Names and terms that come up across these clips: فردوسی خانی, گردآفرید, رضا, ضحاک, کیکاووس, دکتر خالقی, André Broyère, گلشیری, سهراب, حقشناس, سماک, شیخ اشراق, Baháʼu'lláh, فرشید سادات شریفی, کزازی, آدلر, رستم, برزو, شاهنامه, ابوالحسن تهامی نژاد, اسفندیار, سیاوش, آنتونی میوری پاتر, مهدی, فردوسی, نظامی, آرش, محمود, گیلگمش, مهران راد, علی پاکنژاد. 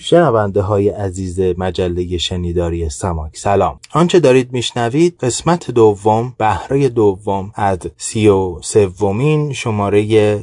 شنونده های عزیز مجله شنیداری سماک، سلام. آنچه دارید میشنوید قسمت دوم، بهره دوم از 33مین شماره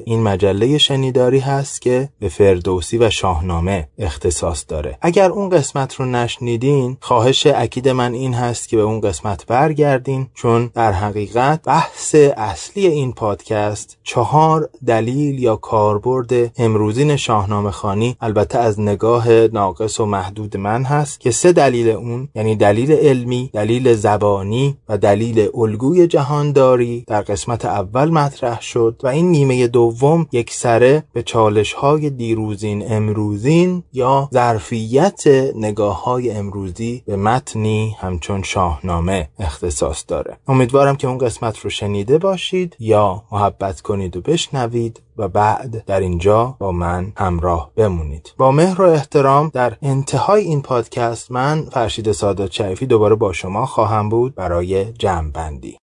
این مجله شنیداری هست که به فردوسی و شاهنامه اختصاص داره. اگر اون قسمت رو نشنیدین، خواهش اکید من این هست که به اون قسمت برگردین، چون در حقیقت بحث اصلی این پادکست 4 دلیل یا کاربرد امروزین شاهنامه خوانی، البته از نگاه ناقص و محدود من هست که 3 دلیل اون، یعنی دلیل علمی، دلیل زبانی و دلیل الگوی جهانداری، در قسمت اول مطرح شد و این نیمه دوم یک سره به چالش‌های دیروزین امروزین یا ظرفیت نگاه‌های امروزی به متنی همچون شاهنامه اختصاص داره. امیدوارم که اون قسمت رو شنیده باشید یا محبت کنید و بشنوید و بعد در اینجا با من همراه بمونید. با مهر و احترام در انتهای این پادکست من فرشید سادات شریفی دوباره با شما خواهم بود برای جمع‌بندی.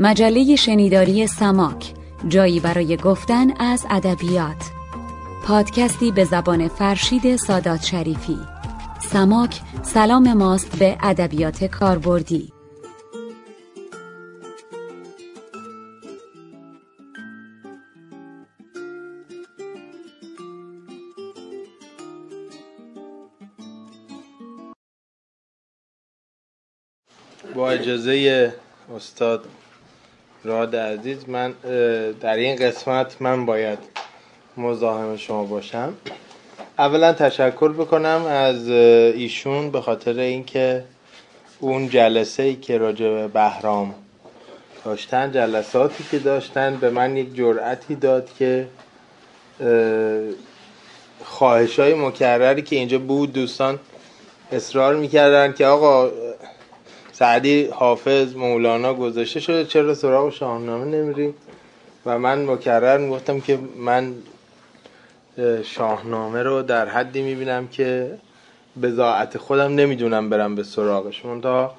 مجله شنیداری سماک، جایی برای گفتن از ادبیات. پادکستی به زبان فرشید سادات شریفی. سماک سلام ماست به ادبیات کاربردی. با اجازه استاد راد عزیز، من در این قسمت باید مزاحم شما باشم. اولا تشکر بکنم از ایشون به خاطر اینکه اون جلسه‌ای که راجع به بهرام داشتن، جلساتی که داشتن، به من یک جرأتی داد که خواهش‌های مکرری که اینجا بود، دوستان اصرار می‌کردن که آقا سعدی، حافظ، مولانا گذاشته شده، چرا سراغ شاهنامه نمیری؟ و من مکرر میگفتم که من شاهنامه رو در حدی میبینم که بضاعت خودم نمیدونم برم به سراغش. منتها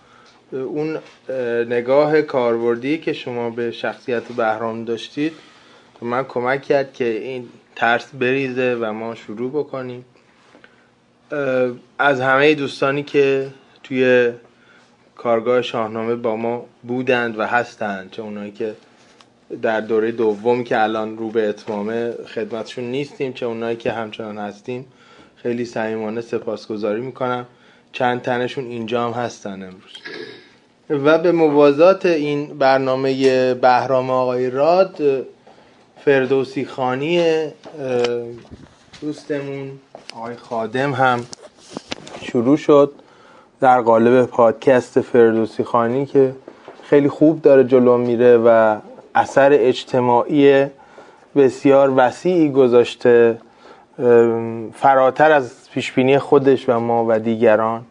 اون نگاه کاربردی که شما به شخصیت بهرام داشتید من کمک کرد که این ترس بریزه و ما شروع بکنیم. از همه دوستانی که توی کارگاه شاهنامه با ما بودند و هستند، چه اونایی که در دوره دوم که الان رو به اتمامه خدمتشون نیستیم، چه اونایی که همچنان هستیم، خیلی صمیمانه سپاسگزاری میکنم. چند تنشون اینجا هم هستن امروز. و به موازات این برنامه بهرام آقای راد، فردوسی خانی دوستمون آقای خادم هم شروع شد در قالب پادکست فردوسی خانی که خیلی خوب داره جلو میره و اثر اجتماعی بسیار وسیعی گذاشته، فراتر از پیشبینی خودش و ما و دیگران.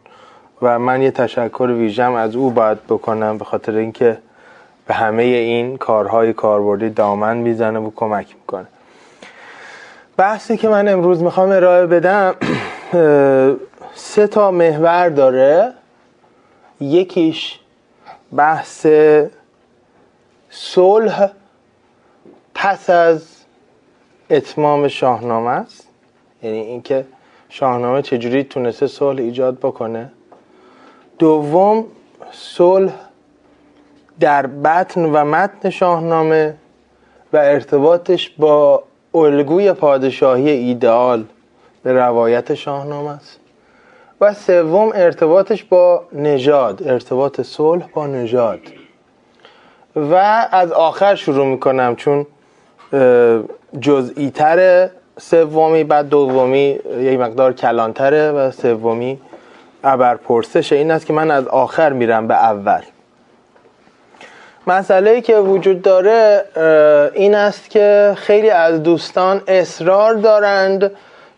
و من یه تشکر ویژه‌ام از او باید بکنم به خاطر اینکه به همه این کارهای کاربردی دامن میزنه و کمک میکنه. بحثی که من امروز میخوام ارائه بدم 3 محور داره. یکیش بحث صلح پس از اتمام شاهنامه است، یعنی اینکه شاهنامه چجوری تونسته صلح ایجاد بکنه. دوم، صلح در بطن و متن شاهنامه و ارتباطش با الگوی پادشاهی ایدئال به روایت شاهنامه است. و سوم، ارتباطش با نژاد، ارتباط صلح با نژاد. و از آخر شروع میکنم چون جزئی تره، سومی بعد دومی یک مقدار کلانتره و سومی ابرپرسشه. این است که من از آخر میرم به اول. مسئله‌ای که وجود داره این است که خیلی از دوستان اصرار دارند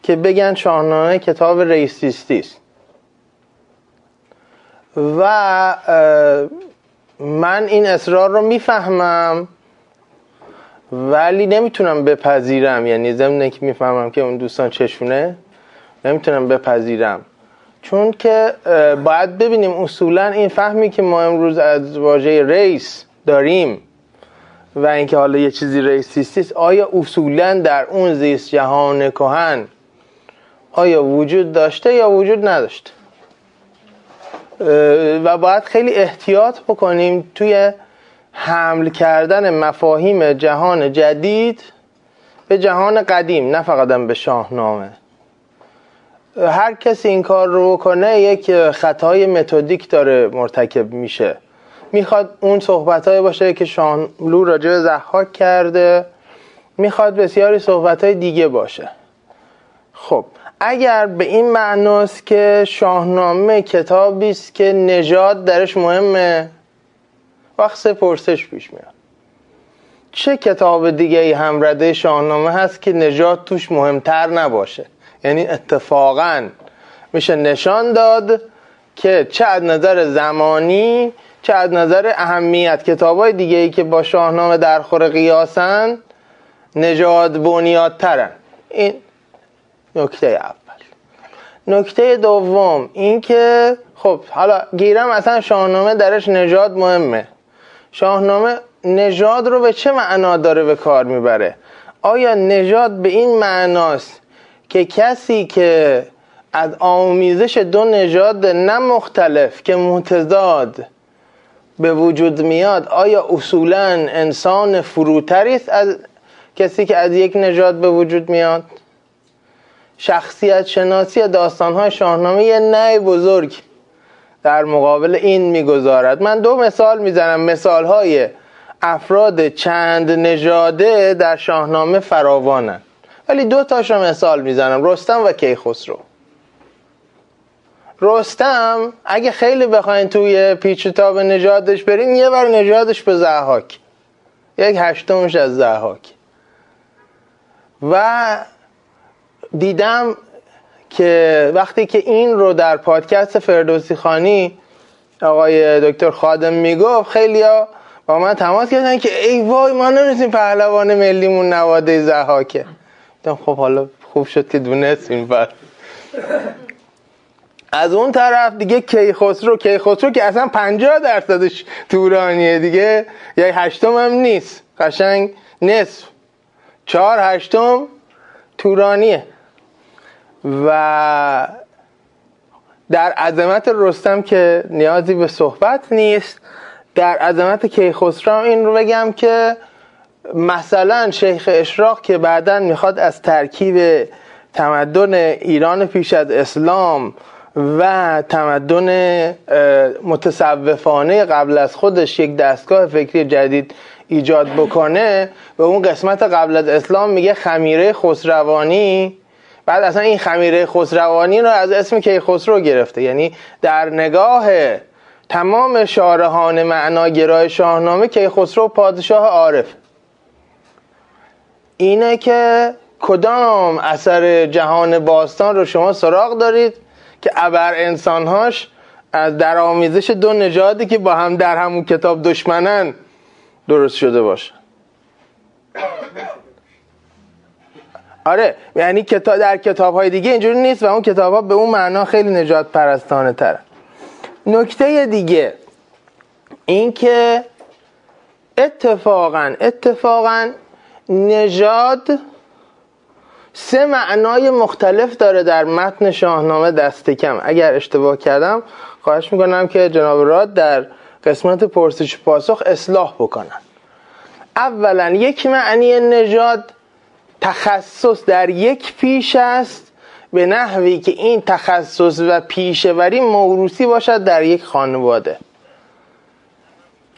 که بگن شاهنامه کتاب ریسیستی است و من این اصرار رو میفهمم ولی نمیتونم بپذیرم، یعنی ضمن اینکه میفهمم که اون دوستان چشونه نمیتونم بپذیرم، چون که باید ببینیم اصولا این فهمی که ما امروز از واژه ریس داریم و اینکه حالا یه چیزی ریسیستیست آیا اصولا در اون زیست جهان کهن آیا وجود داشته یا وجود نداشته و باید خیلی احتیاط بکنیم توی حمل کردن مفاهیم جهان جدید به جهان قدیم، نه فقط به شاهنامه. هر کسی این کار رو کنه یک خطای متدیک داره مرتکب میشه. میخواد اون صحبت‌های باشه که شاملو راجع به ضحاک کرده، میخواد بسیاری صحبت‌های دیگه باشه. خب اگر به این معناست که شاهنامه کتابی است که نژاد درش مهمه، وقت پرسش پیش میاد چه کتاب دیگه‌ای هم رده شاهنامه هست که نژاد توش مهمتر نباشه؟ یعنی اتفاقاً میشه نشان داد که چه از نظر زمانی چه از نظر اهمیت کتابای دیگه‌ای که با شاهنامه در خور قیاسن نژاد بنیادترن. این نکته اول. نکته دوم این که خب حالا گیرم اصلا شاهنامه درش نژاد مهمه. شاهنامه نژاد رو به چه معنا داره به کار میبره؟ آیا نژاد به این معناست که کسی که از آمیزش دو نژاد نه مختلف که متضاد به وجود میاد آیا اصولا انسان فروتری است از کسی که از یک نژاد به وجود میاد؟ شخصیت شناسی داستان‌های شاهنامه یه نهی بزرگ در مقابل این میگذارد. من دو مثال میزنم، مثال‌های افراد چند نژاده در شاهنامه فراوانند ولی دو تاشو مثال میزنم، رستم و کیخسرو. رستم اگه خیلی بخواین توی پیچ‌تاب نژادش برین یه بر نژادش به ضحاک، یک هشتمش از ضحاک. و دیدم که وقتی که این رو در پادکست فردوسی خانی آقای دکتر خادم میگفت خیلیا با من تماس گرفتن که ای وای ما نمی‌دونیم پهلوان ملیمون نواده ضحاکه. خب حالا خوب شد که دونستیم. بعد از اون طرف دیگه کیخسرو که اصلا 50% تورانیه دیگه، یعنی 8 هم نیست، قشنگ نصف، 4/8 تورانیه. و در عظمت رستم که نیازی به صحبت نیست. در عظمت کیخسرو این رو بگم که مثلا شیخ اشراق که بعداً میخواد از ترکیب تمدن ایران پیش از اسلام و تمدن متصوفانه قبل از خودش یک دستگاه فکری جدید ایجاد بکنه، به اون قسمت قبل از اسلام میگه خمیره خسروانی، بعد اصلا این خمیره خسروانی رو از اسم کیخسرو گرفته. یعنی در نگاه تمام شارحان معناگرای شاهنامه کیخسرو پادشاه عارف. اینه که کدام اثر جهان باستان رو شما سراغ دارید که ابر انسانهاش از درآمیزش دو نژادی که با هم در همون کتاب دشمنن درست شده باشه؟ آره، یعنی در کتاب‌های دیگه اینجوری نیست و اون کتاب‌ها به اون معنا خیلی نجات پرستانه تره. نکته دیگه این که اتفاقاً نژاد سه معنای مختلف داره در متن شاهنامه دست کم. اگر اشتباه کردم خواهش میکنم که جناب راد در قسمت پرسش پاسخ اصلاح بکنن. اولا یک معنی نژاد تخصص در یک پیش است به نحوی که این تخصص و پیشه‌وری موروثی باشد در یک خانواده.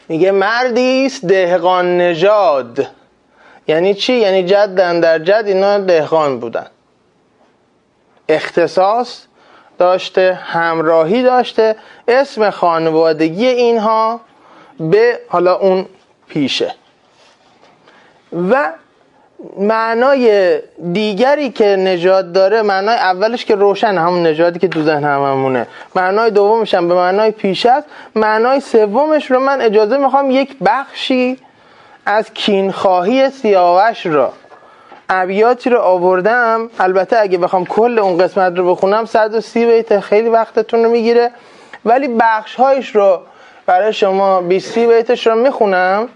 میگه مردی است دهقان نژاد. یعنی چی؟ یعنی جدن در جد اینا دهقان بودن، اختصاص داشته، همراهی داشته. اسم خانوادگی اینها به حالا اون پیشه. و معنای دیگری که نژاد داره، معنای اولش که روشن همون نژادی که تو ذهن هممونه، معنای دومش هم به معنای پیشه است. معنای سومش رو من اجازه میخوام یک بخشی از کینخواهی سیاوش را ابیاتی رو آوردم. البته اگه بخوام کل اون قسمت رو بخونم 130 بیت خیلی وقتتون رو میگیره، ولی بخش‌هایش رو برای شما 20 بیتش رو میخونم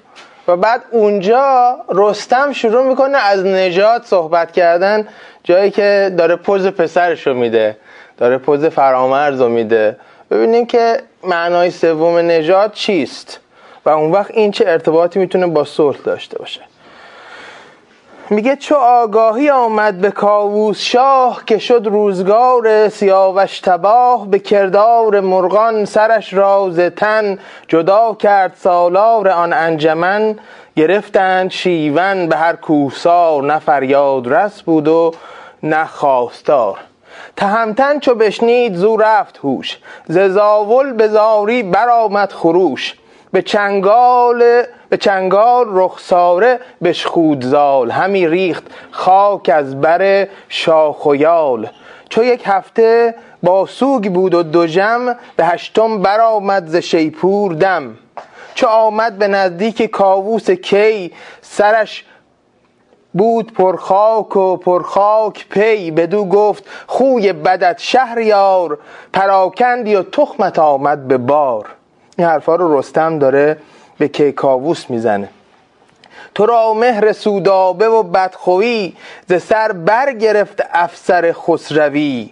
و بعد اونجا رستم شروع میکنه از نژاد صحبت کردن، جایی که داره پوز پسرش رو میده، داره پوز فرامرز رو میده. ببینیم که معنای سوم نژاد چیست و اون وقت این چه ارتباطی میتونه با صلح داشته باشه. میگه چو آگاهی آمد به کاووس شاه، که شد روزگار سیاوش تباه. به کردار مرغان سرش را ز تن، جدا کرد سالار آن انجمن. گرفتند شیون به هر کوهسار، نه فریاد رس بود و نه خواستار. تهمتن چو بشنید زو رفت هوش، ز زاول به زاری برآمد خروش. به چنگال رخساره بشخود زال، همی ریخت خاک از بر شاخ و یال. چو یک هفته با سوگ بود و دو جم، به هشتم برآمد ز شیپور دم. چو آمد به نزدیک کاووس کی، سرش بود پرخاک و پرخاک پی. بدو گفت خوی بدت شهریار، پراکندی و تخمت آمد به بار. این حرفا رو رستم داره به کیکاووس میزنه. تو را مهر سودابه و بدخویی، ز سر برگرفت افسر خسروی.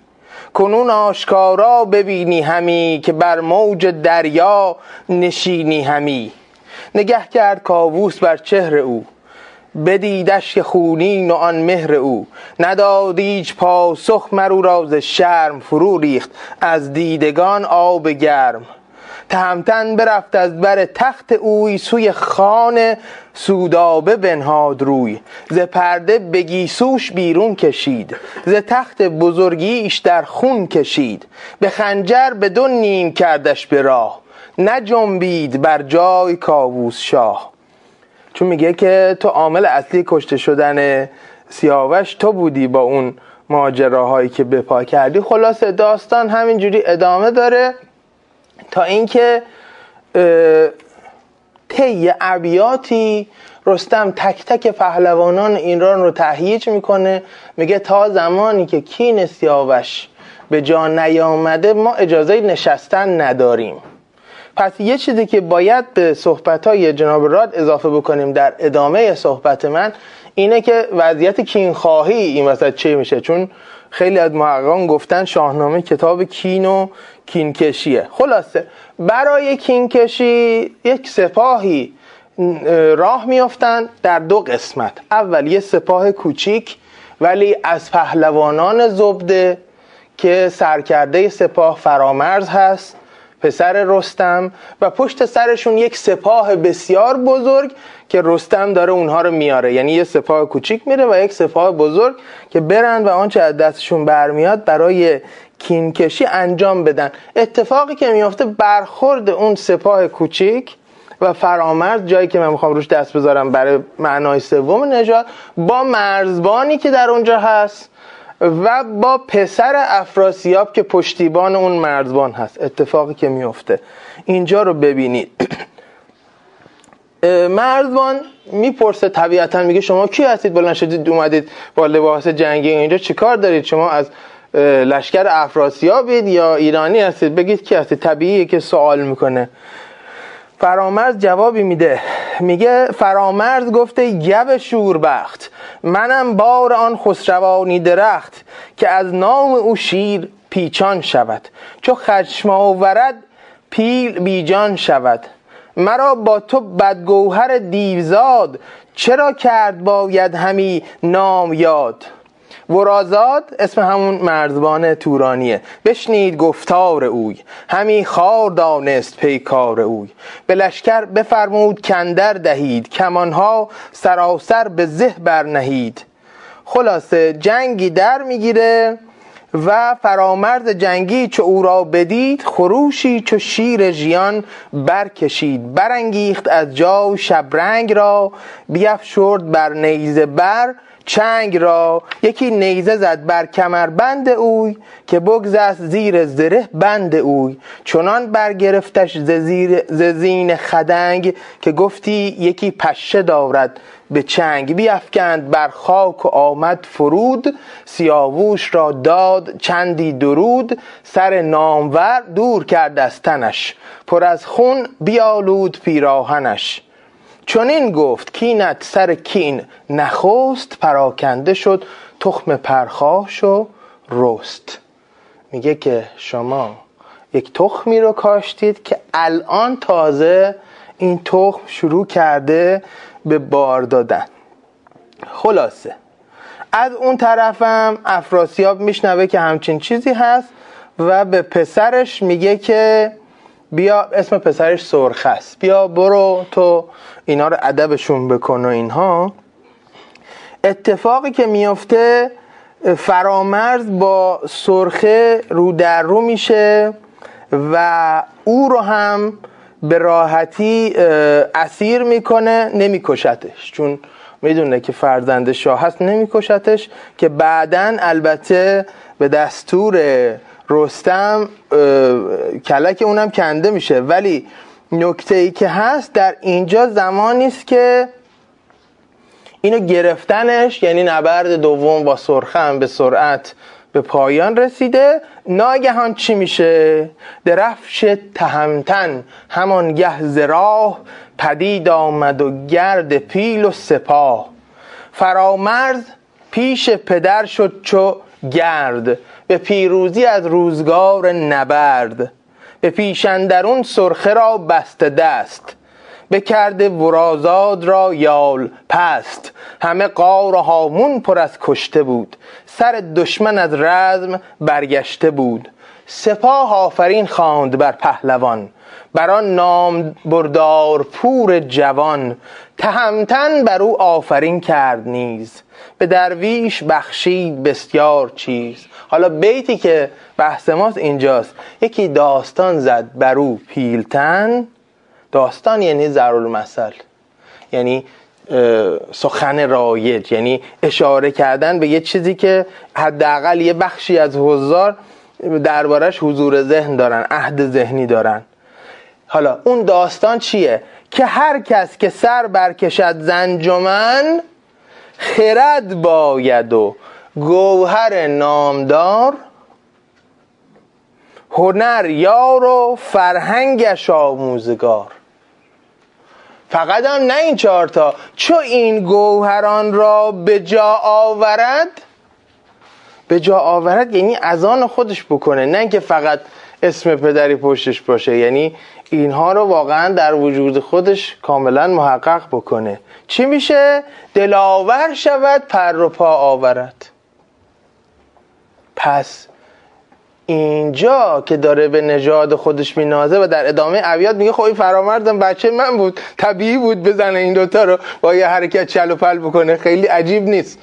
کنون آشکارا ببینی همی، که بر موج دریا نشینی همی. نگه کرد کاووس بر چهر او، بدیدش که خونین و آن مهر او. نداد هیچ پاسخ مرو را ز شرم، فرو ریخت از دیدگان آب گرم. تهمتن برفت از بر تخت اوی، سوی خان سودابه بنهاد روی. ز پرده به گیسوش بیرون کشید، ز تخت بزرگیش در خون کشید. به خنجر به دو نیم کردش به راه، نجنبید بر جای کاووس شاه. چون میگه که تو عامل اصلی کشته شدن سیاوش تو بودی با اون ماجراهایی که به پا کردی. خلاصه داستان همینجوری ادامه داره تا اینکه طی ابیاتی رستم تک تک پهلوانان ایران رو تهییج میکنه. میگه تا زمانی که کین سیاوش به جا نیامده ما اجازه نشستن نداریم. پس یه چیزی که باید به صحبت‌های جناب راد اضافه بکنیم در ادامه صحبت من اینه که وضعیت کینخواهی این وسط چی میشه، چون خیلی از محققان گفتن شاهنامه کتاب کین و کینکشیه. خلاصه برای کینکشی یک سپاهی راه میافتن در دو قسمت. اول یه سپاه کوچیک ولی از پهلوانان زبده که سرکرده سپاه فرامرز هست، پسر رستم، و پشت سرشون یک سپاه بسیار بزرگ که رستم داره اونها رو میاره. یعنی یه سپاه کوچیک میره و یک سپاه بزرگ که برن و آنچه از دستشون برمیاد برای کینکشی انجام بدن. اتفاقی که میفته برخورد اون سپاه کوچیک و فرامرز، جایی که من میخوام روش دست بذارم برای معنای سوم نژاد، با مرزبانی که در اونجا هست و با پسر افراسیاب که پشتیبان اون مرزبان هست. اتفاقی که میفته اینجا رو ببینید. مرزبان میپرسه طبیعتا، میگه شما کی هستید؟ بلند شدید اومدید با لباس جنگی اینجا چیکار دارید؟ شما از لشکر افراسیابید یا ایرانی هستید؟ بگید کی هستید. طبیعیه که سوال میکنه. فرامرز جوابی میده، میگه فرامرز گفته گو شوربخت منم بار آن خسروانی درخت، که از نام او شیر پیچان شود، چو خشم آورد پیل بیجان شود. مرا با تو بدگوهر دیوزاد، چرا کرد باید همی نام یاد. ورازاد اسم همون مرزبان تورانیه. بشنید گفتار اوی، همی خار دانست پیکار اوی. به لشکر بفرمود کندر دهید، کمانها سراسر به زه برنهید. خلاصه جنگی در میگیره و فرامرز جنگی چو او را بدید، خروشی چو شیر ژیان برکشید. برانگیخت از جا شبرنگ را، بیفشرد بر نیزه بر چنگ را. یکی نیزه زد بر کمربند اوی، که بگذست زیر زره بند اوی. چنان برگرفتش ز زین خدنگ، که گفتی یکی پشه دارد به چنگ. بیفکند بر خاک و آمد فرود، سیاووش را داد چندی درود. سر نامور دور کرد از تنش، پر از خون بیالود پیراهنش. چنین گفت کینت سر کین نخست، پراکنده شد تخم پرخاش و رست. میگه که شما یک تخمی رو کاشتید که الان تازه این تخم شروع کرده به بار دادن. خلاصه از اون طرفم افراسیاب میشنوه که همچین چیزی هست و به پسرش میگه که بیا، اسم پسرش سرخ است، بیا برو تو اینا رو ادبشون بکن و اینها. اتفاقی که میفته فرامرز با سرخه رو در رو میشه و او رو هم به راحتی اسیر میکنه، نمیکشتش چون میدونه که فرزند شاه هست، نمیکشتش که بعدن البته به دستور رستم کلک اونم کنده میشه. ولی نکته ای که هست در اینجا زمانیست که اینو گرفتنش، یعنی نبرد دوم با سرخه هم به سرعت به پایان رسیده. ناگهان چی میشه؟ درفش تهمتن همانگه ز راه، پدید آمد و گرد پیل و سپاه. فرامرز پیش پدر شد چو گرد، به پیروزی از روزگار نبرد. به پیش اندرون سرخه را بسته دست، بکرده ورازاد را یال پست. همه غار و هامون پر از کشته بود، سر دشمن از رزم برگشته بود. سپاه آفرین خواند بر پهلوان، بر آن نام بردار پور جوان. تهمتن بر او آفرین کرد نیز، به درویش بخشید بسیار چیز. حالا بیتی که بحث ماست اینجاست، یکی داستان زد بر او پیلتن. داستان یعنی ضرب‌المثل، یعنی سخن رایج، یعنی اشاره کردن به یه چیزی که حداقل یه بخشی از حضار دربارش حضور ذهن دارن، عهد ذهنی دارن. حالا اون داستان چیه؟ که هر کس که سر برکشد ز انجمن، خرد باید و گوهر نامدار. هنر یار و فرهنگش آموزگار. فقط هم نه این چارتا، چو این گوهران را به جا آورد. به جا آورد یعنی از آن خودش بکنه، نه که فقط اسم پدری پشتش باشه، یعنی اینها رو واقعا در وجود خودش کاملا محقق بکنه. چی میشه؟ دلاور شود پر و پا آورد. پس اینجا که داره به نژاد خودش مینازه و در ادامه ابیات میگه خب این فرامرزم بچه من بود، طبیعی بود بزنه این دوتا رو با یه حرکت چل و پل بکنه، خیلی عجیب نیست.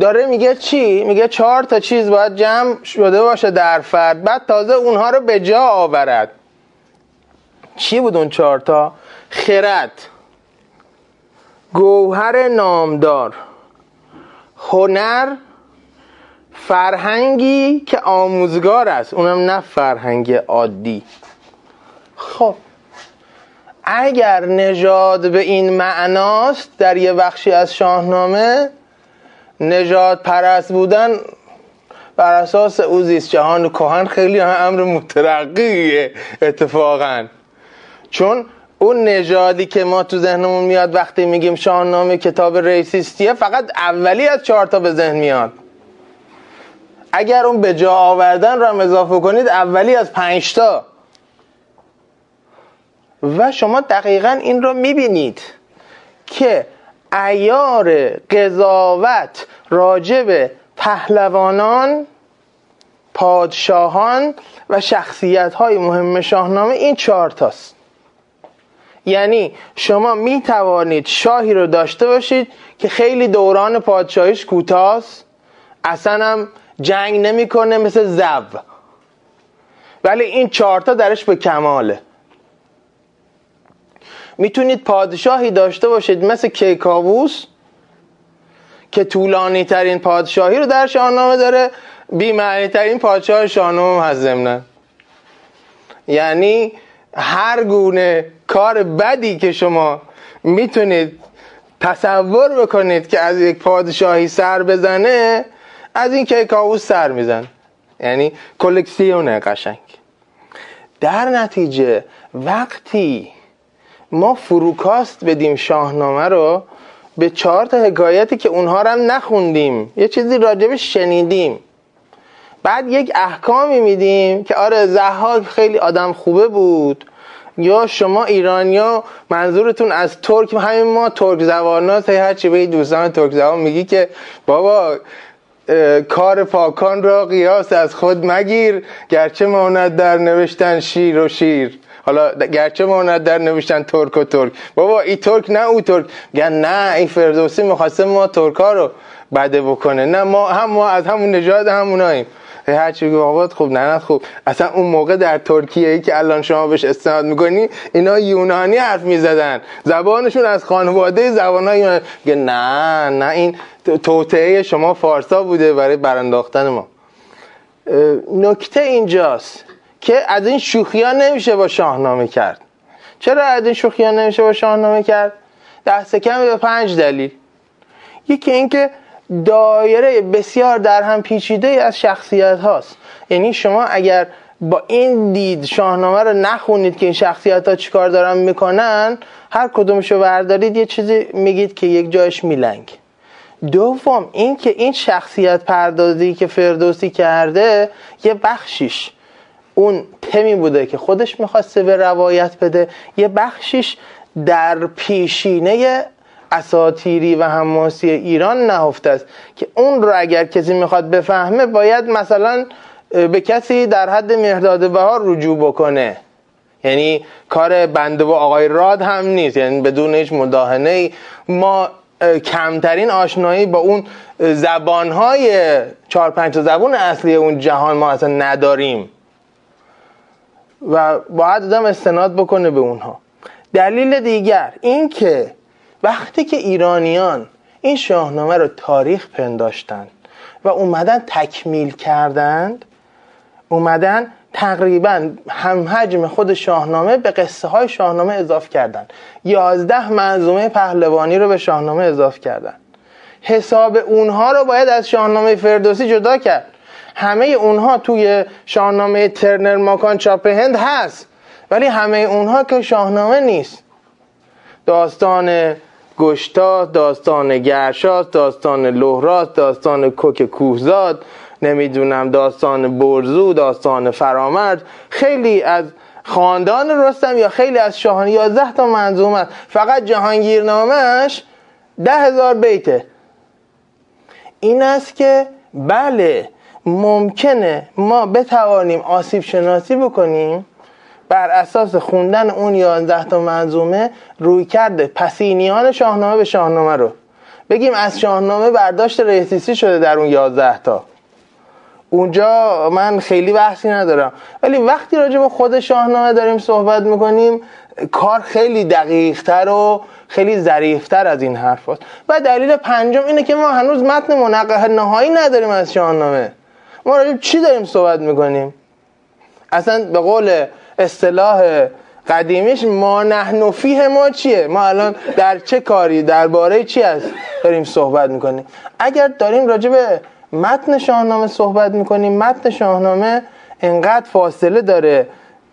داره میگه چی؟ میگه 4 چیز باید جمع شده باشه در فرد، بعد تازه اونها رو به جا آورد. چی بود اون 4؟ خرد، گوهر نامدار، هنر، فرهنگی که آموزگار است، اونم نه فرهنگ عادی. خب اگر نژاد به این معناست در یه بخشی از شاهنامه، نژاد پرست بودن بر اساس او زیست جهان کهن خیلی امر مترقیه اتفاقا، چون اون نژادی که ما تو ذهنمون میاد وقتی میگیم شاهنامه کتاب ریسیستیه، فقط اولی از 4 تا به ذهن میاد. اگر اون به جا آوردن رو هم اضافه کنید، اولی از 5 تا. و شما دقیقا این رو میبینید که عیار قضاوت راجب پهلوانان، پادشاهان و شخصیت‌های مهم شاهنامه این 4 تاست. یعنی شما میتوانید شاهی رو داشته باشید که خیلی دوران پادشاهیش کوتاست، اصلا هم جنگ نمیکنه مثل زب، ولی این 4 تا درش به کماله. میتونید پادشاهی داشته باشید مثل کیکاووس که طولانی ترین پادشاهی رو در شاهنامه داره، بی‌معنی ترین پادشاه شاهنامه هست ضمناً. یعنی هر گونه کار بدی که شما میتونید تصور بکنید که از یک پادشاهی سر بزنه، از این کیکاووس سر میزن. یعنی کلکسیونه قشنگ. در نتیجه وقتی ما فروکاست بدیم شاهنامه رو به 4 تا حکایتی که اونها رو هم نخوندیم، یه چیزی راجبش شنیدیم، بعد یک احکامی میدیم که آره ضحاک خیلی آدم خوبه بود، یا شما ایرانیا منظورتون از ترک، همین ما ترک زبانات، هرچی به دوستان ترک زبان میگی که بابا کار پاکان را قیاس از خود مگیر، گرچه ماند در نوشتن شیر و شیر. حالا گرچه ماند در نوشتن ترک و ترک، بابا ای ترک نه او ترک، گن نه این فردوسی میخواسته ما ترک ها رو بده بکنه، نه ما از همون نژاد هموناییم، هرچی بگه بابا خوب نه خوب. اصلا اون موقع در ترکیه ای که الان شما بهش استناد میکنی، اینا یونانی حرف میزدن، زبانشون از خانواده زبانهای یونانی. نه این توطئه شما فارسا بوده برای برانداختن ما. نکته اینجاست که از این شوخی ها نمیشه با شاهنامه کرد. چرا از این شوخی ها نمیشه با شاهنامه کرد؟ دست کم به 5 دلیل. یکی اینکه دایره بسیار در هم پیچیده از شخصیت هاست. یعنی شما اگر با این دید شاهنامه رو نخونید که این شخصیت ها چیکار دارن میکنن، هر کدومشو بردارید یه چیزی میگید که یک جایش میلنگ. دوم اینکه این شخصیت پردازی که فردوسی کرده، یه بخشیش اون تمی بوده که خودش میخواسته به روایت بده، یه بخشیش در پیشینه اساطیری و حماسی ایران نهفته است که اون رو اگر کسی میخواد بفهمه، باید مثلا به کسی در حد مهرداد بهار رجوع بکنه. یعنی کار بنده و آقای راد هم نیست، یعنی بدون هیچ مداهنه‌ای ما کمترین آشنایی با اون زبانهای 4-5 زبان اصلی اون جهان ما اصلا نداریم و باید آدم استناد بکنه به اونها. دلیل دیگر این که وقتی که ایرانیان این شاهنامه رو تاریخ پنداشتند و اومدن تکمیل کردند، اومدن تقریبا هم حجم خود شاهنامه به قصه های شاهنامه اضافه کردند. 11 منظومه پهلوانی رو به شاهنامه اضافه کردند. حساب اونها رو باید از شاهنامه فردوسی جدا کرد. همه اونها توی شاهنامه ترنر ماکان چاپ هند هست، ولی همه اونها که شاهنامه نیست. داستان گشتاس، داستان گرشاس، داستان لهراس، داستان کوک کوهزاد، نمیدونم داستان برزو، داستان فرامرز، خیلی از خاندان رستم یا خیلی از شاهان، 11 تا منظومه. فقط جهانگیرنامهش 10,000 بیته. این است که بله ممکنه ما بتوانیم آسیب شناسی بکنیم بر اساس خوندن اون 11 تا منظومه، روی کرده پسینیان شاهنامه به شاهنامه رو بگیم از شاهنامه برداشت ریسیستی شده در اون 11 تا. اونجا من خیلی بحثی ندارم، ولی وقتی راجع به خود شاهنامه داریم صحبت میکنیم، کار خیلی دقیقتر و خیلی ظریفتر از این حرف هست. و دلیل پنجم اینه که ما هنوز متن منقح نهایی نداریم از شاهنامه. ما راجع به چی داریم صحبت میکنیم؟ اصلا به قول اصطلاح قدیمیش ما نحن فیه، ما چیه؟ ما الان در چه کاری درباره چی هست داریم صحبت میکنیم؟ اگر داریم راجع به متن شاهنامه صحبت میکنیم، متن شاهنامه انقدر فاصله داره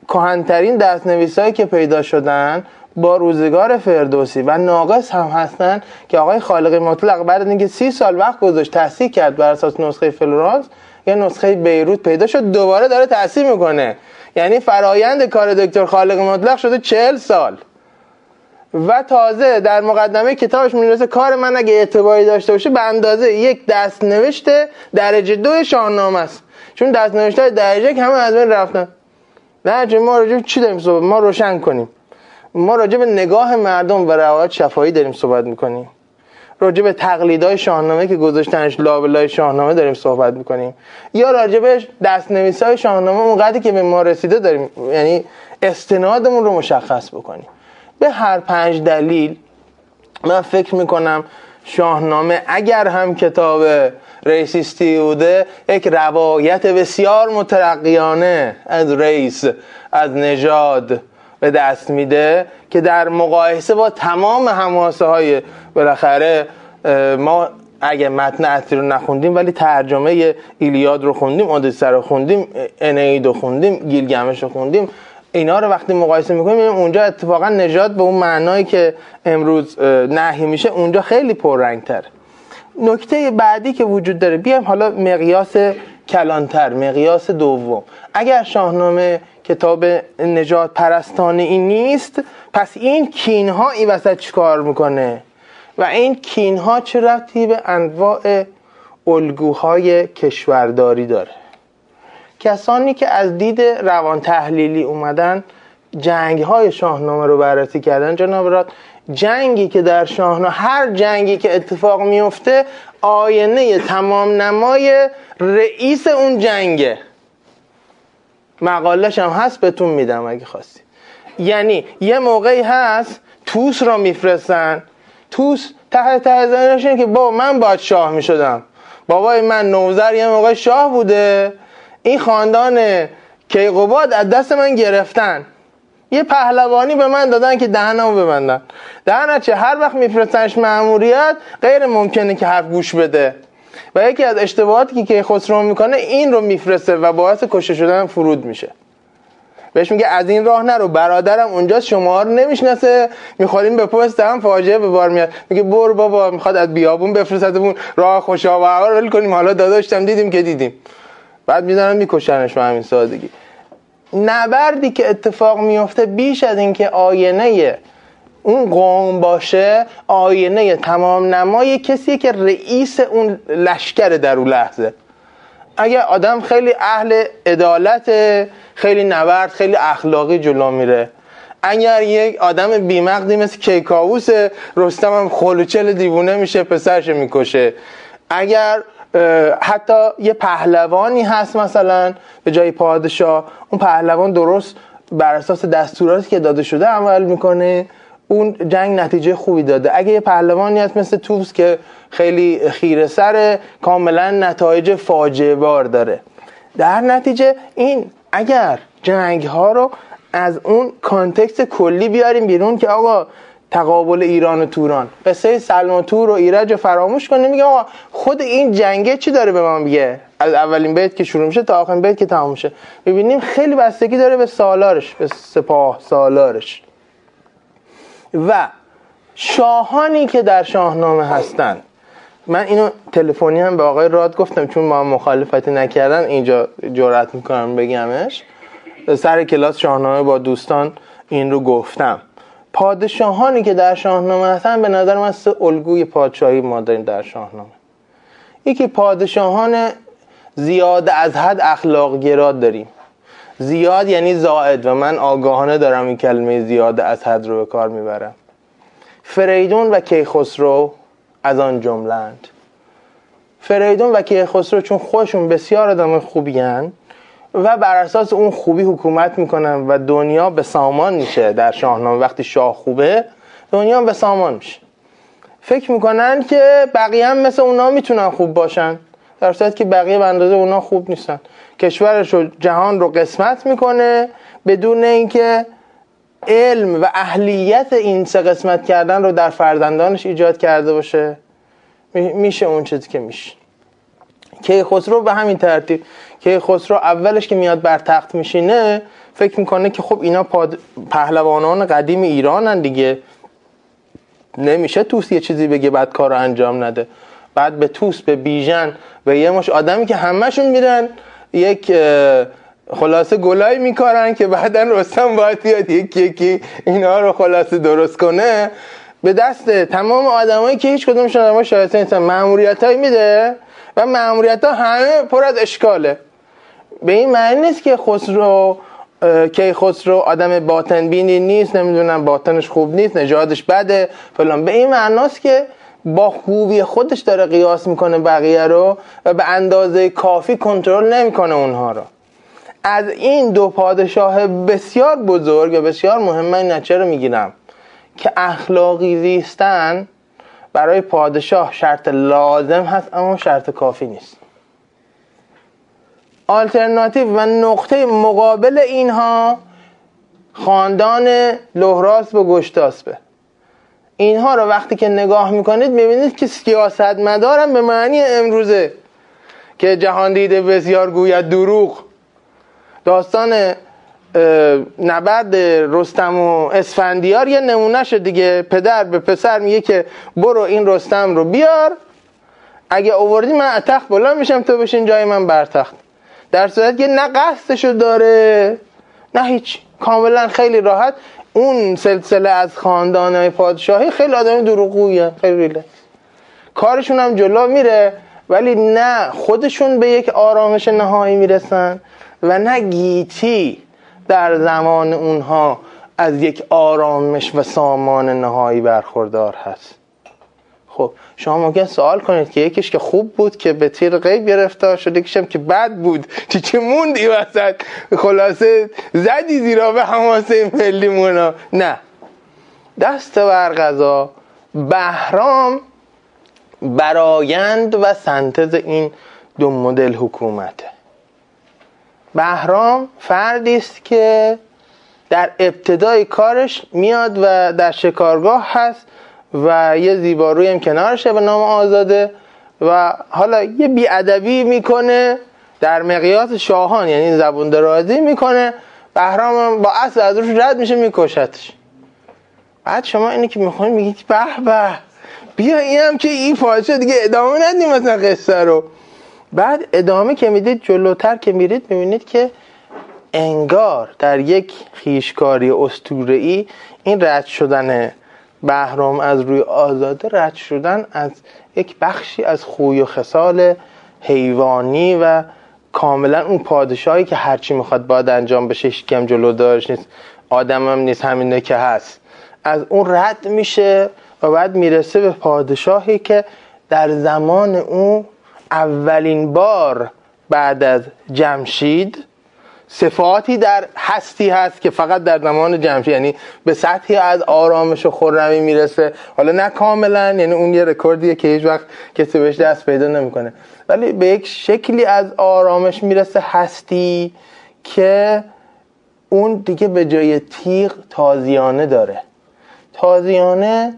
کهن‌ترین دست‌نویسایی که پیدا شدن با روزگار فردوسی و ناقص هم هستن که آقای خالقی مطلق بعد از اینکه 30 سال وقت گذاشت تصحیح کرد بر اساس نسخه فلورانس یا نسخه بیروت پیدا شد، دوباره داره تصحیح میکنه. یعنی فرایند کار دکتر خالقی مطلق شده 40 سال و تازه در مقدمه کتابش می‌نویسه کار من اگه اعتباری داشته باشه به اندازه یک دست‌نوشت درجه 2 شاهنامه است، چون دست‌نوشت‌های درجه 1 همه از بین رفتن. نه ما راجع به چی داریم صحبت؟ ما روشن کنیم. ما راجع به نگاه مردم و روایات شفاهی داریم صحبت می‌کنیم. راجع به تقلیدهای شاهنامه که گذاشتنش لابلای شاهنامه داریم صحبت می‌کنیم. یا راجع به دست‌نویس‌های شاهنامه اونقدری که به ما رسیده داریم، یعنی استنادمون رو مشخص بکنیم. به هر 5 دلیل من فکر میکنم شاهنامه اگر هم کتاب ریسیستی بوده، یک روایت بسیار مترقیانه از ریس، از نژاد به دست میده که در مقایسه با تمام حماسه های بالاخره ما اگه متن اصلی رو نخوندیم ولی ترجمه ایلیاد رو خوندیم، اودیسه رو خوندیم، انید رو خوندیم، گیلگمش رو خوندیم، اینا رو وقتی مقایسه میکنیم اونجا اتفاقا نژاد به اون معنایی که امروز نهی میشه اونجا خیلی پررنگتر. نکته بعدی که وجود داره، بیایم حالا مقیاس کلانتر، مقیاس دوم، اگر شاهنامه کتاب نژاد پرستانه ای نیست، پس این کینها این وسط چیکار میکنه و این کینها چه ربطی به انواع الگوهای کشورداری داره؟ کسانی که از دید روان تحلیلی اومدن جنگ‌های شاهنامه رو بررسی کردن، جناب راد، جنگی که در شاهنامه، هر جنگی که اتفاق میفته آینه تمام نمای رئیس اون جنگه. مقاله‌ش هم هست بهتون میدم اگه خواستی. یعنی یه موقعی هست توس رو میفرستن، توس ته زنش اینه که بابا من باید شاه میشدم، بابای من نوذر یه موقع شاه بوده، این خاندان کیقوباد از دست من گرفتن، یه پهلوانی به من دادن که دهنمو ببندن. دهنچه هر وقت میفرستنش مأموریت غیر ممکنه که حرف گوش بده و یکی از اشتباهاتی که کیخسرو میکنه این رو میفرسته و باعث کشته شدن فرود میشه. بهش میگه از این راه نرو، برادرم اونجاست، شما رو نمیشناسه، میخورین به پست هم، فاجعه به بار میاد. میگه بر بابا، میخواد از بیابون بفرستتمون، راه خوشاوها رو ول کنیم، حالا داداشتم دیدیم که دیدیم، بعد میدونم میکشنش به همین سادگی. نبردی که اتفاق میفته بیش از این که آینه اون قوم باشه، آینه تمام نمای کسیه که رئیس اون لشکر در اون لحظه. اگه آدم خیلی اهل عدالت، خیلی نبرد، خیلی اخلاقی جلو میره. اگر یک آدم بیمغزی مثل کیکاووس، رستم هم خلوچل دیوونه میشه، پسرش میکشه. اگر حتی یه پهلوانی هست مثلا به جای پادشاه، اون پهلوان درست بر اساس دستوراتی که داده شده عمل میکنه، اون جنگ نتیجه خوبی داده. اگه یه پهلوانی هست مثل توس که خیلی خیره سره، کاملا نتایج فاجعه بار داره. در نتیجه این اگر جنگ ها رو از اون کانتکست کلی بیاریم بیرون که آقا تقابل ایران و توران، قصه سلم و تور و ایرج رو فراموش کنیم، میگم آقا خود این جنگه چی داره به من میگه؟ از اولین بیت که شروع میشه تا آخرین بیت که تموم میشه، میبینیم خیلی بستگی داره به سالارش، به سپاه سالارش. و شاهانی که در شاهنامه هستن، من اینو تلفنی هم به آقای راد گفتم چون ما هم مخالفتی نکردن، اینجا جرأت میکنم بگمش، سر کلاس شاهنامه با دوستان این رو گفتم. پادشاهانی که در شاهنامه هستن به نظر من 3 الگوی پادشاهی ما داریم در شاهنامه. یکی پادشاهان زیاد از حد اخلاق گرا داریم. زیاد یعنی زائد و من آگاهانه دارم این کلمه زیاد از حد رو به کار میبرم. فریدون و کیخسرو از آن جمله اند. فریدون و کیخسرو چون خودشون بسیار آدم خوبی هستند و بر اساس اون خوبی حکومت میکنن و دنیا به سامان میشه. در شاهنامه وقتی شاه خوبه دنیا به سامان میشه. فکر میکنن که بقیه هم مثل اونا میتونن خوب باشن، در صورتی که بقیه به اندازه اونا خوب نیستن. کشورش و جهان رو قسمت میکنه بدون اینکه علم و اهلیت این سه قسمت کردن رو در فرزندانش ایجاد کرده باشه. میشه اون چیزی که میشه. کیخسرو به همین ترتیب. کیخسرو اولش که میاد بر تخت میشینه فکر میکنه که خب اینا پهلوانان قدیم ایرانن دیگه، نمیشه توس یه چیزی بگه بعد کارو انجام نده. بعد به توس، به بیژن، به یه مش آدمی که همه‌شون میرن یک خلاصه گلای میکارن که بعدن رستم باید بیاد یکی یکی اینا رو خلاصه درست کنه، به دست تمام آدمایی که هیچ کدومشون آدمای شایسته نیستن مأموریتای میده و مأموریت‌ها همه پر از اشکاله. به این معنی نیست که کیخسرو آدم باطن بینی نیست، نمیدونم باطنش خوب نیست، نژادش بده فلان، به این معناست که با خوبی خودش داره قیاس میکنه بقیه رو و به اندازه کافی کنترل نمیکنه اونها رو. از این دو پادشاه بسیار بزرگ و بسیار مهم من نچه رو میگیرم که اخلاقی زیستن برای پادشاه شرط لازم هست اما شرط کافی نیست. آلترناتیو و نقطه مقابل اینها خاندان لهراس و گشتاسبه. اینها رو وقتی که نگاه میکنید میبینید که سیاستمدارم به معنی امروزه که جهاندیده بسیار گوید دروغ. داستان نبرد رستم و اسفندیار یه نمونه‌شه دیگه. پدر به پسر میگه که برو این رستم رو بیار، اگه آوردی من از تخت بالا میشم، تو بشین جای من بر تخت. در صورت که نه قصدشو داره نه هیچ، کاملا خیلی راحت. اون سلسله از خاندانهای پادشاهی خیلی آدم دروغگویه، خیلی ریلکس، کارشون هم جلو میره ولی نه خودشون به یک آرامش نهایی میرسن و نه گیتی در زمان اونها از یک آرامش و سامان نهایی برخوردار هست. خب شما ممکن سوال کنید که یکیش که خوب بود که به تیر غیب گرفتار شد، یکیش هم که بد بود چی موندی وسط، خلاصه زدی زیرا به حماسه ملی مونا. نه، دست بر قضا بهرام برایند و سنتز این دو مدل حکومته. بهرام فردی است که در ابتدای کارش میاد و در شکارگاه هست و یه زیباروی هم کنارشه به نام آزاده و حالا یه بیادبی میکنه در مقیاس شاهان، یعنی زبون درازی میکنه. بهرام هم با اسب از روش رد میشه میکشتش. بعد شما اینی که میخونید میگید به به بیا اینم که این پادشاه دیگه ادامه ندیم مثلا قصه رو. بعد ادامه که میدید جلوتر که میرید میبینید که انگار در یک خیشکاری اسطوره‌ای این رد شدن بهرام از روی آزاده رد شدن از یک بخشی از خوی و خصال حیوانی و کاملا اون پادشاهی که هرچی میخواد باید انجام بشه، هیچکی هم جلو دارش نیست، آدم هم نیست، همینه که هست، از اون رد میشه و بعد میرسه به پادشاهی که در زمان اون اولین بار بعد از جمشید صفاتی در هستی هست که فقط در زمان جمشید، یعنی به سطحی از آرامش و خرمی میرسه، حالا نه کاملا، یعنی اون یه رکوردیه که هیچ وقت کسی بهش دست پیدا نمیکنه، ولی به یک شکلی از آرامش میرسه هستی که اون دیگه به جای تیغ تازیانه داره. تازیانه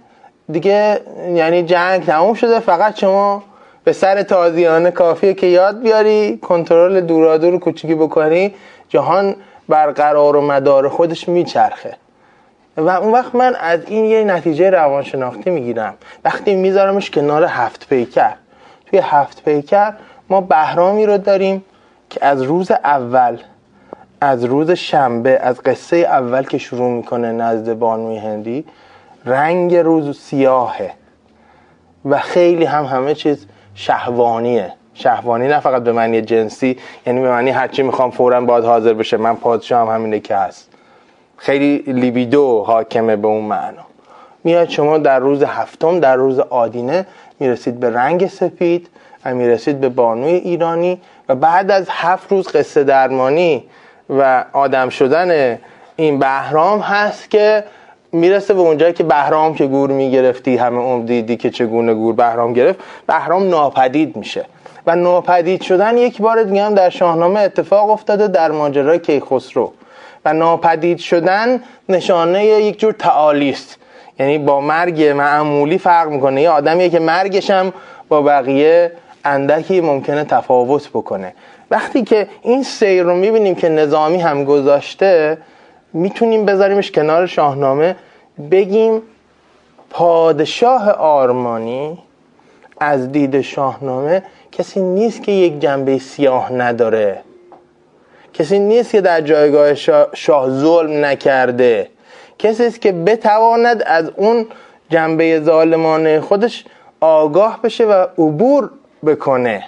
دیگه یعنی جنگ تموم شده، فقط شما به سر تازیانه کافیه که یاد بیاری کنترل دورادور کوچیکی بکنی، جهان بر قرار و مدار خودش میچرخه. و اون وقت من از این یه نتیجه روانشناختی میگیرم وقتی میذارمش کنار هفت پیکر. توی هفت پیکر ما بهرامی رو داریم که از روز اول، از روز شنبه، از قصه اول که شروع میکنه نزد بانوی هندی، رنگ روز سیاهه و خیلی هم همه چیز شهوانیه. شهوانی نه فقط به معنی جنسی، یعنی به معنی هرچی میخوام فوراً باید حاضر بشه، من پادشاهم، همینه که هست، خیلی لیبیدو حاکمه به اون معنا. میاد شما در روز هفتم، در روز آدینه میرسید به رنگ سفید و میرسید به بانوی ایرانی و بعد از 7 روز قصه درمانی و آدم شدن این بهرام هست که میرسه به اونجایی که بهرام که گور میگرفتی همه عمر دیدی که چگونه گور بهرام گرفت، بهرام ناپدید میشه و ناپدید شدن یک بار دیگه هم در شاهنامه اتفاق افتاده در ماجرای کیخسرو. و ناپدید شدن نشانه یک جور تعالی است، یعنی با مرگ معمولی فرق میکنه. یه آدمیه که مرگش هم با بقیه اندکی ممکنه تفاوت بکنه. وقتی که این سیر رو میبینیم که نظامی هم گذاشته، میتونیم بذاریمش کنار شاهنامه، بگیم پادشاه آرمانی از دید شاهنامه کسی نیست که یک جنبه سیاه نداره، کسی نیست که در جایگاه شاه ظلم نکرده، کسی است که بتواند از اون جنبه ظالمانه خودش آگاه بشه و عبور بکنه.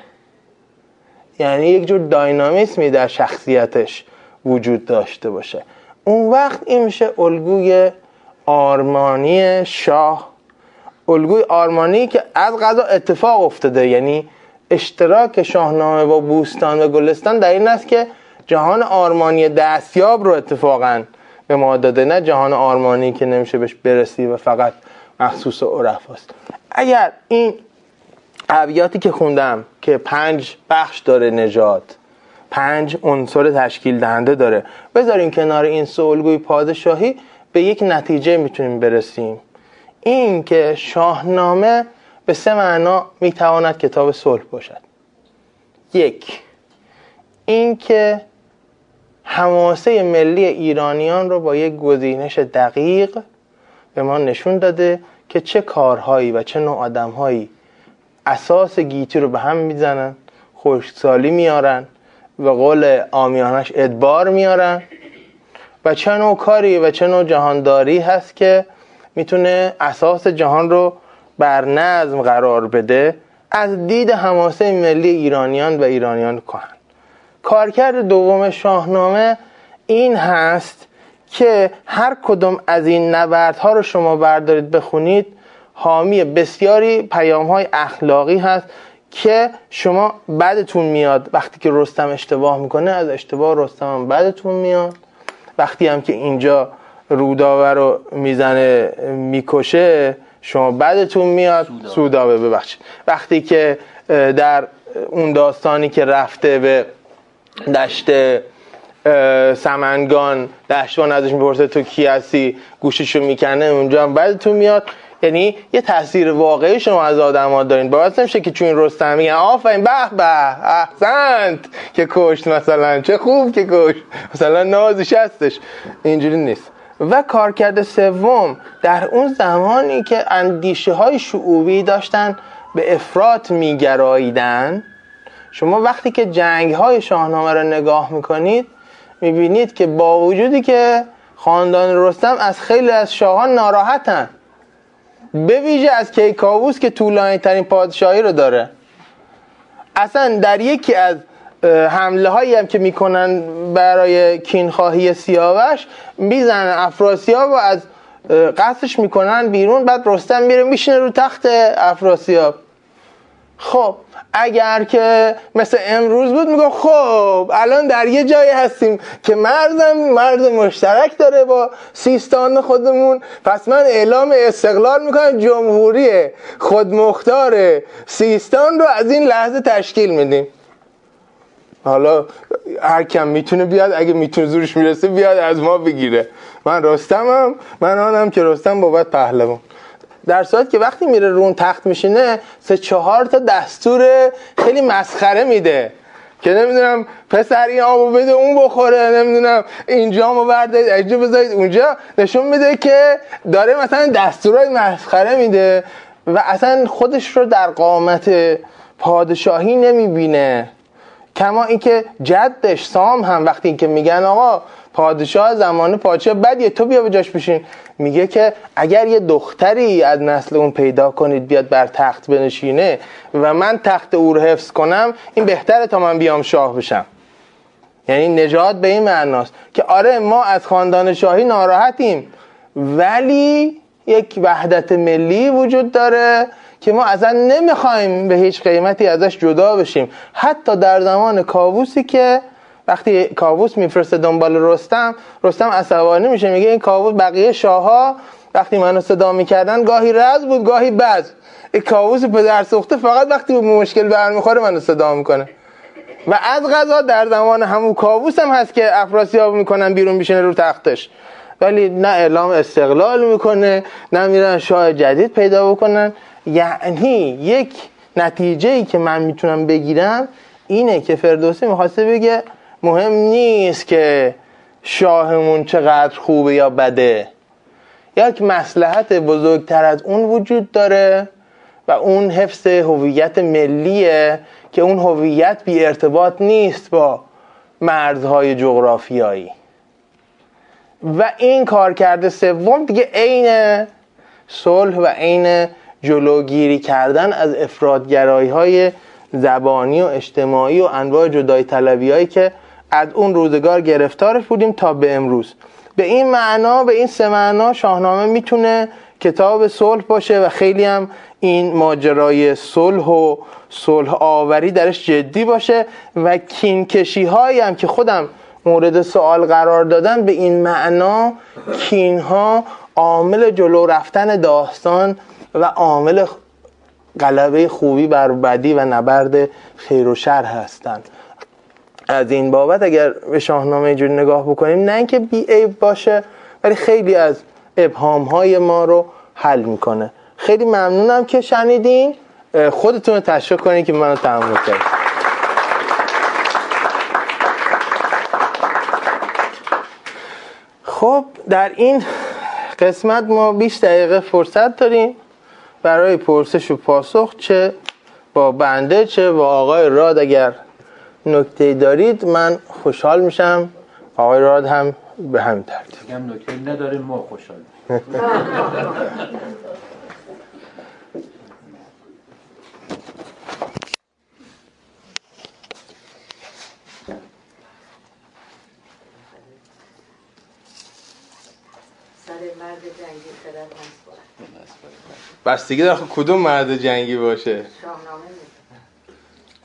یعنی یک جور داینامیسمی در شخصیتش وجود داشته باشه. اون وقت این میشه الگوی آرمانی شاه، الگوی آرمانی که از قضا اتفاق افتاده. یعنی اشتراک شاهنامه با بوستان و گلستان در این است که جهان آرمانی دستیاب رو اتفاقاً به ما داده، نه جهان آرمانی که نمیشه بهش برسی و فقط مخصوص عرفاست. اگر این ابیاتی که خوندم که 5 بخش داره، نژاد 5 عنصر تشکیل دهنده داره، بذاریم کنار این الگوی پادشاهی، به یک نتیجه میتونیم برسیم. این که شاهنامه به 3 معنا میتواند کتاب صلح باشد. 1. این که حماسه ملی ایرانیان رو با یک گزینش دقیق به ما نشون داده که چه کارهایی و چه نوع آدمهایی اساس گیتی رو به هم میزنن، خشکسالی میارن، به قول عامیانش ادبار میارن، و چه نوع کاری و چه نوع جهانداری هست که میتونه اساس جهان رو بر نظم قرار بده از دید حماسه ملی ایرانیان و ایرانیان کهن. کارکرد دوم شاهنامه این هست که هر کدوم از این نبردها رو شما بردارید بخونید، حامی بسیاری پیام‌های اخلاقی هست که شما بعدتون میاد. وقتی که رستم اشتباه میکنه، از اشتباه رستم هم بعدتون میاد. وقتی هم که اینجا روداوه رو میزنه میکشه، شما بعدتون میاد. سوداوه ببخشید. وقتی که در اون داستانی که رفته به دشت سمنگان، دشتوان ازش میپرسه تو کی هستی، گوششو میکنه، اونجا هم بعدتون میاد. یعنی یه تاثیر واقعی شما از آدم‌ها دارین. باعث نمیشه که چون رستم میگن آفرین به به احسنت که کشت، مثلا چه خوب که کشت، مثلا نازش هستش، اینجوری نیست. و کارکرد سوم، در اون زمانی که اندیشه‌های شعوبی داشتن به افراط میگراییدن، شما وقتی که جنگ‌های شاهنامه رو نگاه میکنید میبینید که با وجودی که خاندان رستم از خیلی از شاهان ناراحتن، به ویژه از کیکاووس که طولانی ترین پادشاهی رو داره، اصلا در یکی از حمله هایی هم که میکنن برای کینخواهی سیاوش، میزنن افراسیاب و از قصدش میکنن بیرون. بعد رستم میره میشینه رو تخت افراسیاب. خب اگر که مثل امروز بود میگم خب الان در یه جایی هستیم که مرز مشترک داره با سیستان خودمون، پس من اعلام استقلال میکنم، جمهوری خودمختار سیستان رو از این لحظه تشکیل میدیم. حالا هر کم میتونه بیاد، اگه میتونه زورش میرسه بیاد از ما بگیره. من رستمم، من آنم که رستم بابت پهلوان. در صورت که وقتی میره رون تخت میشینه 3-4 تا دستور خیلی مسخره میده که نمیدونم پسر این آبو بده اون بخوره، نمیدونم اینجا آمو بردارید اینجا بذارید اونجا، نشون میده که داره مثلا دستورای مسخره میده و اصلا خودش رو در قامت پادشاهی نمیبینه. کما اینکه جدش سام هم وقتی اینکه میگن آقا پادشاه زمان پادشاه بدیه تو بیا به جاش بشین، میگه که اگر یه دختری از نسل اون پیدا کنید بیاد بر تخت بنشینه و من تخت او رو حفظ کنم، این بهتره تا من بیام شاه بشم. یعنی نجات به این معناست که آره ما از خاندان شاهی ناراحتیم، ولی یک وحدت ملی وجود داره که ما اصلا نمیخوایم به هیچ قیمتی ازش جدا بشیم. حتی در زمان کاووسی که وقتی کاووس میفرسته دنبال رستم، رستم عصبانی میشه، میگه این کاووس بقیه شاه‌ها وقتی منو صدا میکردن گاهی رز بود گاهی بز، این کاووس پدر سوخته فقط وقتی به مشکل برمیخوره منو صدا میکنه. و از قضا در زمان همون کاووس هم هست که افراسیاب میکنن بیرون میشینه رو تختش، ولی نه اعلام استقلال میکنه نه میرن شاه جدید پیدا بکنن. یعنی یک نتیجه‌ای که من میتونم بگیرم اینه که فردوسی میخواسته بگه مهم نیست که شاهمون چقدر خوبه یا بده، یک مصلحت بزرگتر از اون وجود داره و اون حفظ هویت ملیه که اون هویت بی ارتباط نیست با مرزهای جغرافیایی. و این کارکرد سوم دیگه عین صلح و عین جلوگیری کردن از افرادگرایی‌های زبانی و اجتماعی و انواع جدایی طلبی‌هایی که از اون روزگار گرفتارش بودیم تا به امروز. به این معنا، به این سه معنا شاهنامه میتونه کتاب صلح باشه و خیلی هم این ماجرای صلح و صلح آوری درش جدی باشه و کینکشی هایی هم که خودم مورد سوال قرار دادم به این معنا کین ها عامل جلو رفتن داستان و عامل غلبه خوبی بر بدی و نبرد خیر و شر هستند. از این بابت اگر به شاهنامه اینجوری نگاه بکنیم، نه اینکه بی‌عیب باشه، ولی خیلی از ابهام‌های ما رو حل میکنه. خیلی ممنونم که شنیدین، خودتون رو تشویق کنید که منو تموم کنید. خب در این قسمت ما 20 دقیقه فرصت داریم برای پرسش و پاسخ، چه با بنده چه با آقای راد. اگر نکته دارید من خوشحال میشم، آقای راد هم به همین ترتیب. میگم نکته نداریم، ما خوشحال میشیم. مرد جنگی خدمت بس دیگه، داخل کدوم مرد جنگی باشه شاهنامه میگه.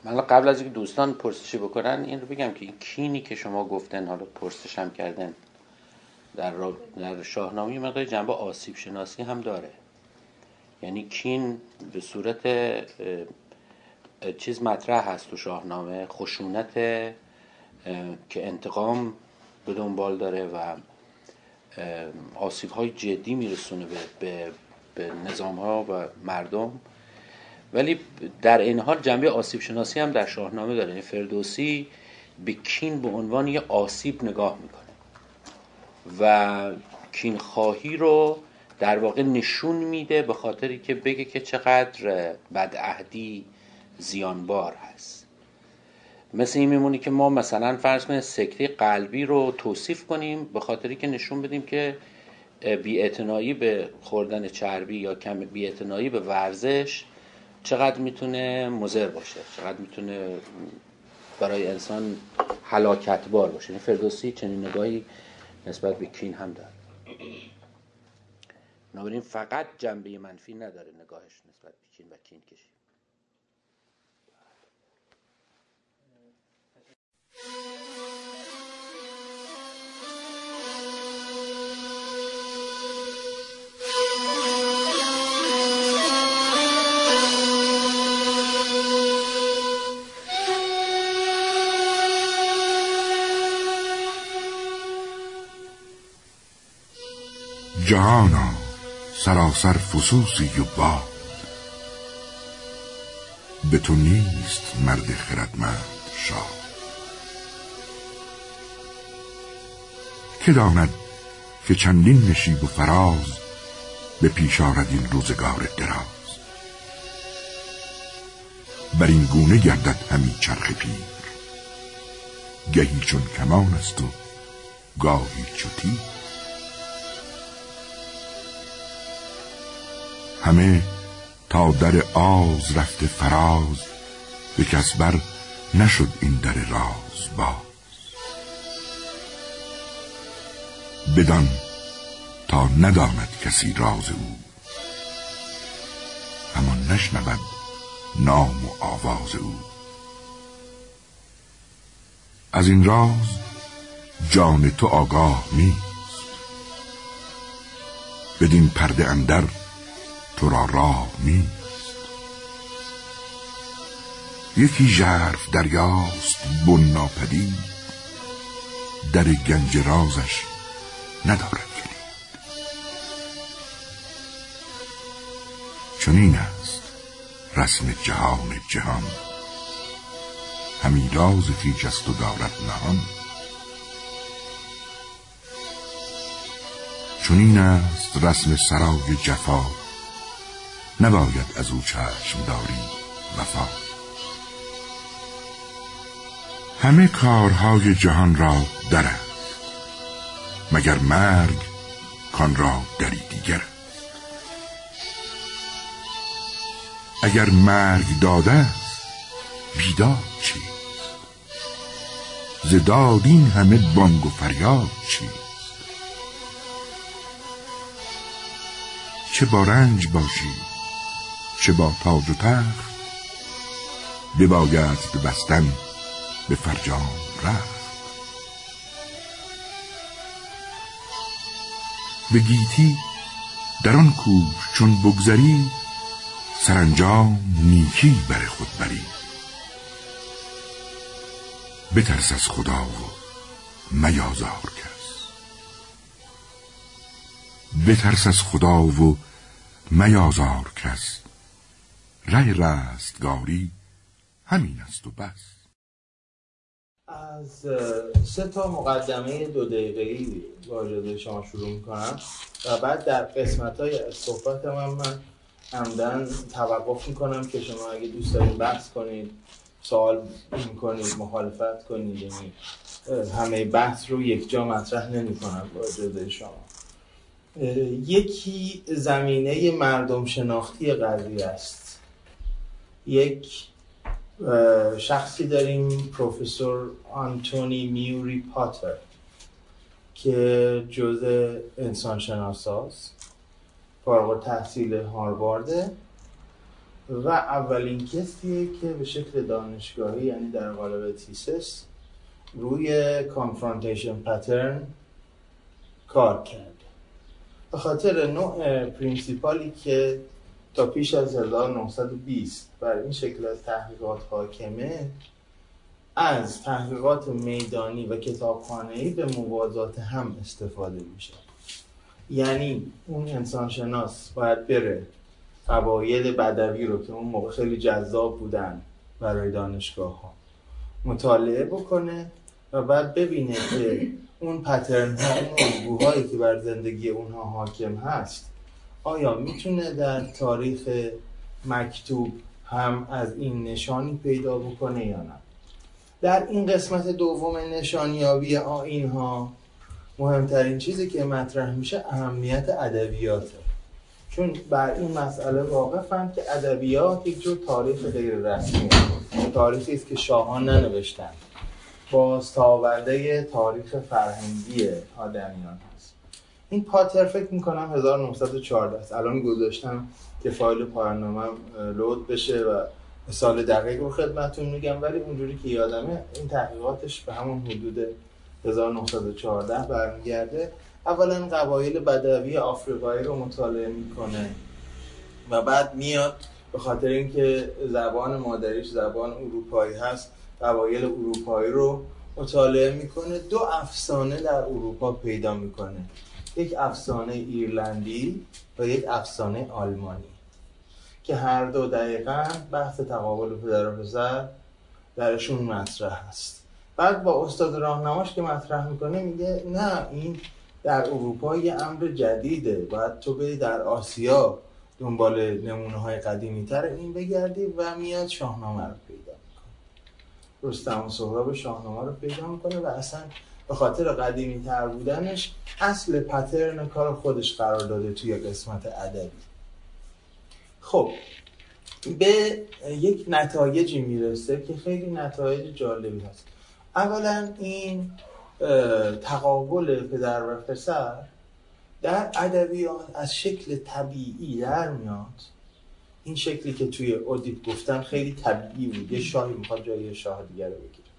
من قبل از اینکه دوستان پرسشی بکنن این رو بگم که این کینی که شما گفتن، حالا پرسش هم کردن در شاهنامه، مقدار جنبه آسیب شناسی هم داره. یعنی کین به صورت چیز مطرح هست تو شاهنامه، خشونت که انتقام به دنبال داره و آسیب‌های جدی میرسونه به نظام‌ها و مردم. ولی در این حال جنبه آسیب شناسی هم در شاهنامه داره. یعنی فردوسی به کین به عنوان یه آسیب نگاه میکنه و کین خواهی رو در واقع نشون میده به خاطری که بگه که چقدر بدعهدی زیانبار هست. مثل این میمونی که ما مثلا فرض کنیم سکته قلبی رو توصیف کنیم به خاطری که نشون بدیم که بی‌اعتنایی به خوردن چربی یا کم بی‌اعتنایی به ورزش چقدر میتونه مضر باشه، چقدر میتونه برای انسان هلاکتبار باشه. یعنی فردوسی چنین نگاهی نسبت به کین هم داره. بنابراین فقط جنبه منفی نداره نگاهش نسبت به کین و کین کشی. جهانا سراسر فسوسی و باد، به تو نیست مرد خردمند شاد. که داند که چندین نشیب و فراز به پیش آرد این روزگار دراز. بر این گونه گردد همی چرخ پیر، گهی چون کمان است و گاهی چوتی. همه تا در آز رفته فراز، به کس بر نشد این در راز باز. بدان تا نداند کسی راز او، اما نشنود نام و آواز او. از این راز جان تو آگاه نیست، بدین پرده اندر تو را راه نیست. یکی ژرف دریاست بن ناپدید، در گنج رازش ندارد کلید. چنین است رسم جهان جهان، همی راز خویش است و دارد نهان. چنین است رسم سرای جفا، نباید از او چشم داری وفا. همه کارهای جهان را در است، مگر مرگ کان را دری دیگر. اگر مرگ داده است بیداد چیست؟ ز داد این همه بانگ و فریاد چیست؟ چه با رنج باشی چه با تاج و تخت، ببایست بستن به فرجام رخت. به گیتی در آن کوه چون بگذری، سرانجام نیکی بر خود بری. بترس از خدا و میازار کس، بترس از خدا و میازار کس. رای رستگاری همین است و بس. از سه تا مقدمه 2 دقیقه‌ای با اجازه شما شروع میکنم و بعد در قسمت‌های صحبت من همدن توقف میکنم که شما اگه دوست دارید بحث کنید، سوال میکنید، مخالفت کنید، یعنی همه بحث رو یک جا مطرح نمیکنم با اجازه شما. یکی زمینه مردم شناختی قضیه است. یک شخصی داریم، پروفسور آنتونی میوری پاتر، که جزء انسانشناساست، فارغ التحصیل هاروارده و اولین کسیه که به شکل دانشگاهی، یعنی در قالب تیسس، روی کانفرانتیشن پترن کار کرد. به خاطر نوع پرینسیپالی که تا پیش از 1920 بر این شکل از تحقیقات حاکمه، از تحقیقات میدانی و کتابخانه‌ای به موازات هم استفاده میشه. یعنی اون انسانشناس باید بره قبایل بدوی رو که اون موقع خیلی جذاب بودن برای دانشگاه ها مطالعه بکنه و بعد ببینه که اون پترن ها، اون الگوهایی که بر زندگی اونها حاکم هست، آیا میتونه در تاریخ مکتوب هم از این نشانی پیدا بکنه یا نه. در این قسمت دوم نشانیابی آیین‌ها مهمترین چیزی که مطرح میشه اهمیت ادبیاته، چون بر این مسئله واقفم که ادبیات یک جور تاریخ غیر رسمی، تاریخی است که شاهان ننوشتن، بازتابنده تاریخ فرهنگی آدمیان هست. این پاتر فکر میکنم 1914 است، الان گذاشتم که فایل پایان‌نامه لود بشه و سال دقیق رو خدمتتون میگم، ولی اونجوری که یادمه این تحقیقاتش به همون حدود 1914 برمیگرده. اولا قبایل بدوی آفریقایی رو مطالعه میکنه و بعد میاد به خاطر اینکه زبان مادریش زبان اروپایی هست قبایل اروپایی رو مطالعه میکنه. 2 افسانه در اروپا پیدا میکنه، یک افسانه ایرلندی و یک افسانه آلمانی که هر دو دقیقاً بحث تقابل پدر و پسر درشون مطرح هست. بعد با استاد راهنماش که مطرح میکنه میگه نه، این در اروپا یه امر جدیده، باید تو بری در آسیا دنبال نمونه های قدیمی تر این بگردی و میاد شاهنامه رو پیدا میکنه. رستم و سهراب شاهنامه رو پیدا میکنه و اصلا به خاطر قدیمی تر بودنش اصل پترن کار خودش قرار داده توی قسمت ادبی. خب به یک نتایجی میرسه که خیلی نتایج جالبی هست. اولا این تقابل پدر و پسر در ادبیات از شکل طبیعی در میاد. این شکلی که توی اودیپ گفتن خیلی طبیعی بود، یه شاهی میخواد جای شاه دیگر رو بگیره.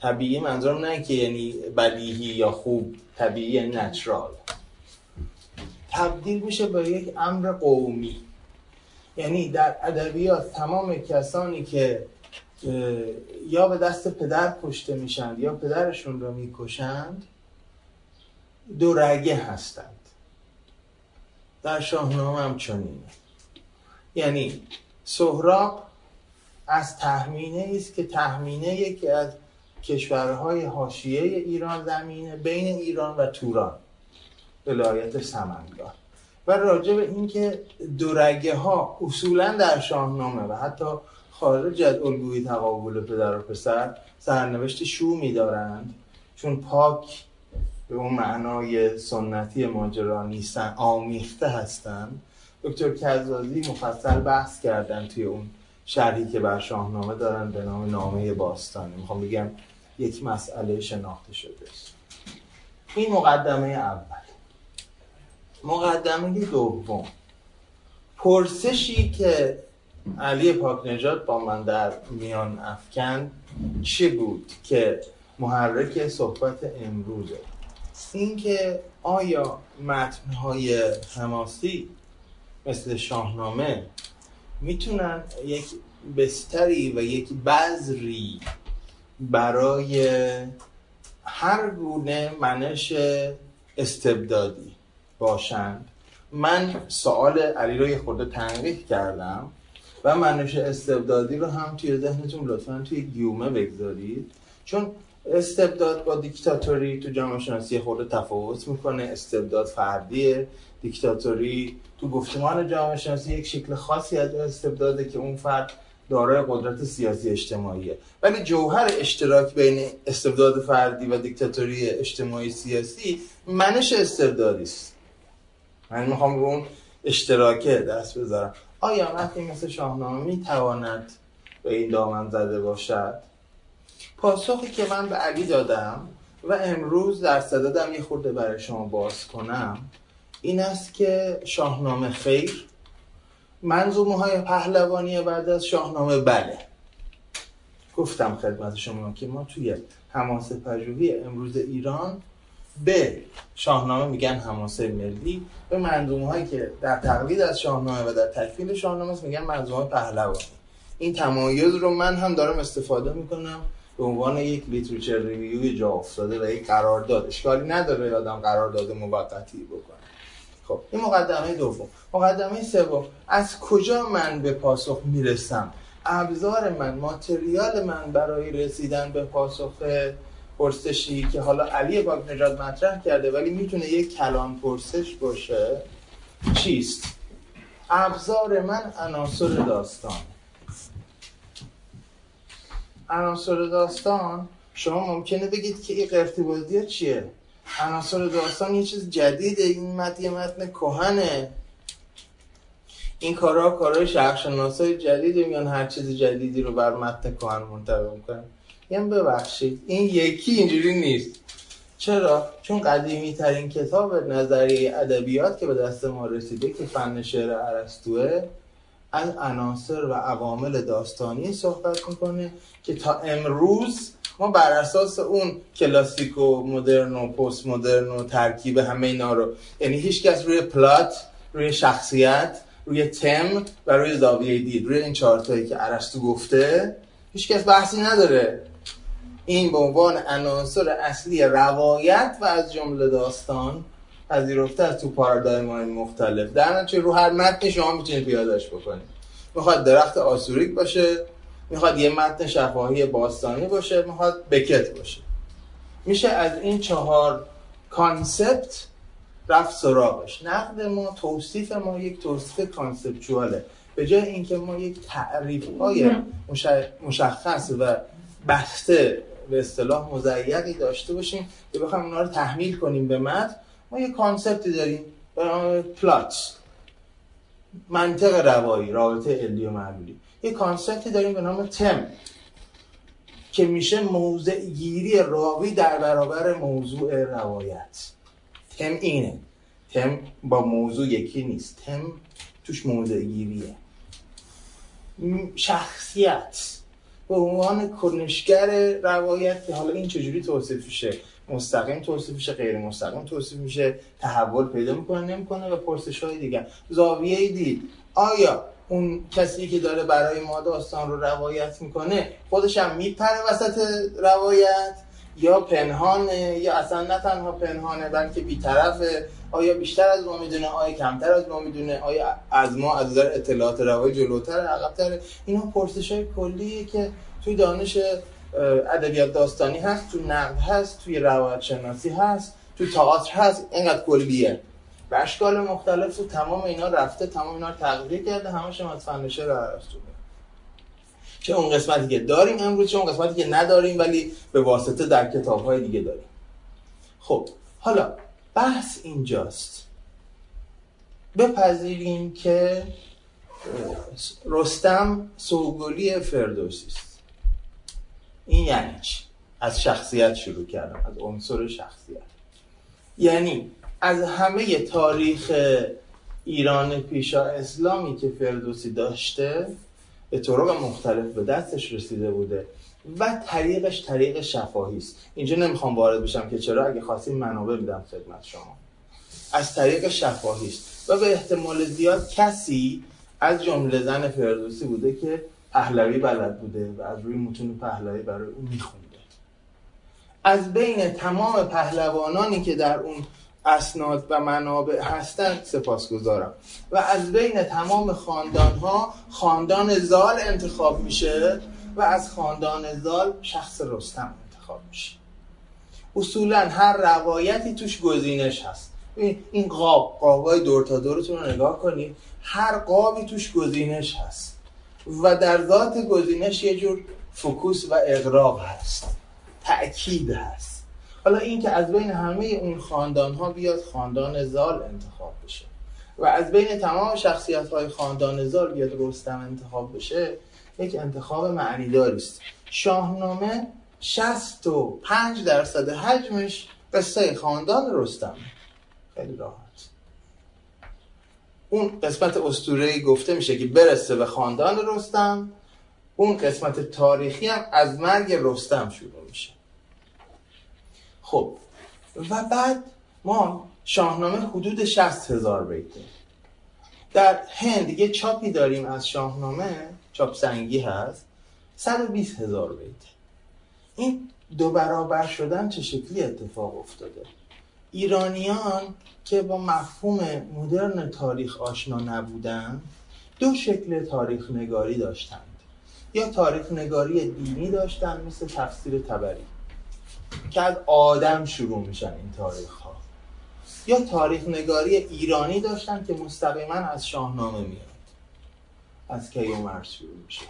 طبیعی منظورم نه که یعنی بدیهی یا خوب، طبیعی یعنی نچرال. تبدیل میشه به یک امر قومی، یعنی در ادبیات تمام کسانی که یا به دست پدر کشته میشند یا پدرشون رو میکشند دو رگه هستند. در شاهنامه هم چنینه، یعنی سهراب از تهمینه است که تهمینه یکی از کشورهای حاشیه ایران زمینه بین ایران و توران ولایت سمنگان و راجع به اینکه دورگه ها اصولا در شاهنامه و حتی خارج از الگوی تقابل پدر و پسر سرنوشت شومی دارند، چون پاک به اون معنای سنتی ماجرا نیستن، آمیخته هستند. دکتر کزازی مفصل بحث کردن توی اون شرحی که بر شاهنامه دارن به نام نامه باستانی. میخوام بگم یک مسئله شناخته شده است. این مقدمه اول. مقدمه دوم، پرسشی که علی پاکنژاد با من در میان افکند چی بود که محرک صحبت امروزه؟ این که آیا متن‌های حماسی مثل شاهنامه میتونن یک بستری و یک بذری برای هر گونه منش استبدادی باشند؟ من سوال علی رو یه خورده تنقیح کردم و منش استبدادی رو هم توی ذهنتون لطفاً توی گیومه بگذارید، چون استبداد با دیکتاتوری تو جامعه شناسی خورده تفاوت میکنه. استبداد فردیه، دیکتاتوری تو گفتمان جامعه شناسی یک شکل خاصی از استبداده که اون فرد دارای قدرت سیاسی اجتماعیه، ولی جوهر اشتراک بین استبداد فردی و دیکتاتوری اجتماعی سیاسی منش استبدادی است. من میخوام رو اون اشتراکه دست بذارم. آیا متنی مثل شاهنامه میتواند به این دامن زده باشد؟ پاسخی که من به علی دادم و امروز در صددم یه خورده برای شما باز کنم این است که شاهنامه خیر، منظومه‌های پهلوانی بعد از شاهنامه بله. گفتم خدمت شما که ما توی حماسه پژوهی امروز ایران به شاهنامه میگن حماسه ملی، به منظومه‌هایی که در تقلید از شاهنامه و در تکمیل شاهنامه است میگن منظومه پهلوانی. این تمایز رو من هم دارم استفاده میکنم به عنوان یک لیتریچر ریویو جا افتاده و یک قرارداد. اشکالی نداره آدم قرارداد موقتی بکنه. خب این مقدمه دوم. مقدمه سوم، از کجا من به پاسخ میرسم؟ ابزار من، ماتریال من برای رسیدن به پاسخ پرسشی که حالا علی پاکنژاد مطرح کرده ولی میتونه یک کلان پرسش باشه چیست؟ ابزار من عناصر داستان. عناصر داستان، شما ممکنه بگید که این قرتبازی چیه؟ عناصر داستان یه چیز جدیده، این متن کهنه، این کارها کارهای شرق‌شناسای جدیده، میان هر چیز جدیدی رو بر متن کهن منطبق میکنن. یعنی ببخشید این یکی اینجوری نیست. چرا؟ چون قدیمی ترین کتاب نظریه ادبیات که به دست ما رسیده که فن شعر ارسطوئه از عناصر و عوامل داستانی صحبت میکنه که تا امروز ما بر اساس اون کلاسیک و مدرن و پست مدرن و ترکیب همه اینا رو، یعنی هیچ کس روی پلات، روی شخصیت، روی تم و روی زاویه دید، روی این چهار تایی که ارسطو گفته هیچ کس بحثی نداره. این به عنوان عناصر اصلی روایت و از جمله داستان پذیرفته از تو پارادایم‌های مختلف، در نتیجه رو هر متن شما میتونید پیادهش بکنید. میخواد درخت آسوریک باشه، میخواد یه متن شفاهی باستانی باشه، میخواد بکت باشه. میشه از این چهار کانسپت رفت سراغش. نقد ما، توصیف ما یک توصیف کانسپچواله. به جای اینکه ما یک تعریف‌های مشخص و بسته به اصطلاح مزیقی داشته باشیم که بخوایم اونا رو تحمیل کنیم به متن، ما یه کانسپتی داریم به نام پلات، منطق روایی، رابطه علی و معلولی. یه کانسپتی داریم به نام تم که میشه موضع گیری راوی در برابر موضوع روایت. تم اینه، تم با موضوع یکی نیست، تم توش موضع گیریه. شخصیت به عنوان کنشگر روایت که حالا این چجوری توصیف میشه، مستقیم توصیف میشه، غیر مستقیم توصیف میشه، تحول پیدا میکنه نمیکنه و پرسش‌های دیگه. زاویه دید، آیا اون کسی که داره برای ما داستان رو روایت میکنه خودش هم میپره وسط روایت یا پنهانه یا اصلا نه تنها پنهانه بلکه بی‌طرفه. آیا بیشتر از ما میدونه، آیا کمتر از ما میدونه، آیا از ما از نظر اطلاعات روایی جلوتره، عقب‌تره؟ اینا پرسش‌های کلیه که توی دانش ادبیات داستانی هست، تو نقد هست، توی روایت شناسی هست، توی تئاتر هست، اینقدر کلیه. به اشکال مختلف تو تمام اینا رفته، تمام اینا رو تقریب کرده، همش از فن شعر ارسطو. چه اون قسمتی که داریم امروز، چه اون قسمتی که نداریم ولی به واسطه در کتاب‌های دیگه داریم. خب حالا بحث اینجاست. بپذیریم که رستم سوگلی فردوسی است. این یعنی چی؟ از شخصیت شروع کردم، از عنصر شخصیت. یعنی از همه تاریخ ایران پیشا اسلامی که فردوسی داشته به طرق مختلف به دستش رسیده بوده و طریقش طریق شفاهی است. اینجا نمیخوام وارد بشم که چرا، اگه خواستین منابع میدم خدمت شما. از طریق شفاهی است و به احتمال زیاد کسی از جمله زن فردوسی بوده که پهلوی بلد بوده و از روی متون پهلوی برای اون میخونده. از بین تمام پهلوانانی که در اون اسناد و منابع هستند سپاسگزارم. و از بین تمام خاندان‌ها خاندان زال انتخاب میشه و از خاندان زال شخص رستم انتخاب میشه. اصولا هر روایتی توش گزینش هست. این قاب‌های دور تا دورتون رو نگاه کنید، هر قابی توش گزینش هست و در ذات گزینش یه جور فکوس و اغراق هست، تأکید هست. حالا این که از بین همه اون خاندان ها بیاد خاندان زال انتخاب بشه و از بین تمام شخصیت های خاندان زال بیاد رستم انتخاب بشه، یک انتخاب معنیدار است. شاهنامه 65% حجمش قصه خاندان رستم. خیلی راحت اون قسمت اسطوره‌ای گفته میشه که برسه به خاندان رستم، اون قسمت تاریخی هم از مرگ رستم شروع میشه. خب و بعد ما شاهنامه حدود 60,000 بیته. در هند یه چاپی داریم از شاهنامه، چاپ سنگی هست، 120,000 بیته. این دو برابر شدن چه شکلی اتفاق افتاده؟ ایرانیان که با مفهوم مدرن تاریخ آشنا نبودن، دو شکل تاریخ نگاری داشتند. یا تاریخ نگاری دینی داشتن مثل تفسیر طبری که از آدم شروع میشن این تاریخ ها، یا تاریخ نگاری ایرانی داشتن که مستقیما از شاهنامه میاد، از کیومرث شروع میشه.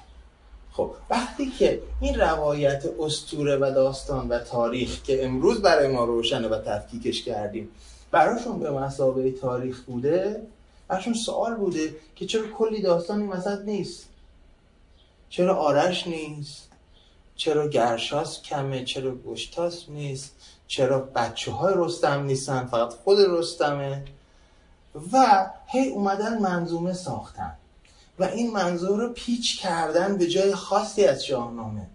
خب وقتی که این روایت اسطوره و داستان و تاریخ که امروز برای ما روشنه و تفکیکش کردیم براشون به مثابه تاریخ بوده، براشون سوال بوده که چرا کلی داستانی مثلا نیست، چرا آرش نیست، چرا گرشاس کمه، چرا گشتاس نیست، چرا بچه های رستم نیستن، فقط خود رستمه. و هی اومدن منظومه ساختن و این منظومه رو پیچ کردن به جای خاصی از شاهنامه.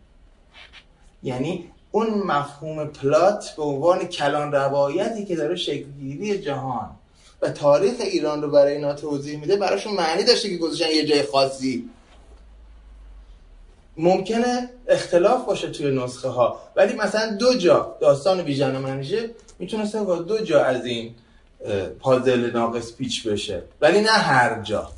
یعنی اون مفهوم پلات به عنوان کلان روایتی که داره شکلگیری جهان و تاریخ ایران رو برای اینا توضیح میده، براشون معنی داشته که گذاشتن یه جای خاصی. ممکنه اختلاف باشه توی نسخه ها، ولی مثلا دو جا داستان بیژن و منیژه میتونسته با دو جا از این پازل ناقص پیچ بشه، ولی نه هر جا.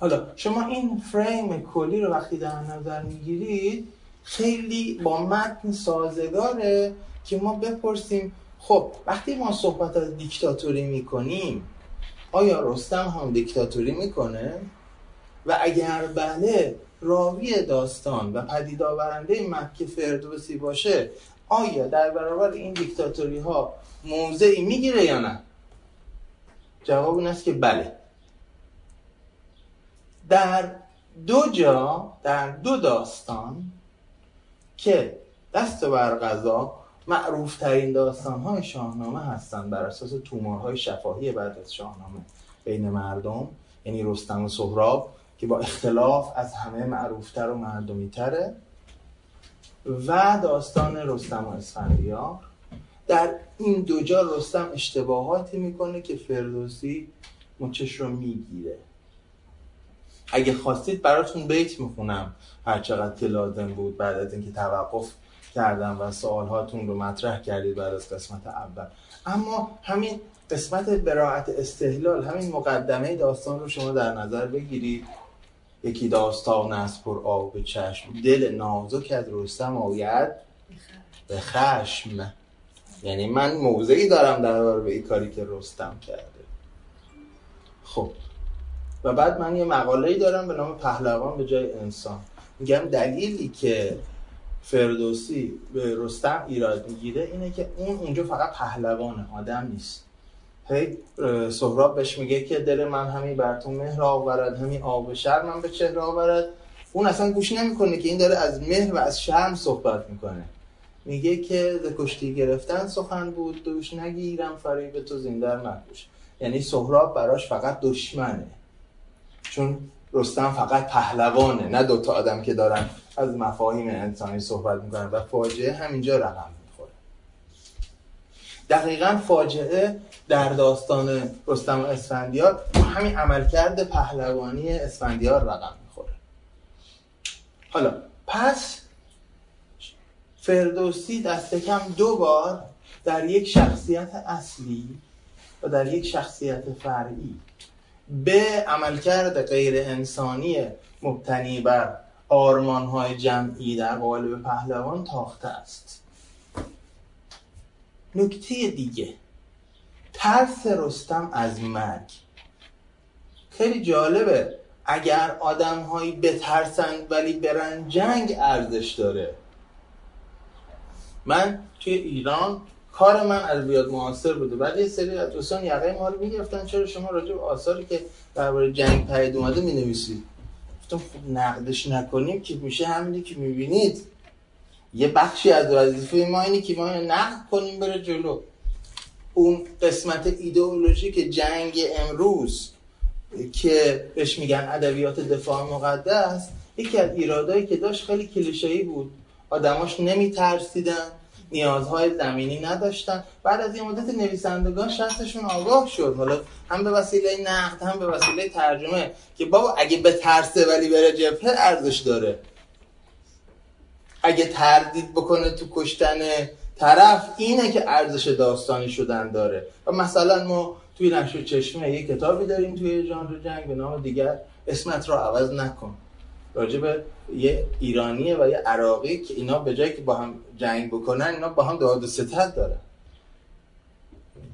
حالا شما این فریم کلی رو وقتی در نظر میگیرید خیلی با متن سازگاره که ما بپرسیم خب وقتی ما صحبت از دیکتاتوری میکنیم آیا رستم هم دیکتاتوری میکنه؟ و اگر بله راوی داستان و پدید آورنده مکه فردوسی باشه آیا در برابر این دیکتاتوری ها موضعی میگیره یا نه؟ جواب این است که بله. در دو جا، در دو داستان که دست بر قضا معروف ترین داستان های شاهنامه هستند بر اساس تومارهای شفاهی بعد از شاهنامه بین مردم، یعنی رستم و سهراب که با اختلاف از همه معروفتر و مردمی تره، و داستان رستم و اسفندیار، در این دو جا رستم اشتباهاتی میکنه که فردوسی مچش رو میگیره. اگه خواستید براتون بیت میخونم هر چقدر که لازم بود بعد از اینکه توقف کردم و سوالهاتون رو مطرح کردید بعد از قسمت اول. اما همین قسمت براعت استحلال، همین مقدمه داستان رو شما در نظر بگیرید. یکی داستان است پر آب چشم، دل نازک از رستم آید به خشم. یعنی من موضعی دارم درباره به این کاری که رستم کرده. خب و بعد من یه مقاله‌ای دارم به نام پهلوان به جای انسان. میگم دلیلی که فردوسی به رستم ایراد میگیره اینه که اون اونجا فقط پهلوانه، آدم نیست. هی سهراب بهش میگه که دل من همین بر تو مهر آورد، همین آب شرمم به چهره آورد. اون اصلا گوش نمیکنه که این داره از مهر و از شرم صحبت میکنه. میگه که ز کشتی گرفتن سخن بود، دوش نگیرم فریب تو زیندر مکوش. یعنی سهراب براش فقط دشمنه، چون رستم فقط پهلوانه، نه دوتا آدم که دارن از مفاهیم انسانی صحبت میکنن. و فاجعه همینجا رقم میخوره. دقیقاً فاجعه در داستان رستم و اسفندیار همین عملکرد پهلوانی اسفندیار رقم میخوره. حالا پس فردوسی دست کم دو بار در یک شخصیت اصلی و در یک شخصیت فرعی به عملکرد غیر انسانی مبتنی بر آرمان‌های جمعی در قالب پهلوان تاخته است. نکته دیگه، ترس رستم از مرگ. خیلی جالبه، اگر آدم‌هایی بترسند ولی برن جنگ ارزش داره. من توی ایران کار من ادبیات معاصر بوده، بعد یه سری از دوستان یقه ما رو میگرفتن چرا شما راجع به آثاری که درباره جنگ پدید اومده مینویسید. گفتم خب نقدش نکنیم که میشه همینی که میبینید. یه بخشی از وظیفه ما اینه که ما نقد کنیم بره جلو. اون قسمت ایدئولوژیک جنگ امروز که بهش میگن ادبیات دفاع مقدس، یکی از ایرادایی که داشت خیلی کلیشه‌ای بود. آدماش نمیترسیدن، نیازهای زمینی نداشتن. بعد از این مدت نویسندگان شخصشون آگاه شد، حالا هم به وسیله نقد هم به وسیله ترجمه، که بابا اگه به ترسه ولی بره جبهه ارزش داره. اگه تردید بکنه تو کشتن طرف، اینه که ارزش داستانی شدن داره. و مثلا ما توی نشر چشمه یک کتابی داریم توی ژانر جنگ به نام دیگر اسمت رو عوض نکن، راجب یه ایرانیه و یه عراقی که اینا به جایی که با هم جنگ بکنن اینا با هم داد و ستد دارن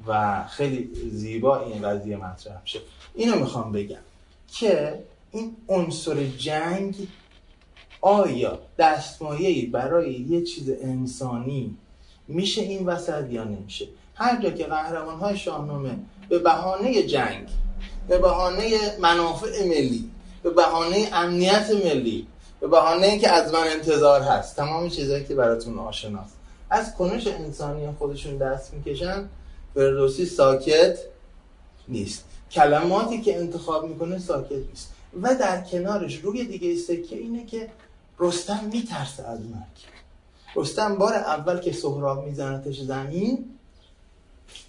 و خیلی زیبا این قضیه مطرح شد. اینو میخوام بگم که این عنصر جنگ آیا دستمایه‌ای برای یه چیز انسانی میشه این وسط یا نمیشه. هر جا که قهرمان‌های شاهنامه به بهانه جنگ، به بهانه منافع ملی، به بهانه امنیت ملی، به بهانه اینکه از من انتظار هست، تمام چیزایی که براتون آشناست، از کنش انسانی خودشون دست میکشن. فردوسی ساکت نیست، کلماتی که انتخاب میکنه ساکت نیست. و در کنارش روی دیگه سکه اینه که رستم میترسه از مرگ. رستم بار اول که سهراب میزنتش زمین،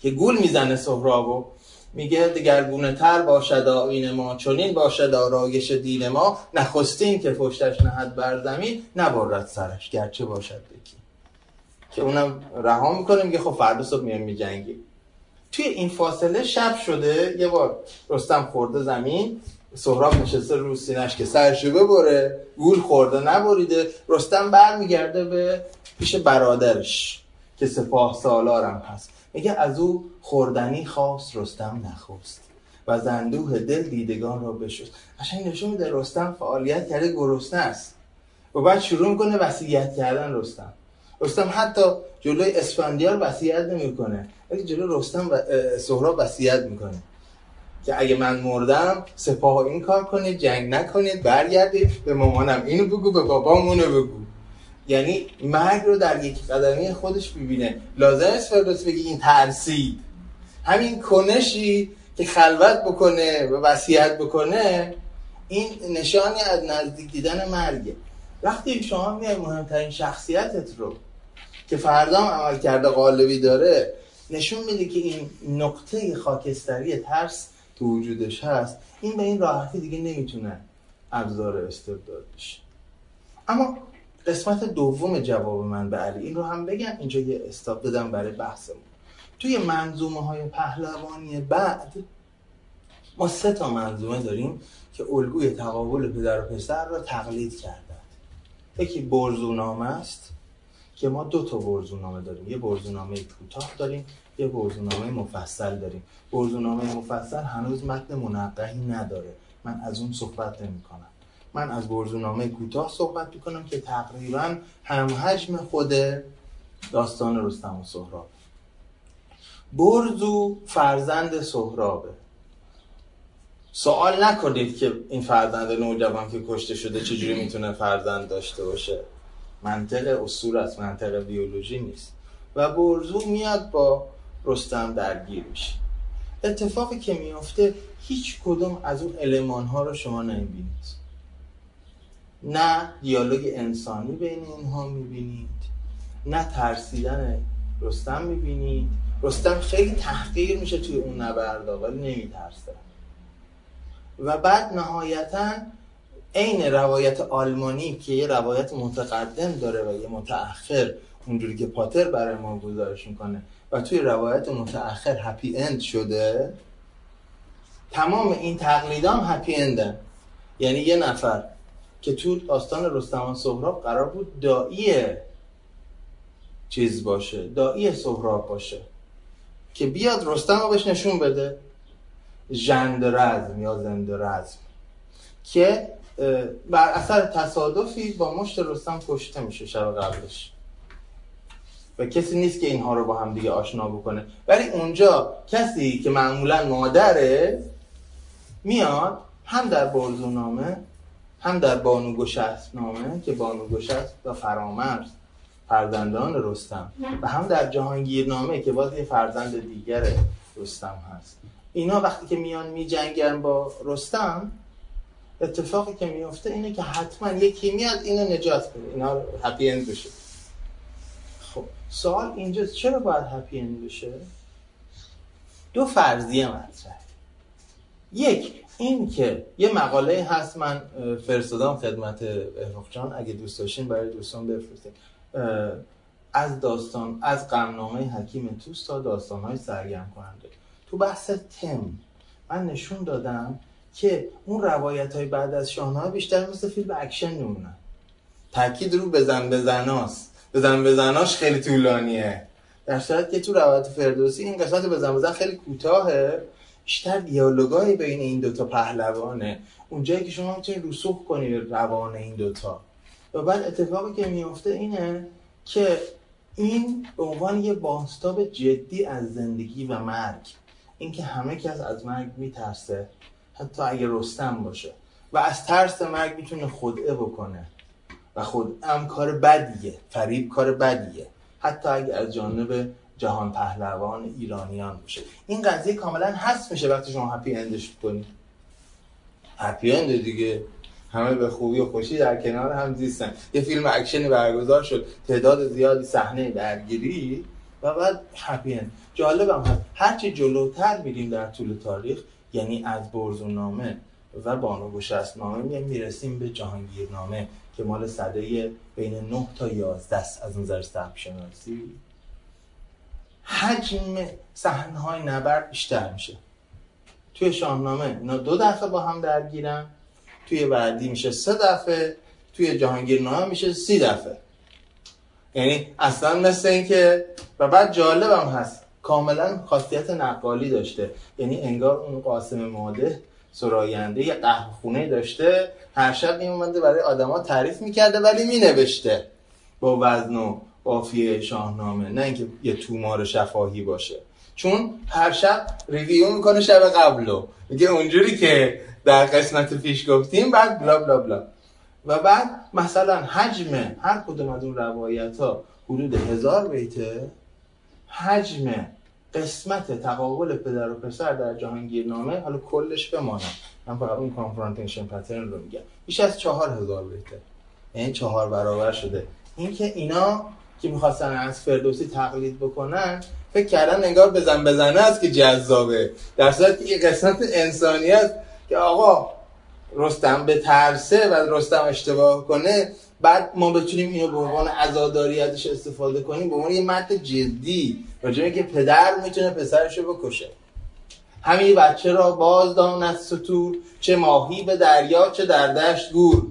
که گول میزنه سهرابو، میگه دگرگونه تر باشد آیین ما، چنین باشد آرایش دین ما، نخستین که پشتش نهد بر زمین نبرد سرش گرچه باشد یکی. که اونم رها میکنه، میگه خب فردا صبح میام میجنگیم. توی این فاصله شب شده، یه بار رستم خورده زمین، سهراب نشسته رو سینش که سرشو ببره، گول خورده نبریده. رستم برمیگرده به پیش برادرش که سپاه سالارم هست، میگه از او خوردنی خواست رستم نخواست و زندوه دل دیدگان را بشست. قشنگ نشون میده رستم فعالیت کرده، گرسنه است. و بعد شروع میکنه وصیت کردن رستم. رستم حتی جلوی اسفندیار وصیت نمیکنه، ولی جلوی رستم و سهراب وصیت میکنه که اگه من مردم سپاه این کار کنید، جنگ نکنید، برگردید به مامانم اینو بگو، به بابام اونو بگو. یعنی مرگ رو در یک قدمی خودش ببینه. لازم است فردوسی بگه این ترسید. همین کنشی که خلوت بکنه و وصیت بکنه، این نشانی از نزدیک دیدن مرگه. وقتی شما میای مهمترین شخصیتت رو که فردا هم عملکرد قالبی داره نشون میده که این نقطه خاکستری ترس تو وجودش هست، این به این راحتی دیگه نمیتونه ابزار استبداد بشه. اما قسمت دوم جواب من به علی، این رو هم بگم، اینجا یه استاپ دادم برای بحثمون. توی منظومه‌های پهلوانی بعد ما سه تا منظومه داریم که الگوی تقابل پدر و پسر را تقلید کردند. یکی برزونامه است که ما دو تا برزونامه داریم، یه برزونامه کوتاه داریم، یه برزونامه مفصل داریم. برزونامه مفصل هنوز متن منقحی نداره، من از اون صحبت نمی‌کنم. من از برزونامه کوتاه صحبت می‌کنم که تقریباً همحجم خود داستان رستم و سهراب. برزو فرزند سهرابه. سوال نکنید که این فرزند نوجوان که کشته شده چجوری میتونه فرزند داشته باشه، منطق اصول است، منطق بیولوژی نیست. و برزو میاد با رستم درگیر میشه. اتفاقی که میفته هیچ کدوم از اون المان‌ها رو شما نمیبینید، نه دیالوگ انسانی بین اینها میبینید، نه ترسیدن رستم میبینید. رستم خیلی تحقیر میشه توی اون نبرد، ولی نمیترسه. و بعد نهایتاً این روایت آلمانی که یه روایت متقدم داره و یه متأخر، اونجوری که پاتر برای ما گزارش میکنه و توی روایت متأخر هپی اند شده، تمام این تقلیدام هپی اندن. یعنی یه نفر که تو داستان رستم و سهراب قرار بود داعی چیز باشه، داعی سهراب باشه، که بیاد رستم رو بهش نشون بده، ژند رزم یا زند رزم، که بر اثر تصادفی با مشت رستم کشته میشه شب قبلش و کسی نیست که اینها رو با هم دیگه آشنا بکنه. ولی اونجا کسی که معمولا مادره میاد هم در برزونامه هم در بانوگشست نامه که بانوگشست و فرامرز فرزندان رستم، و هم در جهانگیرنامه که باز یه فرزند دیگر رستم هست، اینا وقتی که میان میجنگن با رستم، اتفاقی که میفته اینه که حتما یکی میاد اینو نجات بده، اینا هپی اند بشه. خب سوال اینجاست چرا باید هپی اند بشه؟ دو فرضیه مطرحه. یک این که یه مقاله هست، من فرستادم خدمت احراق جان، اگه دوست داشتین برای دوستان بفرستین، از داستان از غمنامه حکیم توس تا داستان‌های سرگرم کننده. تو بحث تم من نشون دادم که اون روایت‌های بعد از شاهنامه بیشتر مثل فیلم اکشن نمونن، تاکید رو بزن بزناست، بزن بزناش خیلی طولانیه، در صورتی که تو روایت فردوسی این قسمت بزن بزن خیلی کوتاهه. بیشتر دیالوگایی بین این دوتا پهلوانه، اونجایی که شما میتونید رسوخ کنید روان این دوتا. و بعد اتفاقی که میفته اینه که این به عنوان یه بازتاب جدی از زندگی و مرگ، اینکه همه کس از مرگ میترسه، حتی اگه رستم باشه، و از ترس مرگ میتونه خدعه بکنه و خدعه کار بدیه، فریب کار بدیه، حتی اگه از جانب جهان پهلوان ایرانیان باشه. این قضیه کاملا حذف میشه وقتی شما هپی اندش کنید. هپی اند دیگه، همه به خوبی و خوشی در کنار هم زیستن، یه فیلم اکشنی برگزار شد، تعداد زیادی صحنه درگیری و بعد هپی اند. جالبم هست هرچی جلوتر میریم در طول تاریخ، یعنی از برزونامه و بانوگشستنامه میرسیم به جهانگیرنامه که مال سده بین 9 تا 11 است از نظر سبک‌شناسی، حجم صحنه‌های نبرد بیشتر میشه. توی شاهنامه اینا 2 دفعه با هم درگیرن، توی بعدی میشه 3 دفعه، توی جهانگیرنامه میشه 30 دفعه. یعنی اصلا مثل این که، و بعد جالبم هست کاملا خاصیت نقالی داشته، یعنی انگار اون قاسم ماده سراینده یه قهوه‌خونه داشته، هر شب میومده برای آدما تعریف میکرده ولی مینوشته با وزن و قافیه شاهنامه، نه اینکه یه تومار شفاهی باشه، چون هر شب ریویو میکنه شب قبلو، میگه اونجوری که در قسمت پیش گفتیم، بعد بلا بلا بلا. و بعد مثلا حجم هر کدوم از اون روایت ها حدود 1000 بیته، حجم قسمت تقابل پدر و پسر در جهانگیرنامه، حالا کلش بمانم من فقط اون کانفرانتیشن پترن رو میگم، بیش از 4000 بیته، یعنی 4 برابر شده. اینکه اینا که میخواستن از فردوسی تقلید بکنن فکر کردن انگار بزن بزنه است که جذابه، در صورتی که قسمت انسانی است که آقا رستم به ترسه و رستم اشتباه کنه، بعد ما بتونیم اینو به عنوان عزاداری ازش استفاده کنیم به عنوان یه متن جدی راجع به اینکه پدر میتونه پسرش رو بکشه. همین بچه را بازدان از ستور، چه ماهی به دریا چه در دشت گور،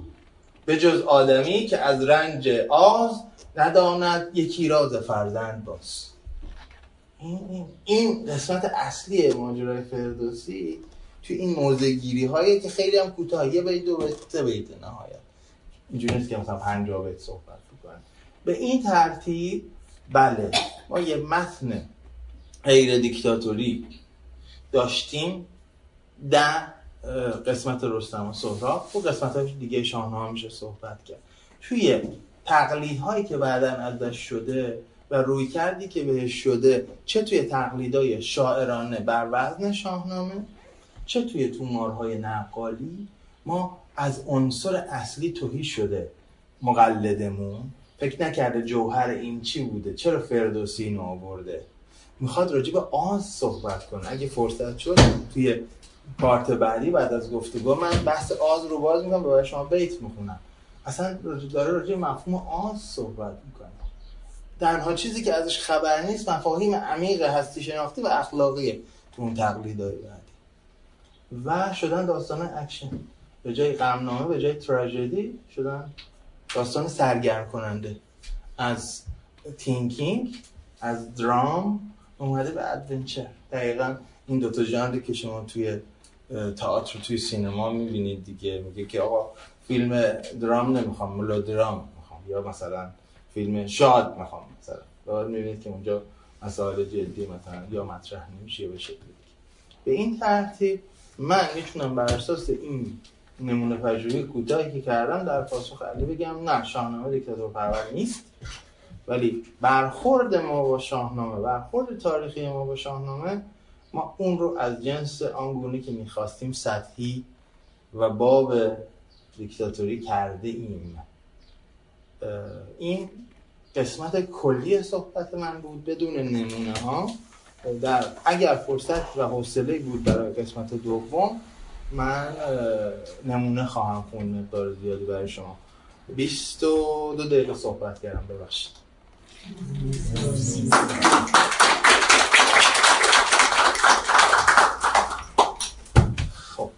به جز آدمی که از رنج آز نداند یکی راز فرزند باز. این قسمت اصلی ماجرای فردوسی تو این موزگیری هایی که خیلی هم کوتاهیه، به دو سه بیت نهایت، اینجوری نیست که مثلا 50 بیت صحبت بکنن. به این ترتیب بله ما یه متن غیر دیکتاتوری داشتیم در قسمت رستم و سهراب و قسمت های دیگه شاهنامه میشه صحبت کرد. توی تقلیدهایی که بعداً ازش شده و روی کردی که بهش شده، چه توی تقلیدهای شاعرانه بر وزن شاهنامه، چه توی تومارهای نقالی، ما از عنصر اصلی تهی شده. مقلدمون فکر نکرده جوهر این چی بوده، چرا فردوسی اینو آورده، میخواد راجع به آز صحبت کنه. اگه فرصت شد توی پارت بعدی بعد از گفتگو من بحث آز رو باز میکنم، برای شما بیت میخونم، اصلا داره راجع به مفهوم آز صحبت میکنه. درها چیزی که ازش خبر نیست مفاهیم عمیق هستی شناختی و اخلاقیه تو اون تقلیدهای بعدی و شدن داستان اکشن. به جای غمنامه به جای تراژدی شدن داستان سرگرم کننده، از تینکینگ از درام اومده به ادونچر. دقیقاً این دوتا ژانری که شما توی تئاتر توی سینما می‌بینید دیگه، میگه که آقا فیلم درام نمیخوام، ملودرام میخوام، یا مثلا فیلم شاد میخوام مثلا. بعد می‌بینید که اونجا مسائل جدی مثلا یا مطرح نمیشه به شکلی. به این ترتیب من میتونم بر اساس این نمونه پژوهی کوتاهی که کردم در پاسخ علی بگم نه شاهنامه دیکتاتورپرور نیست، ولی برخورد ما با شاهنامه، برخورد تاریخی ما با شاهنامه، ما اون رو از جنس آنگونه که میخواستیم سطحی و باب دیکتاتوری کرده ایم. این قسمت کلی صحبت من بود بدون نمونه ها. در اگر فرصت و حوصله بود برای قسمت دوم من نمونه خواهم خوند، مقدار زیادی برای شما. 22 دقیقه صحبت کردم، ببخشید. خب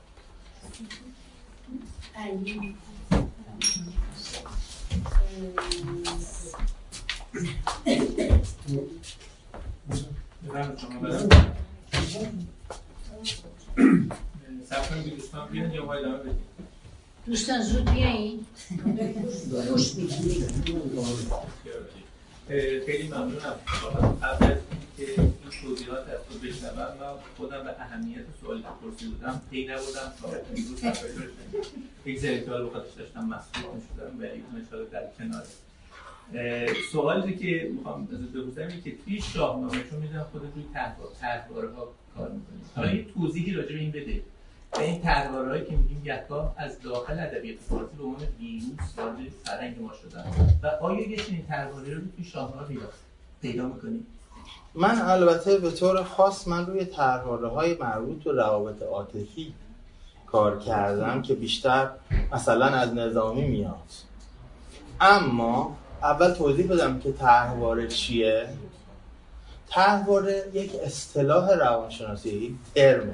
دوستان زود بیایید گوش میدیم. خیلی ممنونم. قبل از اینکه این توضیحات از تو بشنوم من خودم به اهمیت سوالی که پرسیدم پی نبودم تا امروز تفکر کنم. یک سری سوال بخاطرش داشتم مصروف می‌شدم و اینا شده در کنار. سوالی که می‌خوام ازت بپرسم اینه که توی شاهنامه چون می‌دونم خودت روی طرحوارها کار می‌کنی، حالا یه توضیحی راجع به این بده. این طرحوارهایی که می‌گیم یکا از داخل ادبیات فارسی به عنوان ویروس وارد فرهنگ ما شدن و آیا یه چنین طرحواری رو توی شاهنامه پیدا می‌کنیم؟ من البته به طور خاص من روی طرحواره‌های مربوط به روابط عاطفی کار کردم که بیشتر مثلا از نظامی میاد. اما اول توضیح بدم که طرحواره چیه. طرحواره یک اصطلاح روانشناسی ترمه،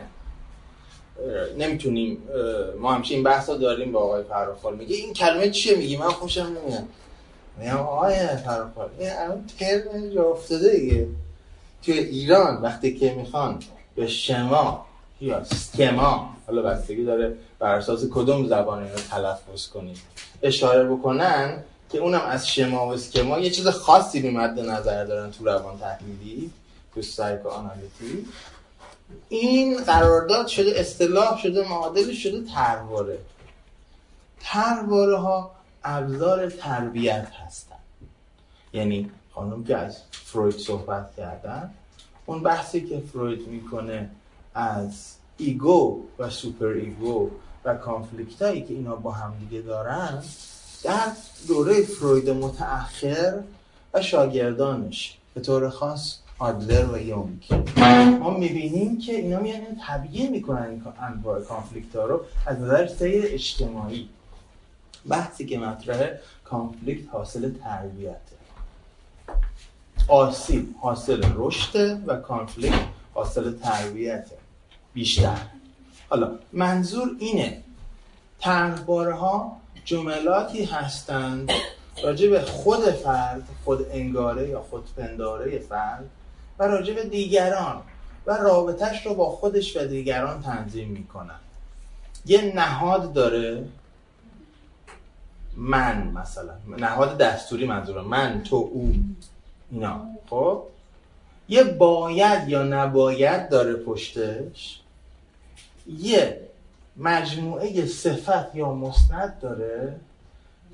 نمیتونیم ما همیشه این بحثا داریم با آقای فرخال، میگه این کلمه چیه، میگی من خوشم نمیاد، میگم آقای فرخال این الان ترم جا افتاده دیگه. توی ایران وقتی که میخوان به شما یا سکما، حالا بستگی داره بر اساس کدوم زبان اینو تلفظ کنید، اشاره بکنن که اونم از شما و اسکما یه چیز خاصی به مد نظر دارن تو روان تحلیلی تو سایکوآنالیتیک، این قرارداد شده، اصطلاح شده، معادل شده طرحواره. طرحواره ها ابزار تربیت هستن. یعنی خانم که از فروید صحبت کردن، اون بحثی که فروید میکنه از ایگو و سوپر ایگو و کانفلیکت هایی که اینا با هم دیگه دارن، در دوره فروید متأخر و شاگردانش به طور خاص آدلر و یونگ، ما میبینیم که اینا میان طبیعی میکنن انواع کانفلیکت ها رو از نظر سیر اجتماعی. بحثی که مطرحه کانفلیکت حاصل تربیته، آسیب حاصل رشد و کانفلیکت حاصل تربیته بیشتر. حالا منظور اینه طرحوارها جملاتی هستند راجع به خود فرد، خود انگاره یا خودپنداره فرد و راجع به دیگران و رابطه‌اش رو با خودش و دیگران تنظیم میکنن. یه نهاد داره، من مثلا نهاد دستوری، منظورم من، تو، او، اینا. خب یه باید یا نباید داره پشتش، یه مجموعه صفت یا مسند داره،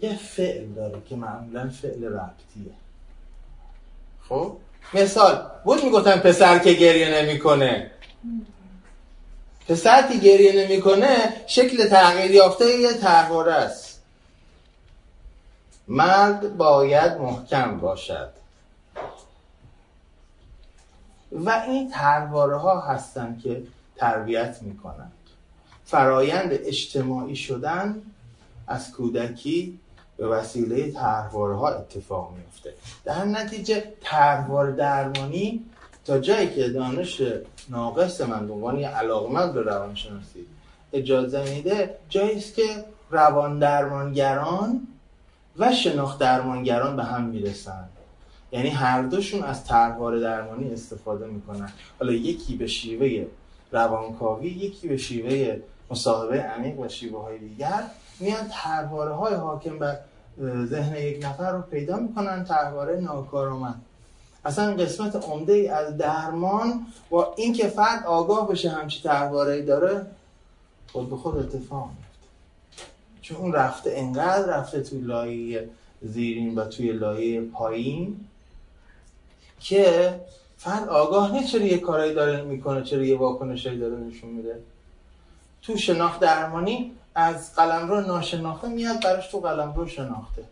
یه فعل داره که معمولا فعل ربطیه. خب مثال بود میگفتن پسر که گریه نمیکنه. پسر که گریه نمیکنه شکل تغییر یافته یه طرحواره است. مرد باید محکم باشد. و این طرحواره ها هستن که تربیت میکنند. فرایند اجتماعی شدن از کودکی به وسیله طرحواره‌ها اتفاق میفته. در نتیجه طرحوار درمانی تا جایی که دانش ناقص من به عنوان علاقه‌مند به روانشناسی اجازه میده، جایی است که روان درمانگران و شناخت درمانگران به هم میرسن. یعنی هر دوشون از طرحوار درمانی استفاده میکنن. حالا یکی به شیوه روانکاوی، یکی به شیوه مصاحبه عمیق و شیوه های دیگر میان طرحواره های حاکم بر ذهن یک نفر رو پیدا میکنن، طرحواره ناکارآمد. اصلا قسمت عمده ای از درمان با اینکه فرد آگاه بشه همچی طرحواره‌ای داره خود به خود اتفاق میفته، چون اون رفته انقدر رفته توی لایه زیرین و توی لایه پایین که فرد آگاه نه چرا یه کارایی داره میکنه، چرا یه واکنشی داره نشون میده. تو شناخت درمانی از قلمرو ناشناخته میاد براش تو قلمرو شناخته،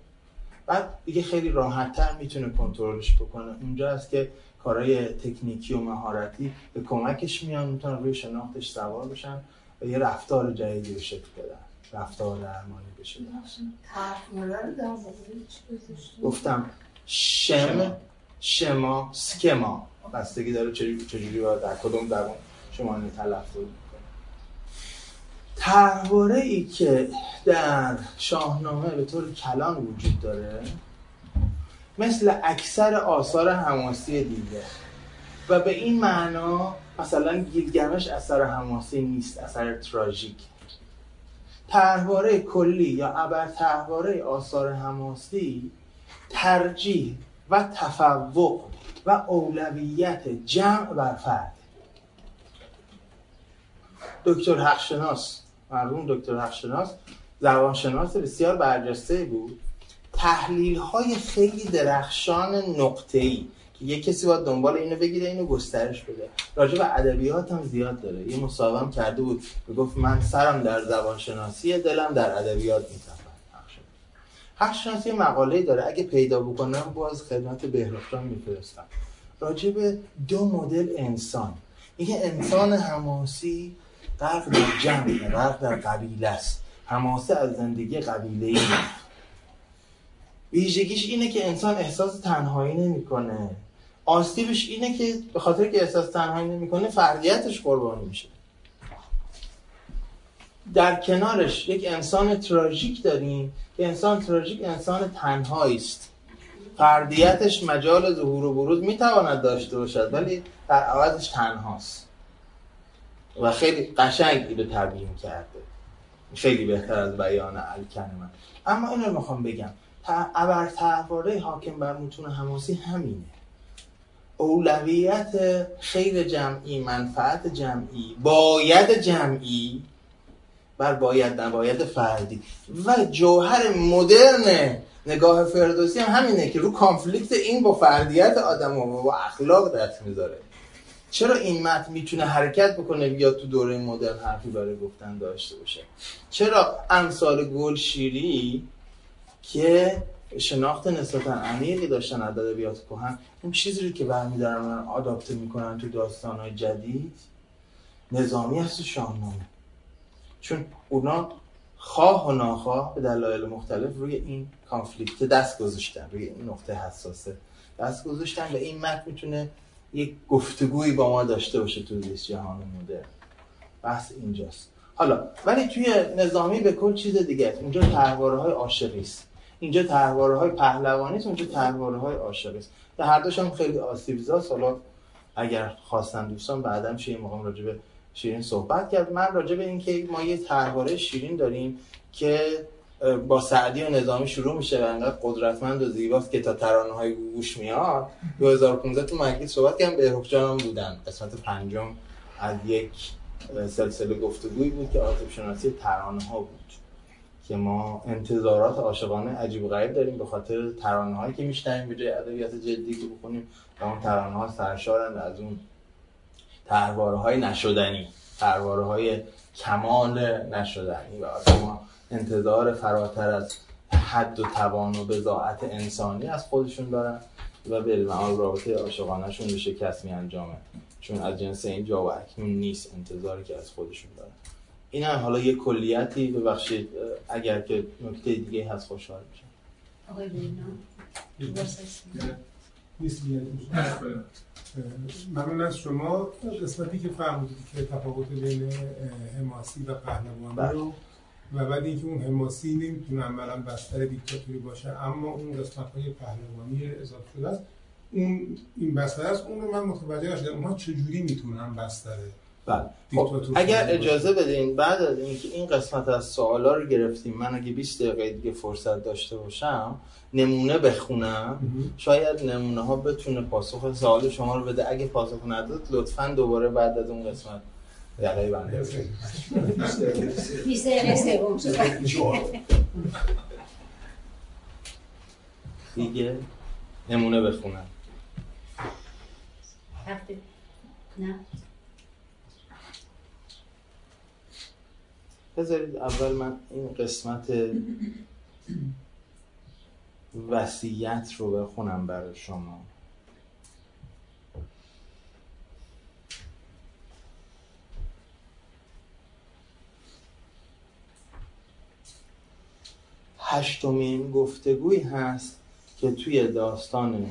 بعد دیگه خیلی راحت‌تر میتونه کنترلش بکنه. اونجا است که کارهای تکنیکی و مهارتی به کمکش میان، میتونه روی شناختش سوار بشن و یه رفتار جدیدی رو شکل بدن، رفتار درمانی بشه. گفتم شما سکما بستگی داره چجوری و در کدوم درمان شما تلفظ طرحواره ای که در شاهنامه به طور کلان وجود داره، مثل اکثر آثار حماسی دیگه و به این معنا مثلا گیلگمش اثر حماسی نیست، اثر تراژیک. طرحواره کلی یا ابر طرحواره آثار حماسی ترجیح و تفوق و اولویت جمع بر فرد. دکتر حقشناس، مرحوم دکتر حقشناس، زبانشناس بسیار برجسته بود. تحلیل‌های خیلی درخشان نقطه‌ای که یک کسی باید دنبال اینو بگیره، اینو گسترش بده. راجع به ادبیات هم زیاد داره. یه مصاحبه هم کرده بود، میگفت من سرم در زبانشناسی، دلم در ادبیات می‌تپه. حقشناس یه مقاله‌ای داره، اگه پیدا بکنم باز خدمت بهرافشان می‌فرستم. راجع به دو مدل انسان. میگه انسان حماسی غرق در جمع، غرق در قبیله است. حماسه از زندگی قبیله‌ای ویژگیش اینه که انسان احساس تنهایی نمی‌کنه. آسیبش اینه که به خاطر که احساس تنهایی نمی‌کنه فردیتش قربانی میشه. در کنارش یک انسان تراژیک داریم که انسان تراژیک انسان تنهایی است. فردیتش مجال ظهور و بروز میتواند داشته باشد ولی در عوضش تنهاست. و خیلی قشنگ اینو تبیین کرده، خیلی بهتر از بیان الکن من. اما اینو میخوام بگم ابر طرحواره حاکم بر متون حماسی همینه، اولویت خیر جمعی، منفعت جمعی، باید جمعی بر باید نباید فردی. و جوهر مدرن نگاه فردوسی هم همینه که رو کانفلیکت این با فردیت آدم و با اخلاق دست میذاره. چرا این متن میتونه حرکت بکنه یا تو دوره مدرن حرفی برای گفتن داشته باشه؟ چرا امثال گلشیری که شناخت نسبتاً عمیقی داشتن از ادبیات کهن، اون چیزی رو که برمی‌دارن و آداپته میکنن تو داستان‌های جدید، نظامی هست و شاهنامه. چون اونا خواه و ناخواه به دلایل مختلف روی این کانفلیکت دست گذاشتن، روی این نقطه حساسه دست گذاشتن و این متن میتونه یک گفتگویی با ما داشته باشه تو جهان مدرن. بحث اینجاست. حالا ولی توی نظامی به کل چیز دیگه است. اونجا طرحواره‌های عاشقی است، اینجا طرحواره‌های پهلوانی است، اونجا طرحواره‌های عاشقی است. و هر دوشم خیلی آسیب‌زاست. حالا اگر خواستن دوستان بعداً چه مقام راجع به شیرین صحبت کرد. من راجع به این که ما یه طرحواره شیرین داریم که با سعدی و نظامی شروع میشه و انقدر قدرتمند و زیباست که تا ترانه‌های گوش میاد. 2015 تو مجلس صحبت کردم، به هرجانم بودن. قسمت پنجم از یک سلسله گفتگویی بود که آتش شناسی ترانه‌ها بود که ما انتظارات عاشقانه عجیب و غریب داریم به خاطر ترانه‌هایی که میشنیم به جای ادبیات جدی که بخونیم. و اون ترانه‌ها سرشارند از اون طرحواره‌های نشدنی، طرحواره‌های کمال نشدنی و از ما انتظار فراتر از حد و توان و بضاعت انسانی از خودشون دارن و بالمعال رابطه عاشقانه‌شون به شکست می‌انجامه، چون از جنس این جا و اکنون نیست انتظاری که از خودشون دارن. این هم حالا یه کلیتی، ببخشید اگر که نکته دیگه هست خوشحال میشم. آقای بینا نیست بیاریم. ممنون از شما. قسمتی که فهمیدید که تفاوت بین حماسی و پهلوانی رو و بعد اینکه اون حماسی نمیتونه عملاً بستر دیکتاتوری باشه، اما اون قسمت‌های پهلوانی اضافه شده است، اون این بستر است، اون رو من متوجه شدم اونها چجوری میتونن بستر دیکتاتوری. اگر اجازه بدین بعد از اینکه این قسمت از سوالا رو گرفتیم، من اگه 20 دقیقه دیگه فرصت داشته باشم نمونه بخونم، شاید نمونه ها بتونه پاسخ سوال شما رو بده. اگه پاسخ نداد لطفاً دوباره بعد از اون قسمت یعنی بنده دیگه نمونه بخونم. نه بذارید اول من این قسمت وصیت رو بخونم برای شما. هشتمین گفتگوی هست که توی داستان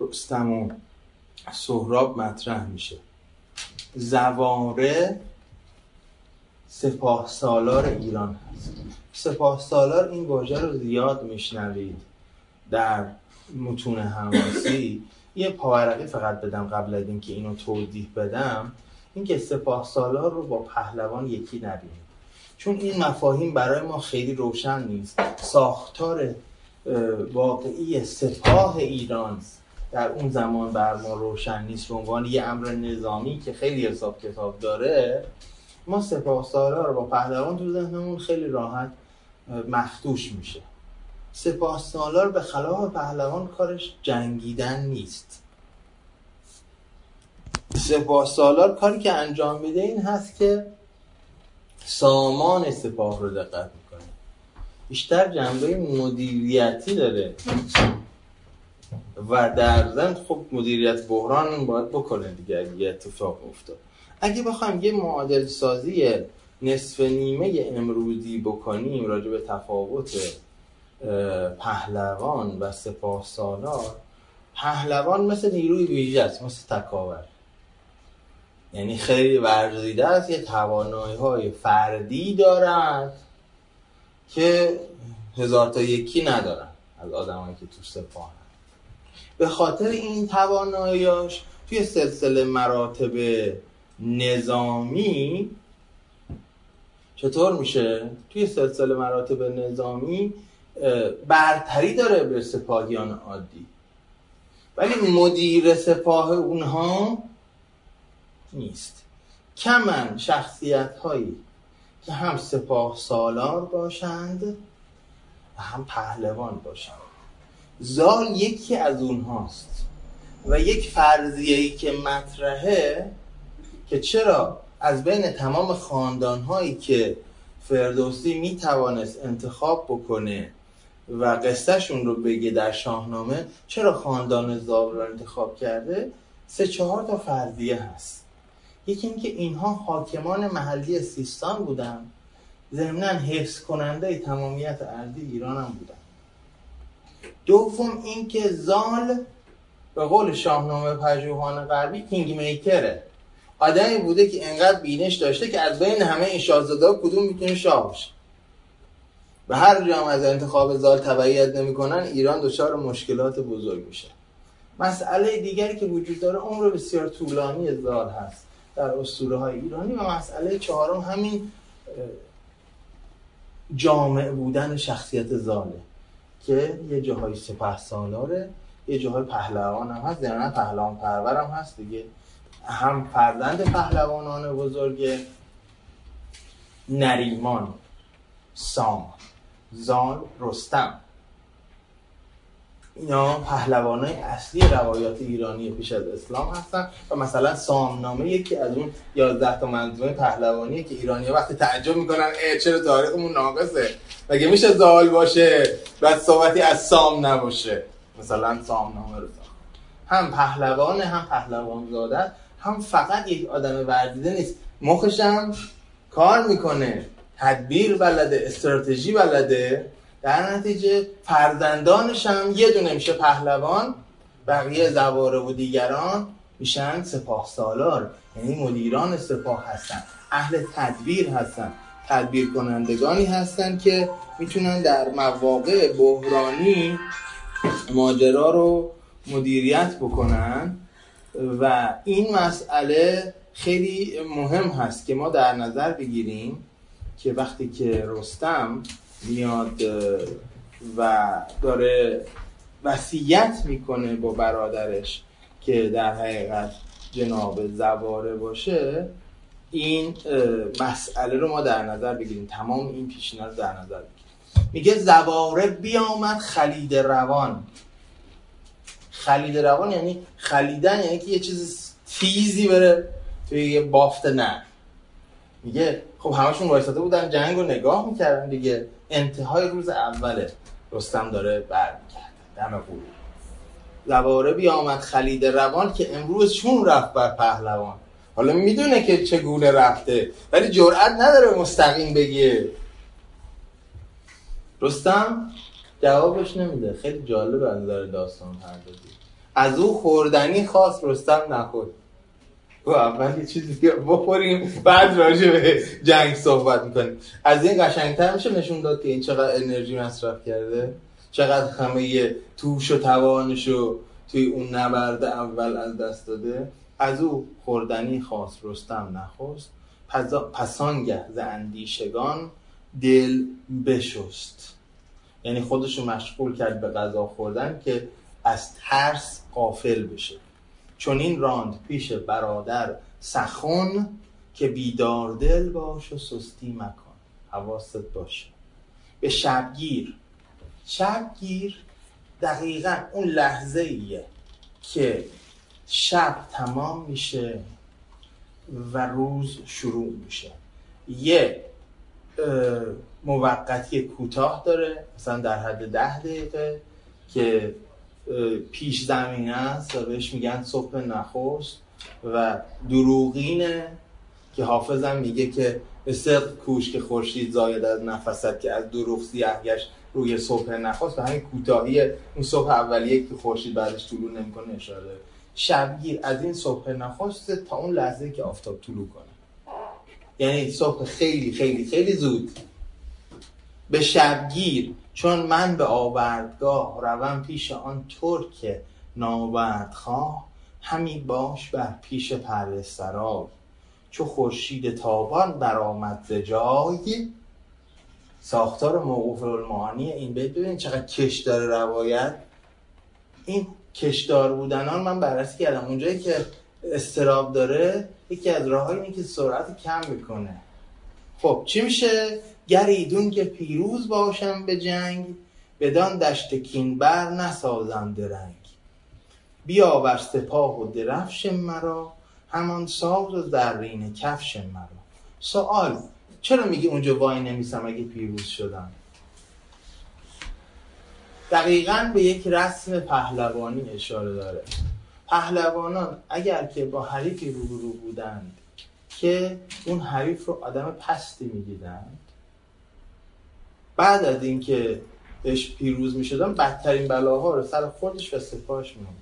رستم و سهراب مطرح میشه. زواره سپاه سالار ایران هست. سپاه سالار این واژه رو زیاد میشنوید در متون حماسی. یه پاورقی فقط بدم قبل از اینکه اینو توضیح بدم، اینکه سپاه سالار رو با پهلوان یکی نبینید، چون این مفاهیم برای ما خیلی روشن نیست. ساختار واقعی سپاه ایران در اون زمان بر ما روشن نیست. به عنوان یه امر نظامی که خیلی حساب کتاب داره، ما سپاه سالار رو با پهلوان تو ذهنمون خیلی راحت مخدوش میشه. سپاه سالار به خلاف پهلوان کارش جنگیدن نیست. سپاه سالار کاری که انجام میده این هست که سامان سپاه رو دقت میکنه، بیشتر جنبه مدیریتی داره و در ضمن خب مدیریت بحران باید بکنه دیگه. یه اتفاق افتاد. اگه بخوام یه معادل سازی نصف نیمه امروزی بکنیم راجع به تفاوت پهلوان و سپاه سالار، پهلوان مثل نیروی ویژه است، مثل تکاور، یعنی خیلی ورزیده است، یه توانایی‌های فردی دارد که هزار تا یکی ندارن از آدمایی که تو سپاهن. به خاطر این توانایی‌هاش توی سلسله مراتب نظامی چطور میشه؟ توی سلسله مراتب نظامی برتری داره به سپاهیان عادی، ولی مدیر سپاه اونها نیست. کمن شخصیت هایی که هم سپاه سالار باشند و هم پهلوان باشند. زال یکی از اونهاست و یک فرضیه‌ای که مطرحه که چرا از بین تمام خاندان هایی که فردوسی میتوانست انتخاب بکنه و قصهشون رو بگه در شاهنامه، چرا خاندان زال رو انتخاب کرده؟ 3-4 تا فرضیه هست. یکی اینکه اینها حاکمان محلی سیستان بودن ضمناً حفظ کننده تمامیت ارضی ایران هم بودن. دوم اینکه زال به قول شاهنامه پژوهان غربی کینگ میکره، آدمی بوده که انقدر بینش داشته که از بین همه این شاهزاده‌ها کدوم میتونه شاه باشه. به هر جام از انتخاب زال تبعیت نمی‌کنن، ایران دچار مشکلات بزرگ میشه. مسئله دیگری که وجود داره عمر بسیار طولانی زال هست در اسطوره‌های ایرانی، و مسئله چهارم همین جامع بودن شخصیت زاله که یه جاهای سپهسالاره، یه جاهای پهلوان هم هست، یعنی پهلوان پرور هم هست دیگه، هم فرزند پهلوانان بزرگ نریمان، سام، زال، رستم. اینا پهلوانای اصلی روایات ایرانی پیش از اسلام هستن و مثلا سامنامه یکی از اون 11 تا منظومه پهلوانیه که ایرانی‌ها وقتی تعجب میکنن چرا تاریخمون ناقصه، مگه میشه زال باشه بعد صحبتی از سام نباشه، مثلا سامنامه رو ساخت. هم پهلوانه، هم پهلوان زاده، هم فقط یک آدم ورزیده نیست، مخش هم کار میکنه، تدبیر بلده، استراتژی بلده، در نتیجه فرزندانش هم یه دونه میشه پهلوان، بقیه زواره و دیگران میشن سپاهسالار، یعنی مدیران سپاه هستن، اهل تدبیر هستن، تدبیر کنندگانی هستن که میتونن در مواقع بحرانی ماجرا رو مدیریت بکنن. و این مسئله خیلی مهم هست که ما در نظر بگیریم که وقتی که رستم میاد و داره وصیت میکنه با برادرش که در حقیقت جناب زواره باشه، این مسئله رو ما در نظر بگیریم، تمام این پیشنهاد رو در نظر بگیریم. میگه زواره بیامد خلید روان. خلید روان یعنی خلیدن، یعنی که یه چیز تیزی بره توی یه بافت. نه میگه خب همشون وایساده بودن جنگ رو نگاه میکردن دیگه، انتهای روز اوله رستم داره برمیگرده دم غروب. زواره بیامد خلید روان که امروز چون رفت بر پهلوان، حالا میدونه که چگونه رفته ولی جرئت نداره مستقیم بگه. رستم جوابش نمیده، خیلی جالب از نظر داستان پردازی. از او خوردنی خواست رستم نخورد. و اول یه چیزی که بخوریم بعد راجع به جنگ صحبت میکنیم. از این قشنگتر میشه نشون داد که این چقدر انرژی مصرف کرده، چقدر همه توش و توانشو توی اون نبرد اول از دست داده. از او خوردنی خواست رستم نخواست، پسانگه ز اندیشگان دل بشست. یعنی خودشو مشغول کرد به غذا خوردن که از ترس غافل بشه. چون این راند پیش برادر سخن که بیدار دل باش و سستی مکن، حواست باشه به شبگیر. شبگیر دقیقاً اون لحظه ایه که شب تمام میشه و روز شروع میشه. یه موقتی کوتاه داره، مثلا در حد 10 دقیقه که پیش زمینه است و بهش میگن صبح نخست و دروغینه، که حافظ هم میگه که صدق کوش که خورشید زاید از نفست که از دروغ سیاه گشت روی صبح نخست. و همین کوتاهی اون صبح اولیه که خورشید بعدش طلوع نمیکنه اشاره داره. شبگیر از این صبح نخست تا اون لحظه که آفتاب طلوع کنه، یعنی صبح خیلی خیلی خیلی زود. به شبگیر چون من به آوردگاه روم پیش آن ترک ناوردخواه، همی باش بر پیش پرده سرای، چو خورشید تابان برآمد ز جای. ساختار موقوف المعانی این بیت، ببینید چقدر کش داره روایت. این کشدار بودنان من بررسی کردم، اونجایی که اضطراب داره یکی از راه‌ها اینه که سرعت کم میکنه. خب چی میشه؟ گریدون که پیروز باشم به جنگ، بدان دشت کین بر نسازم درنگ. بیاور سپاه و درفش مرا، همان ساز و زرین کفش مرا. سوال، چرا میگی اونجا وای نمیسم اگه پیروز شدم؟ دقیقاً به یک رسم پهلوانی اشاره داره. پهلوانان اگر که با حریفی روبرو بودند که اون حریف رو آدم پستی میدیدند بعد از اینکه اش پیروز می‌شدن بدترین بلاها رو سر خودش و سپاهش می‌آوردن.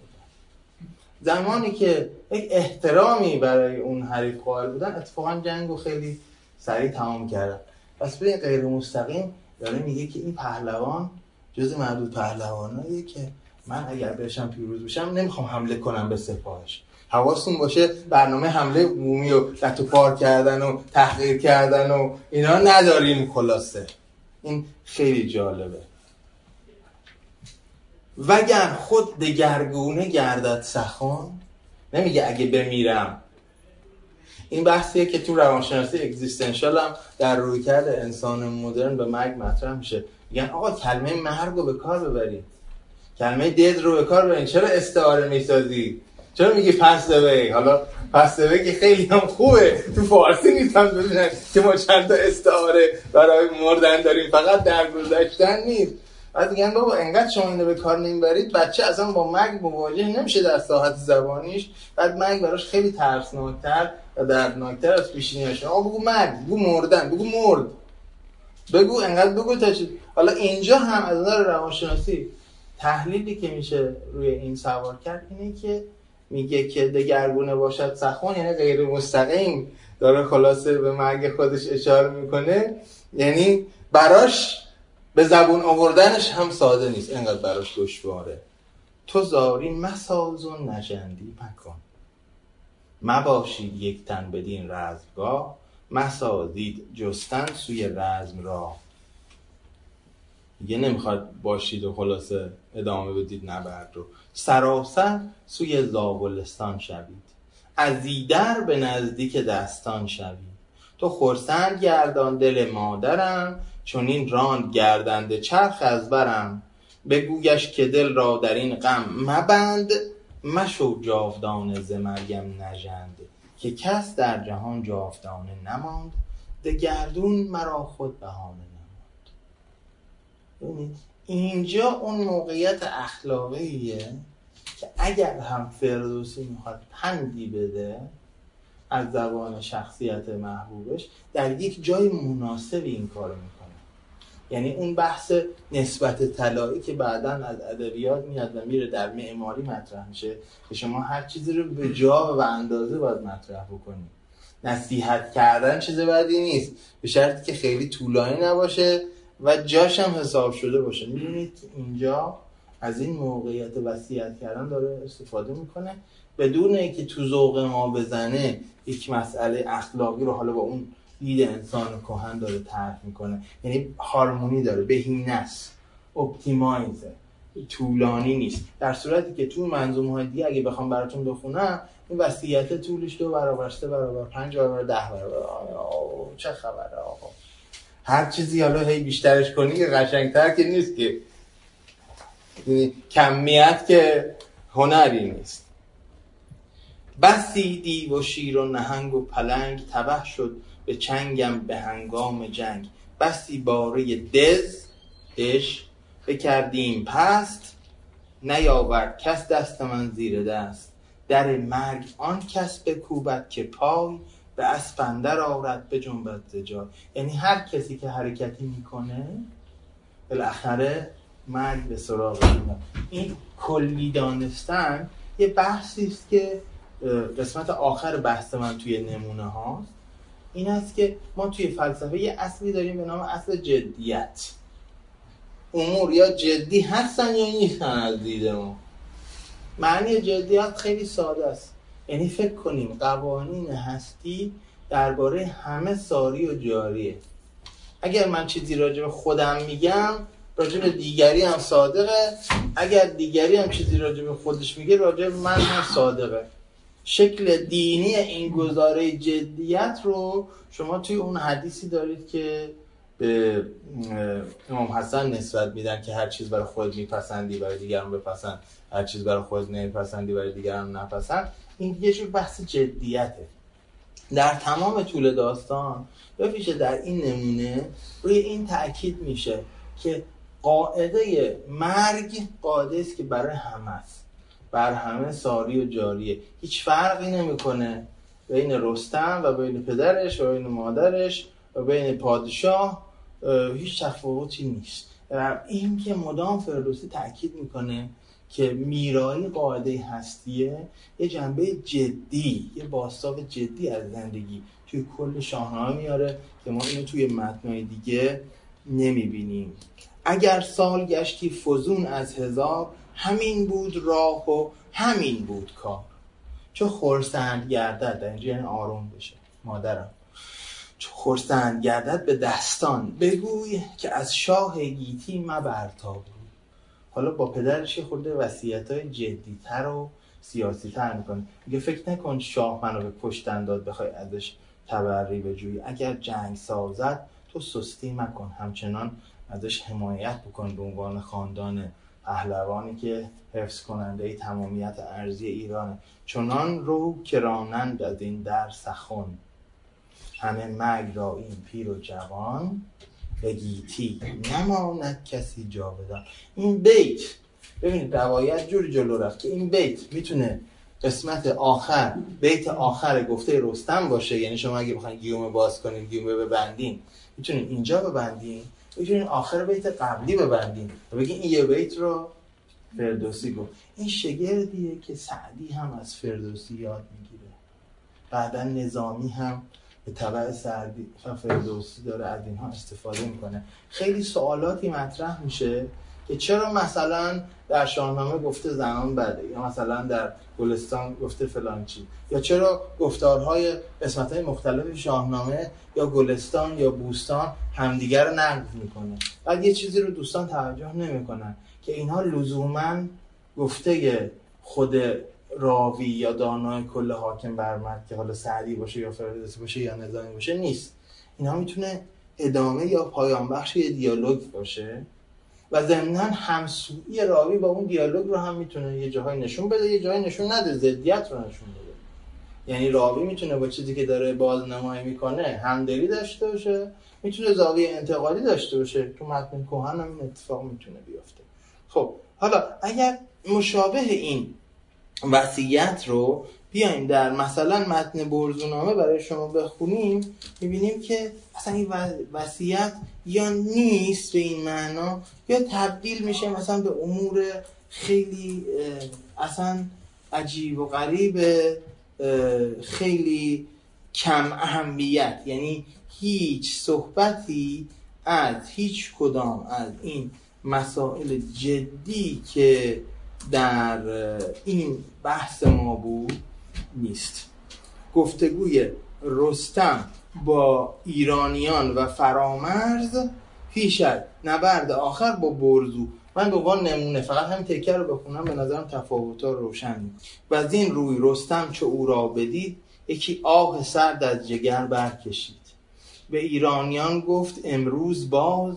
زمانی که یک احترامی برای اون حریف قائل بودن، اتفاقا جنگو خیلی سریع تمام کردن. پس به غیر مستقیم داره میگه که این پهلوان جز معدود پهلواناییه که من اگر بهشم پیروز بشم نمیخوام حمله کنم به سپاهش. حواستون باشه برنامه حمله عمومی و لتو پار کردن و تحقیر کردن و اینا نداریم. خلاصه این خیلی جالبه. وگر خود دگرگونه گردد سخن، نمیگه اگه بمیرم. این بحثیه که تو روانشناسی اگزیستانشال هم در رویکرد انسان مدرن به مرگ مطرح میشه. میگن آقا کلمه مرگ رو به کار ببرید، کلمه دد رو به کار ببرید، چرا استعاره میسازی؟ چرا میگی پس دوی؟ حالا پس دوی که خیلی هم خوبه، تو فارسی نیستم بدونن که ما چند تا استعاره برای مردن داریم، فقط درگذشتن نیست. بعد میگن بابا انقدر شما اینو به کار نمیبرید بچه اصلا با مرگ مواجه نمیشه در ساحت زبانیش. بعد مرگ براش خیلی ترسناکتر و دردناکتر از پیشینیاش. آقا بگو مرگ، بگو مردن، بگو مرد، بگو انقدر بگو تا چی. حالا اینجا هم از نظر روانشناسی تحلیلی که میشه روی این سوار کرد اینه که میگه که دگرگونه باشد سخن، یعنی غیر مستقیم داره خلاصه به مرگ خودش اشاره میکنه، یعنی براش به زبون آوردنش هم ساده نیست، اینقدر براش دشواره. تو زاری مساز و نجندی مکن، مباشید یک تن بدین رزمگاه، مسازید جستن سوی رزم را. یه نمیخواد باشید و خلاصه ادامه بدید نبرد رو. سراسر سوی زابلستان شوید، از ایدر به نزدیک دستان شوید. تو خرسند گردان دل مادرم، چون این راند گردنده چرخ از برم. بگویش که دل را در این غم مبند، مشو جاودانه ز مرگم نژند. که کس در جهان جاودانه نماند، دگردون مرا خود بهانه نماند. ببینید اینجا اون موقعیت اخلاقیه که اگر هم فردوسی میخواد پندی بده از زبان شخصیت محبوبش، در یک جای مناسبی این کارو میکنه. یعنی اون بحث نسبت طلایی که بعداً از ادبیات میاد و میره در معماری مطرح میشه که شما هر چیزی رو به جا و اندازه باید مطرح بکنید. نصیحت کردن چیز بدی نیست، به شرطی که خیلی طولانی نباشه و جاش هم حساب شده باشه. میدونید اینجا از این موقعیت وصیت کردن داره استفاده میکنه بدون اینکه تو ذوق ما بزنه. یک مسئله اخلاقی رو حالا با اون دید انسان کهن داره تعریف میکنه، یعنی هارمونی داره، بهینه است، اپتیمایزه، طولانی نیست. در صورتی که تو منظومه‌های دیگه اگه بخوام براتون بخونم این وصیت طولش 2 برابر، 3 برابر، 5 برابر، 10 برابر. آه چه خبره آقا، هر چیزی حالا هی بیشترش کنی که قشنگتر که نیست، که کمیت که هنری نیست. بسی دیو و شیر و نهنگ و پلنگ، تبه شد به چنگم به هنگام جنگ. بسی باره دش بکردیم پست، نیاورد کس دست من زیر دست. در مرگ آن کس بکوبد که پای، به اسپ اندر آورد به جنبت ز جای. یعنی هر کسی که حرکتی میکنه بالاخره مرگ به سراغش میاد. این کلی دانستن یه بحثی است که قسمت آخر بحث من توی نمونه هاست. این است که ما توی فلسفه یه اصلی داریم به نام اصل جدیت. امور یا جدی هستن یا نیستن از دید ما. معنی جدیت خیلی ساده است، یعنی فکر کنیم قوانین هستی درباره همه ساری و جاریه. اگر من چیزی راجع به خودم میگم راجع به دیگری هم صادقه، اگر دیگری هم چیزی راجع به خودش میگه راجع به من هم صادقه. شکل دینی این گزاره جدیت رو شما توی اون حدیثی دارید که به امام حسن نسبت میدن که هر چیز برای خود میپسندی برای دیگران بپسند، هر چیز برای خود نمیپسندی برای دیگران نپسند. این یه جور بحث جدیته. در تمام طول داستان بفیشه در این نمونه روی این تأکید میشه که قاعده مرگ قاعده است که برای همه است، بر همه ساری و جاریه. هیچ فرقی نمیکنه بین رستم و بین پدرش و بین مادرش و بین پادشاه هیچ تفاوتی نیست. این که مدام فردوسی تأکید میکنه که میرایی قاعده هستیه، یه جنبه جدی، یه بازتاب جدی از زندگی توی کل شاهنامه میاره که ما اینو توی متنای دیگه نمیبینیم. اگر سال گشتی فزون از هزار، همین بود راه و همین بود کار. چو خرسند گردد، در اینجا یعنی آروم بشه مادرم، چو خرسند گردد به دستان، بگوی که از شاه گیتی مبرتاب. حالا با پدرش خورده وصیت‌های جدی‌تر و سیاسی‌تر می‌کنه. میگه فکر نکن شاه منو به کشتن داد بخوای ازش تبری بجویی. اگر جنگ سازد تو سستی مکن، همچنان ازش حمایت بکن به عنوان خاندان پهلوانی که حفظ کننده تمامیت ارضی ایرانه. چنان رو کرانند از این در سخن، همه مرگ را این پیر و جوان، به گیتی نماند کسی جاودان. این بیت، ببینید روایت جوری جلو رفت که این بیت میتونه قسمت آخر، بیت آخر گفته رستم باشه، یعنی شما اگه بخواید گیومه باز کنین، گیومه ببندین، میتونین اینجا ببندین، میتونین آخر بیت قبلی ببندین و بگین این یه بیت رو فردوسی گفت. این شگردیه که سعدی هم از فردوسی یاد میگیره، بعدا نظامی هم به تبع سعدی فردوسی داره از اینها استفاده میکنه. خیلی سوالاتی مطرح میشه که چرا مثلا در شاهنامه گفته زنان بده، یا مثلا در گلستان گفته فلان چی، یا چرا گفتارهای قسمت‌های مختلف شاهنامه یا گلستان یا بوستان همدیگر رو نقد میکنه. بعد یه چیزی رو دوستان توجه نمیکنن که اینها لزوما گفته خود راوی یا دانای کل حاکم برمد که حالا سعدی باشه یا فردوسی باشه یا نظامی باشه نیست. اینا میتونه ادامه یا پایان بخش یه دیالوگ باشه و ضمناً همسویی راوی با اون دیالوگ رو هم میتونه یه جاهای نشون بده، یه جاهای نشون نده، ضدیت رو نشون بده. یعنی راوی میتونه با چیزی که داره بازنمایی میکنه همدلی داشته باشه، میتونه زاویه انتقادی داشته باشه. تو متن کهن هم اتفاق میتونه بیفته. خب حالا اگر مشابه این وصیت رو بیایم در مثلا متن برزونامه برای شما بخونیم، میبینیم که اصلا این وصیت یا نیست به این معنا، یا تبدیل میشه مثلا به امور خیلی اصلا عجیب و غریب، خیلی کم اهمیت. یعنی هیچ صحبتی از هیچ کدام از این مسائل جدی که در این بحث ما بود نیست. گفتگوی رستم با ایرانیان و فرامرز پیش از نبرد آخر با برزو. من به عنوان نمونه فقط همین تکه رو بخونم، به نظرم تفاوت‌ها رو روشن می‌کنه. و از این روی رستم چو او را بدید، یکی آه سرد از جگر برکشید. به ایرانیان گفت امروز باز،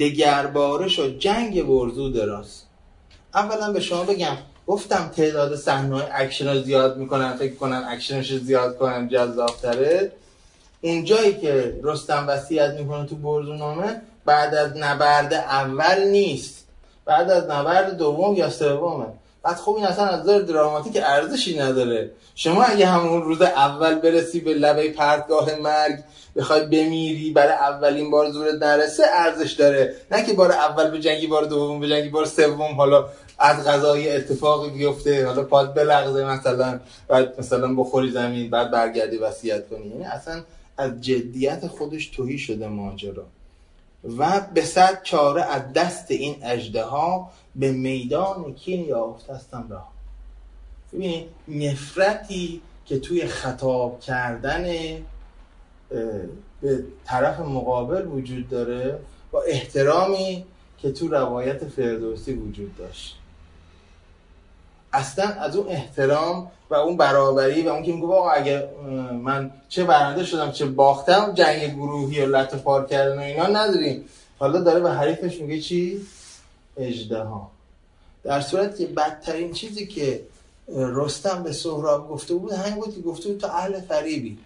دگرباره شد جنگ برزو دراز. اولا به شما بگم، گفتم تعداد صحنه‌های اکشن رو زیاد میکنن، فکر کنن اکشنش رو زیاد کنن جذاب‌تره. اون جایی که رستم وصیت میکنه تو برزونامه بعد از نبرد اول نیست، بعد از نبرد دوم یا سومه. بعد خب این اصلا از نظر دراماتیک ارزشی نداره. شما اگه همون روز اول برسی به لبه پرتگاه مرگ، بخوای بمیری، برای اولین بار زورت نرسه، ارزش داره. نه که بار اول به جنگی، بار دوم به جنگی، بار سوم حالا از قضایی اتفاقی بیفته، حالا پاد بلغزه مثلا، بعد مثلا بخوری زمین، بعد برگردی وصیت کنی. یعنی اصلا از جدیت خودش تهی شده ماجرا. و به صد چاره از دست این اژدها، به میدان کین یافته هستم راه. ببینید نفرتی که توی خطاب کردن به طرف مقابل وجود داره با احترامی که تو روایت فردوسی وجود داشت. اصلا از اون احترام و اون برابری و اون که میگه آقا اگه من چه برنده شدم چه باختم، جنگ گروهی و لت و پار کردن و اینا نداریم. حالا داره به حریفش میگه چی؟ اژدها. در صورت که بدترین چیزی که رستم به سهراب گفته بود همین بود که گفته بود تو اهل فریبی،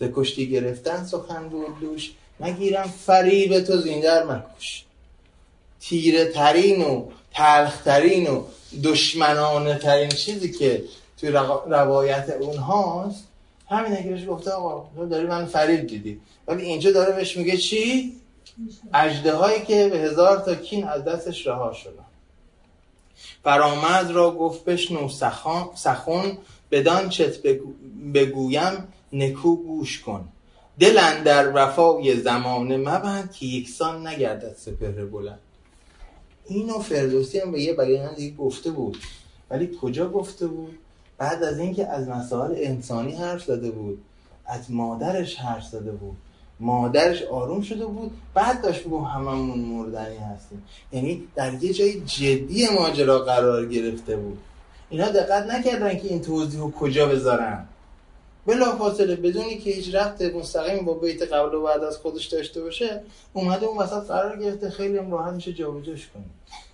ز کشتی گرفتن سخن بود دوش، نگیرم فریب تو زیندر مکش. تیره ترین و تلخ ترین و دشمنانه ترین چیزی که توی روایت اونهاست همینه که بهش گفته آقا داری من فریب دیدی. ولی اینجا داره بهش میگه چی؟ اژدهایی که به 1000 تا کین از دستش رها شدن. فرامرز را گفت بشنو سخن بدان چت بگویم نکو گوش کن. دل اندر وفای زمانه مبند که یکسان نگردد سپهر بلند. اینو فردوسی هم به یه بیان دیگه گفته بود، ولی کجا گفته بود؟ بعد از اینکه از مسائل انسانی حرف زده بود، از مادرش حرف زده بود، مادرش آروم شده بود، بعد داشت بگو هممون مردنی هستیم، یعنی در یه جای جدی ماجرا قرار گرفته بود. اینا دقت نکردن که این توضیحو کجا بذارن، بلافاصله بدونی که هیچ ربط مستقیم با بیت قبل و بعد از خودش داشته باشه اومده اون وسط قرار گرفته، خیلی هم راحت میشه جابجاش کنه.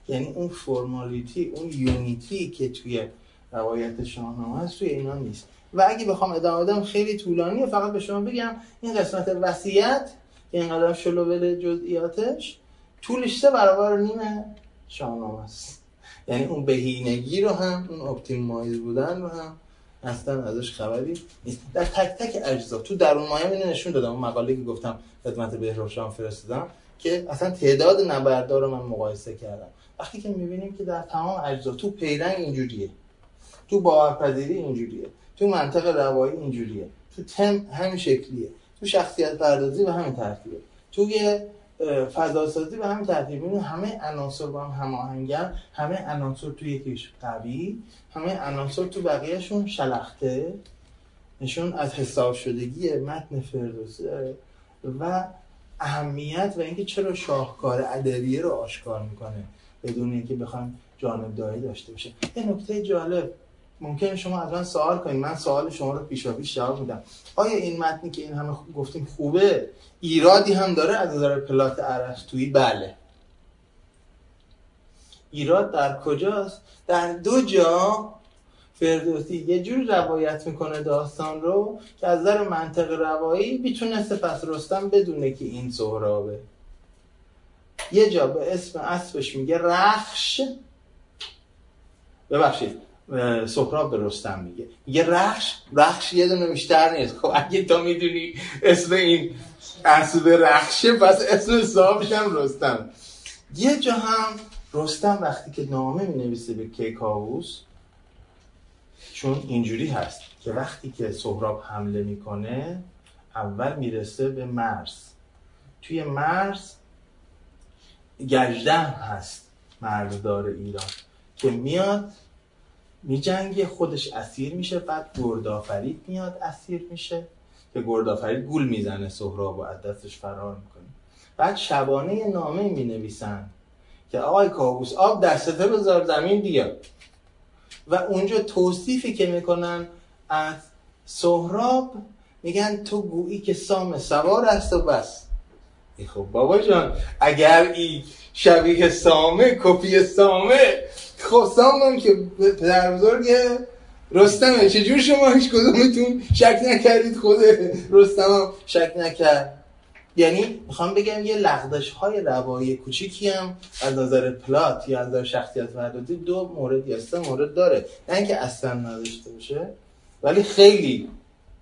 یعنی اون فرمالیتی، اون یونیتی که توی روایت شاهنامه هست توی اینا نیست. و اگه بخوام ادامه بدم خیلی طولانیه، فقط به شما بگم این قسمت وصیت که اینقدر شلوول جزئیاتش طولش 3.5 شاهنامه است. یعنی اون بهینگی رو هم، اون اپتیمایز بودن رو هم اصلا ازش خبری نیست. در تک تک اجزا تو درون مایم اینو نشون دادم، اون مقاله که گفتم خدمت بهروشان فرستادم که اصلا تعداد نبردا رو من مقایسه کردم. وقتی که می‌بینیم که در تمام اجزا تو پیرنگ اینجوریه، تو باورپذیری اینجوریه، تو منطق روایی اینجوریه، تو تم همین شکلیه، تو شخصیت پردازی به همین ترتیبه، توی فضاسازی به همین ترتیبه. اینو همه عناصر با هم هماهنگن، همه عناصر تو یکیش قوی، همه عناصر تو بقیهشون شلخته، نشون از حساب شدگی متن فردوسی و اهمیت و اینکه چرا شاهکار ادبیه رو آشکار میکنه بدون اینکه بخوام جانبداری داشته باشه. یه نکته جالب ممکنه شما از من سوال کنید، من سوال شما رو پیشاپیش جواب میدم. آیا این متنی که این همه گفتیم خوبه ایرادی هم داره از نظر پلات ارسطویی؟ بله. ایراد در کجاست؟ در 2 جا فردوسی یه جوری روایت میکنه داستان رو که از نظر منطق روایی میتونسته پس رستم بدونه که این سهرابه. یه جا به اسم اسبش میگه رخش، ببخشید سهراب به رستم میگه، یه رخش یه دونه بیشتر نیست. خب اگه تا میدونی اسم این اسب رخشه، پس اسم صاحبش هم رستم. یه جا هم رستم وقتی که نامه مینویسه به کیکاووس، چون اینجوری هست که وقتی که سهراب حمله میکنه اول میرسه به مرز، توی مرز گجدم هست مرزدار ایران که میاد میجنگه، خودش اسیر میشه، بعد گردآفرید میاد اسیر میشه که گردآفرید گول میزنه سهراب و از دستش فرار میکنه. بعد شبانه نامه مینویسن که آقای کاووس آب دستته بذار زمین دیگه، و اونجا توصیفی که میکنن از سهراب میگن تو گویی که سام سوار است و بس. خب بابا جان، اگر این شبیه سامه، کپی سامه، خب سامم که پدر بزرگ رستمه، چجور شما هیچ کدومتون شک نکردید؟ خود رستمم شک نکرد. یعنی میخوام بگم یه لغزش های روایی کوچیکی هم از نظر پلات یا از نظر شخصیت فردوسی 2 مورد یا 3 مورد داره، نه اینکه اصلا نداشته باشه، ولی خیلی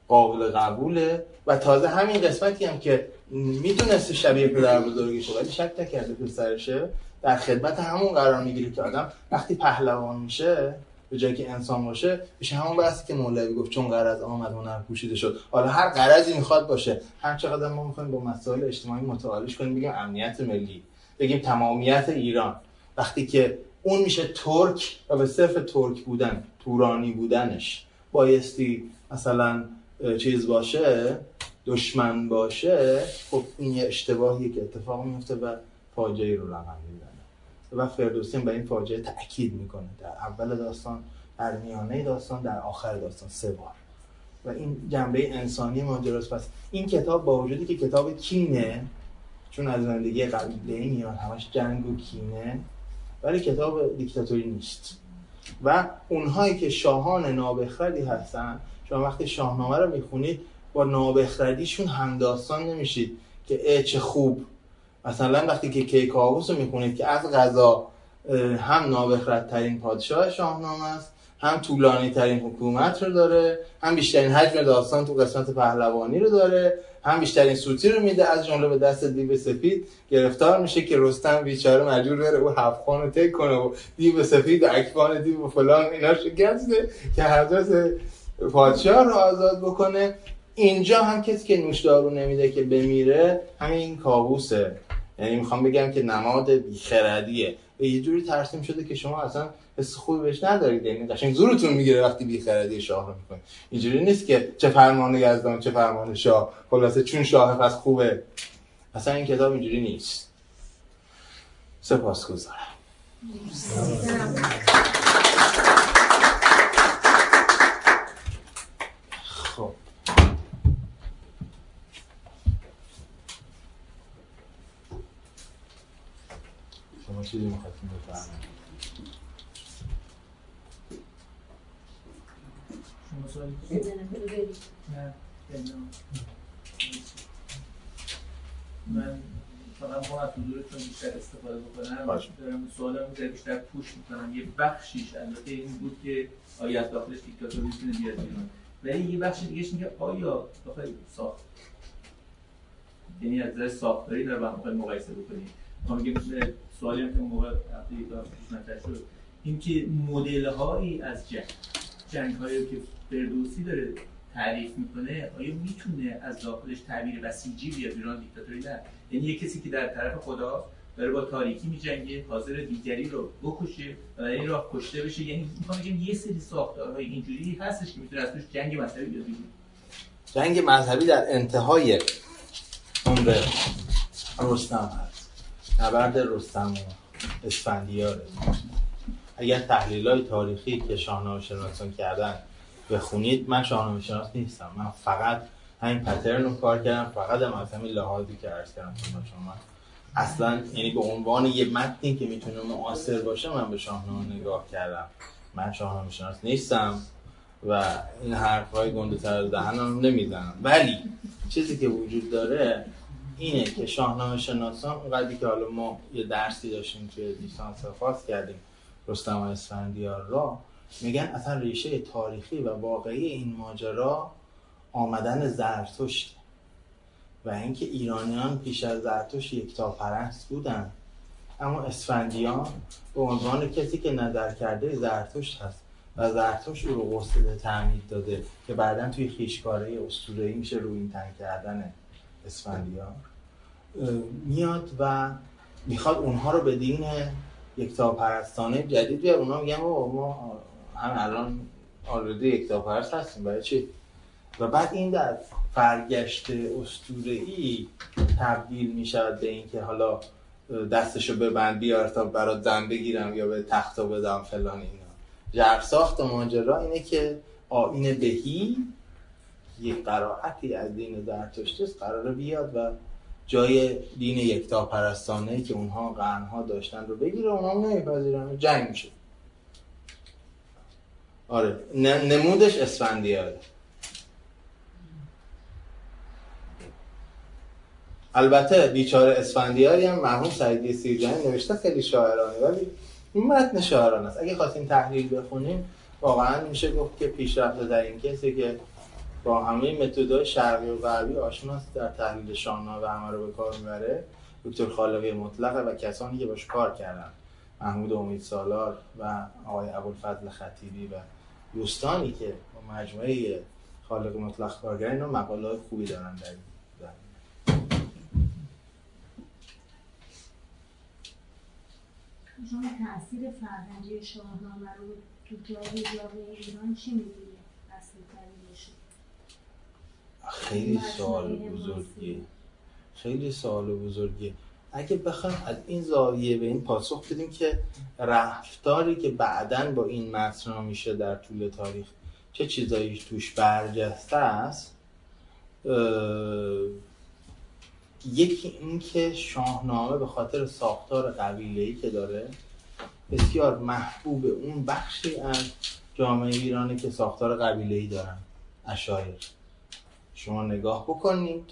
قابل قبوله. و تازه همین قسمتی هم که میدونسته شبیه پدر بزرگشه ولی شک نکرده پسرشه، در خدمت همون قرار میگیره که آدم وقتی پهلوان میشه به جایی که انسان باشه، میشه همون بحثی که مولوی گفت چون غرض آمد هنر پوشیده شد. حالا هر غرضی میخواد باشه، هر چقدر ما میخوایم با مسائل اجتماعی متعالج کنیم، بگیم امنیت ملی، بگیم تمامیت ایران، وقتی که اون میشه ترک و به صرف ترک بودن، تورانی بودنش بایستی مثلا چیز باشه، دشمن باشه، خب این یه اشتباهیه که اتفاق میفته و فاجعه رو رقم میزنه. و فردوسی به این فاجعه تأکید میکنه در اول داستان، در میانه داستان، در آخر داستان 3 بار. و این جنبه انسانی ماجراست. پس این کتاب با وجودی که کتاب کینه، چون از زندگی قبیله‌ای میاد، همش جنگ و کینه، ولی کتاب دیکتاتوری نیست. و اونهایی که شاهان نابخردی هستن، شما وقتی شاهنامه رو میخونید با نابخردیشون همداستان نمیشید که چه خوب. مثلا وقتی که کیکاووس رو میخونید که از قضا هم نابخردترین پادشاه شاهنامه است هم طولانی ترین حکومت رو داره، هم بیشترین حجم داستان تو قسمت پهلوانی رو داره، هم بیشترین سوتی رو میده، از جمله به دست دیو سفید گرفتار میشه که رستم بیچاره مجبور بره او هفت‌خوان رو تک کنه و دیو سفید و اکفان دیو و فلان اینا شکسته که حضرت پادشاه رو آزاد بکنه. اینجا هم کسی که نوشدارو نمیده که بمیره همین کاووسه. یعنی میخوام بگم که نماد بیخردیه، به یه جوری ترسیم شده که شما اصلا حس خوبی بهش ندارید، یعنی قشنگ زورتون میگیره وقتی بیخردی شاه رو میکنید. اینجوری نیست که چه فرمان یزدان چه فرمان شاه، خلاصه چون شاه پس خوبه، اصلا این کتاب اینجوری نیست. سپاسگزارم. خب شما چیزی میخواستیم بفرمایید؟ من فقط با حضورتون بیشتر استفاده بکنم. دارم سوالم رو بیشتر پوش میکنم. یه بخشیش البته این بود که آیا از داخلش دیکتاتوری میتونه بیاد بیرون، ولی یه بخش دیگهش میگه آیا داخل ساخت، یعنی از نظر ساختاری در واقع مقایسه بکنیم. ما میگیم سوالی هم که موقع مطرح شد این که مدل هایی از جنگ‌هایی که فردوسی داره تعریف میکنه آیا میتونه از داخلش تعبیر بسیجی بیاد بیرون دیکتاتوری؟ نه، یعنی یک کسی که در طرف خدا داره با تاریکی میجنگه حاضر دیگری رو بکشه و در این راه کشته بشه. یعنی میخوام بگم یه سری ساختارهای اینجوری هستش که میتونه از توش جنگ مذهبی بیاد بیرون. جنگ مذهبی در انتهای عمر رستم هست، نبرد رستم و اسفندیار. اگر تحلیل‌های تاریخی که شاهنامه شناسان کردن بخونید، من شاهنامه شناس نیستم، من فقط همین پترن رو کار کردم، فقط از همین لحاظی که عرض کردم خدمت شما. اصلا یعنی به عنوان یه متنی که میتونه معاصر باشه من به شاهنامه نگاه کردم. من شاهنامه شناس نیستم و این حرفای گنده‌تر از دهنم نمیزنم، ولی چیزی که وجود داره اینه که شاهنامه شناسان اونقدری که حالا ما یه درسی داشتیم که لیسانس فارسی کردیم رستم و اسفندیار را، میگن اصلا ریشه تاریخی و واقعی این ماجرا آمدن زرتشته و اینکه ایرانیان پیش از زرتشت یکتاپرست بودن، اما اسفندیار به عنوان کسی که نظر کرده زرتشت هست و زرتشت او رو قصد تعمید داده که بعداً توی خیشکاره اسطوره‌ای میشه روی این تن کردن اسفندیار، میاد و میخواد اونها رو به دین یکتاپرستانه جدید بیار. اونا میگن ما هم الان آلوده یکتاپرست هستیم، برای چی؟ و بعد این در فرگشت اسطوره‌ای تبدیل میشود به این که حالا دستشو ببند بیار تا برات دم بگیرم یا به تختو بدم فلان. اینا جرساخت ماجرا اینه که آیین بهی یک قرائتی از دین زرتشت است، قراره بیاد و جای دین یکتاپرستانه که اونها قرنها داشتن رو بگیره. اونها نمیپذیرن، جنگ میشه. آره، نمودش اسفندیاره. البته بیچاره اسفندیاری هم مرحوم سعدی سیرجانی نوشته، خیلی شاعرانه، ولی متن شاعرانه است. اگه خواستیم تحلیل بخونیم واقعا میشه گفت که پیشرفته در این کسی که با همه متدهای شرقی و غربی آشناست در تحلیل شاهنامه همه رو به کار میبره. دکتر خالقی مطلقه و کسانی که باش کار کردن، محمود امیدسالار و آقای ابوالفضل خطیبی و دوستانی که با مجموعه خالقی مطلق کار کردن، اینا مقاله‌های خوبی دارن در شما. تأثیر فرهنگی شاهنامه رو تو جامعه ایران چی می‌بینید؟ اصل تعریفش خیلی سوال بزرگیه. اگه بخوایم از این زاویه به این پاسخ بدیم که رفتاری که بعداً با این متن میشه در طول تاریخ چه چیزایی توش برجسته است، یکی این که شاهنامه به خاطر ساختار قبیله‌ای که داره بسیار محبوب اون بخشی از جامعه ایرانه که ساختار قبیله‌ای دارن اشایر. شما نگاه بکنید،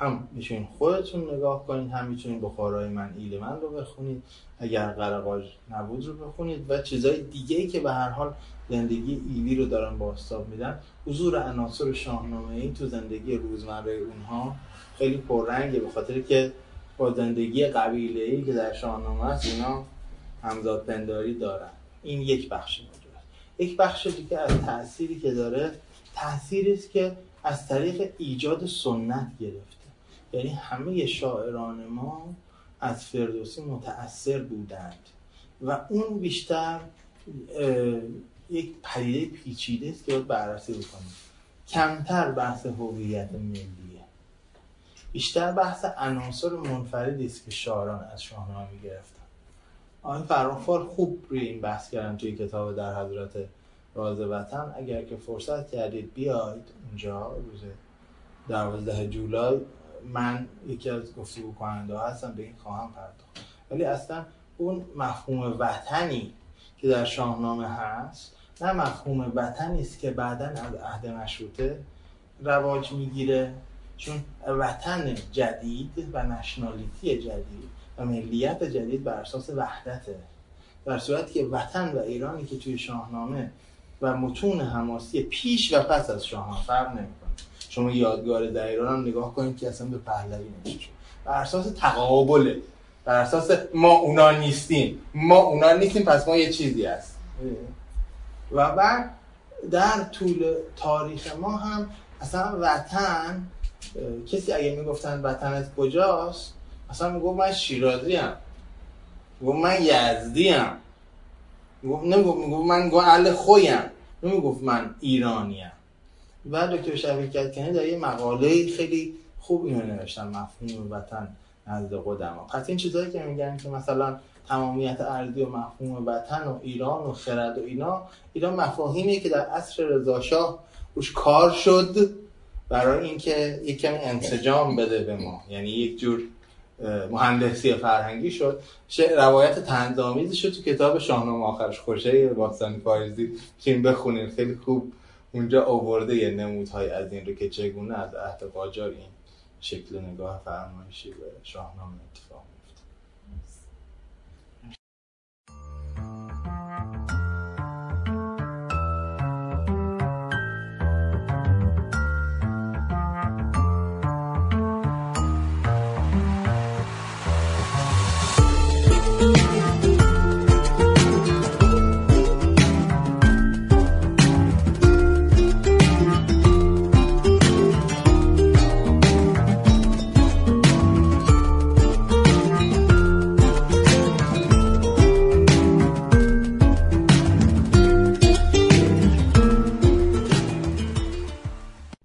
هم میتونین خودتون نگاه کنین، هم میتونین بخارای من، ایل من رو بخونید، اگر قرقاج نبود رو بخونید و چیزای دیگه‌ای که به هر حال زندگی ایلی رو دارن با حساب میدن. حضور عناصر شاهنامه این تو زندگی روزمره اونها خیلی پررنگه، به خاطر که با زندگی قبیله‌ای که در شاهنامه هست اینا همزاد پنداری دارن. این یک بخش ماجرا است. یک بخش دیگه از تأثیری که داره، تأثیری است که از طریق ایجاد سنت گرفته. یعنی همه شاعران ما از فردوسی متأثر بودند و اون بیشتر یک پدیده پیچیده است که باید بررسی بکنیم. کمتر بحث هویت ملیه، بیشتر بحث عناصر منفردی است که شاعران از شاهنامه گرفتن. آقای فرخوار خوب روی این بحث کردن توی کتاب در حضرت راز وطن. اگر که فرصت کردید بیاید اونجا روز 12 جولای، من یکی از گفتگو کننده ها هستم، به این خواهم پرداخت. ولی اصلا اون مفهوم وطنی که در شاهنامه هست نه مفهوم وطنی است که بعداً از عهد مشروطه رواج میگیره، چون وطن جدید و نشنالیتی جدید و ملیت جدید بر اساس وحدته، در صورتی که وطن و ایرانی که توی شاهنامه و متون حماسی پیش و پس از شاهنامه فرق نمی‌کنه. شما یادگار در ایران هم نگاه کنید که اصلا به پهلوی نمیشه، بر اساس تقابله، بر اساس ما اونا نیستیم، پس ما یه چیزی هست. و بعد در طول تاریخ ما هم اصلا وطن، کسی اگه میگفتن وطنت کجاست اصلا میگفت من شیرازی ام، میگفت من یزدی ام، میگفت من اهل خویم، نمیگفت من ایرانی ام. و دکتر شفیع‌کنی در یه مقاله خیلی خوب اینو نوشتن، مفهوم وطن نزد قدما. پس این چیزایی که میگن که مثلا تمامیت ارضی و مفهوم وطن و ایران و خرد و اینا، اینا مفاهیمیه که در عصر رضاشاه روش کار شد برای اینکه یک کمی انسجام بده به ما، یعنی یک جور مهندسی فرهنگی شد. روایت طنزآمیزش تو کتاب شاهنامه آخرش خوشه باستانی پاییزی که این بخونیم، خیلی خوب اونجا آورده یه نمودهای از این رو که چگونه از عهد قاجار این شکل نگاه فرمایشی به شاهنامه اتفاق میفته.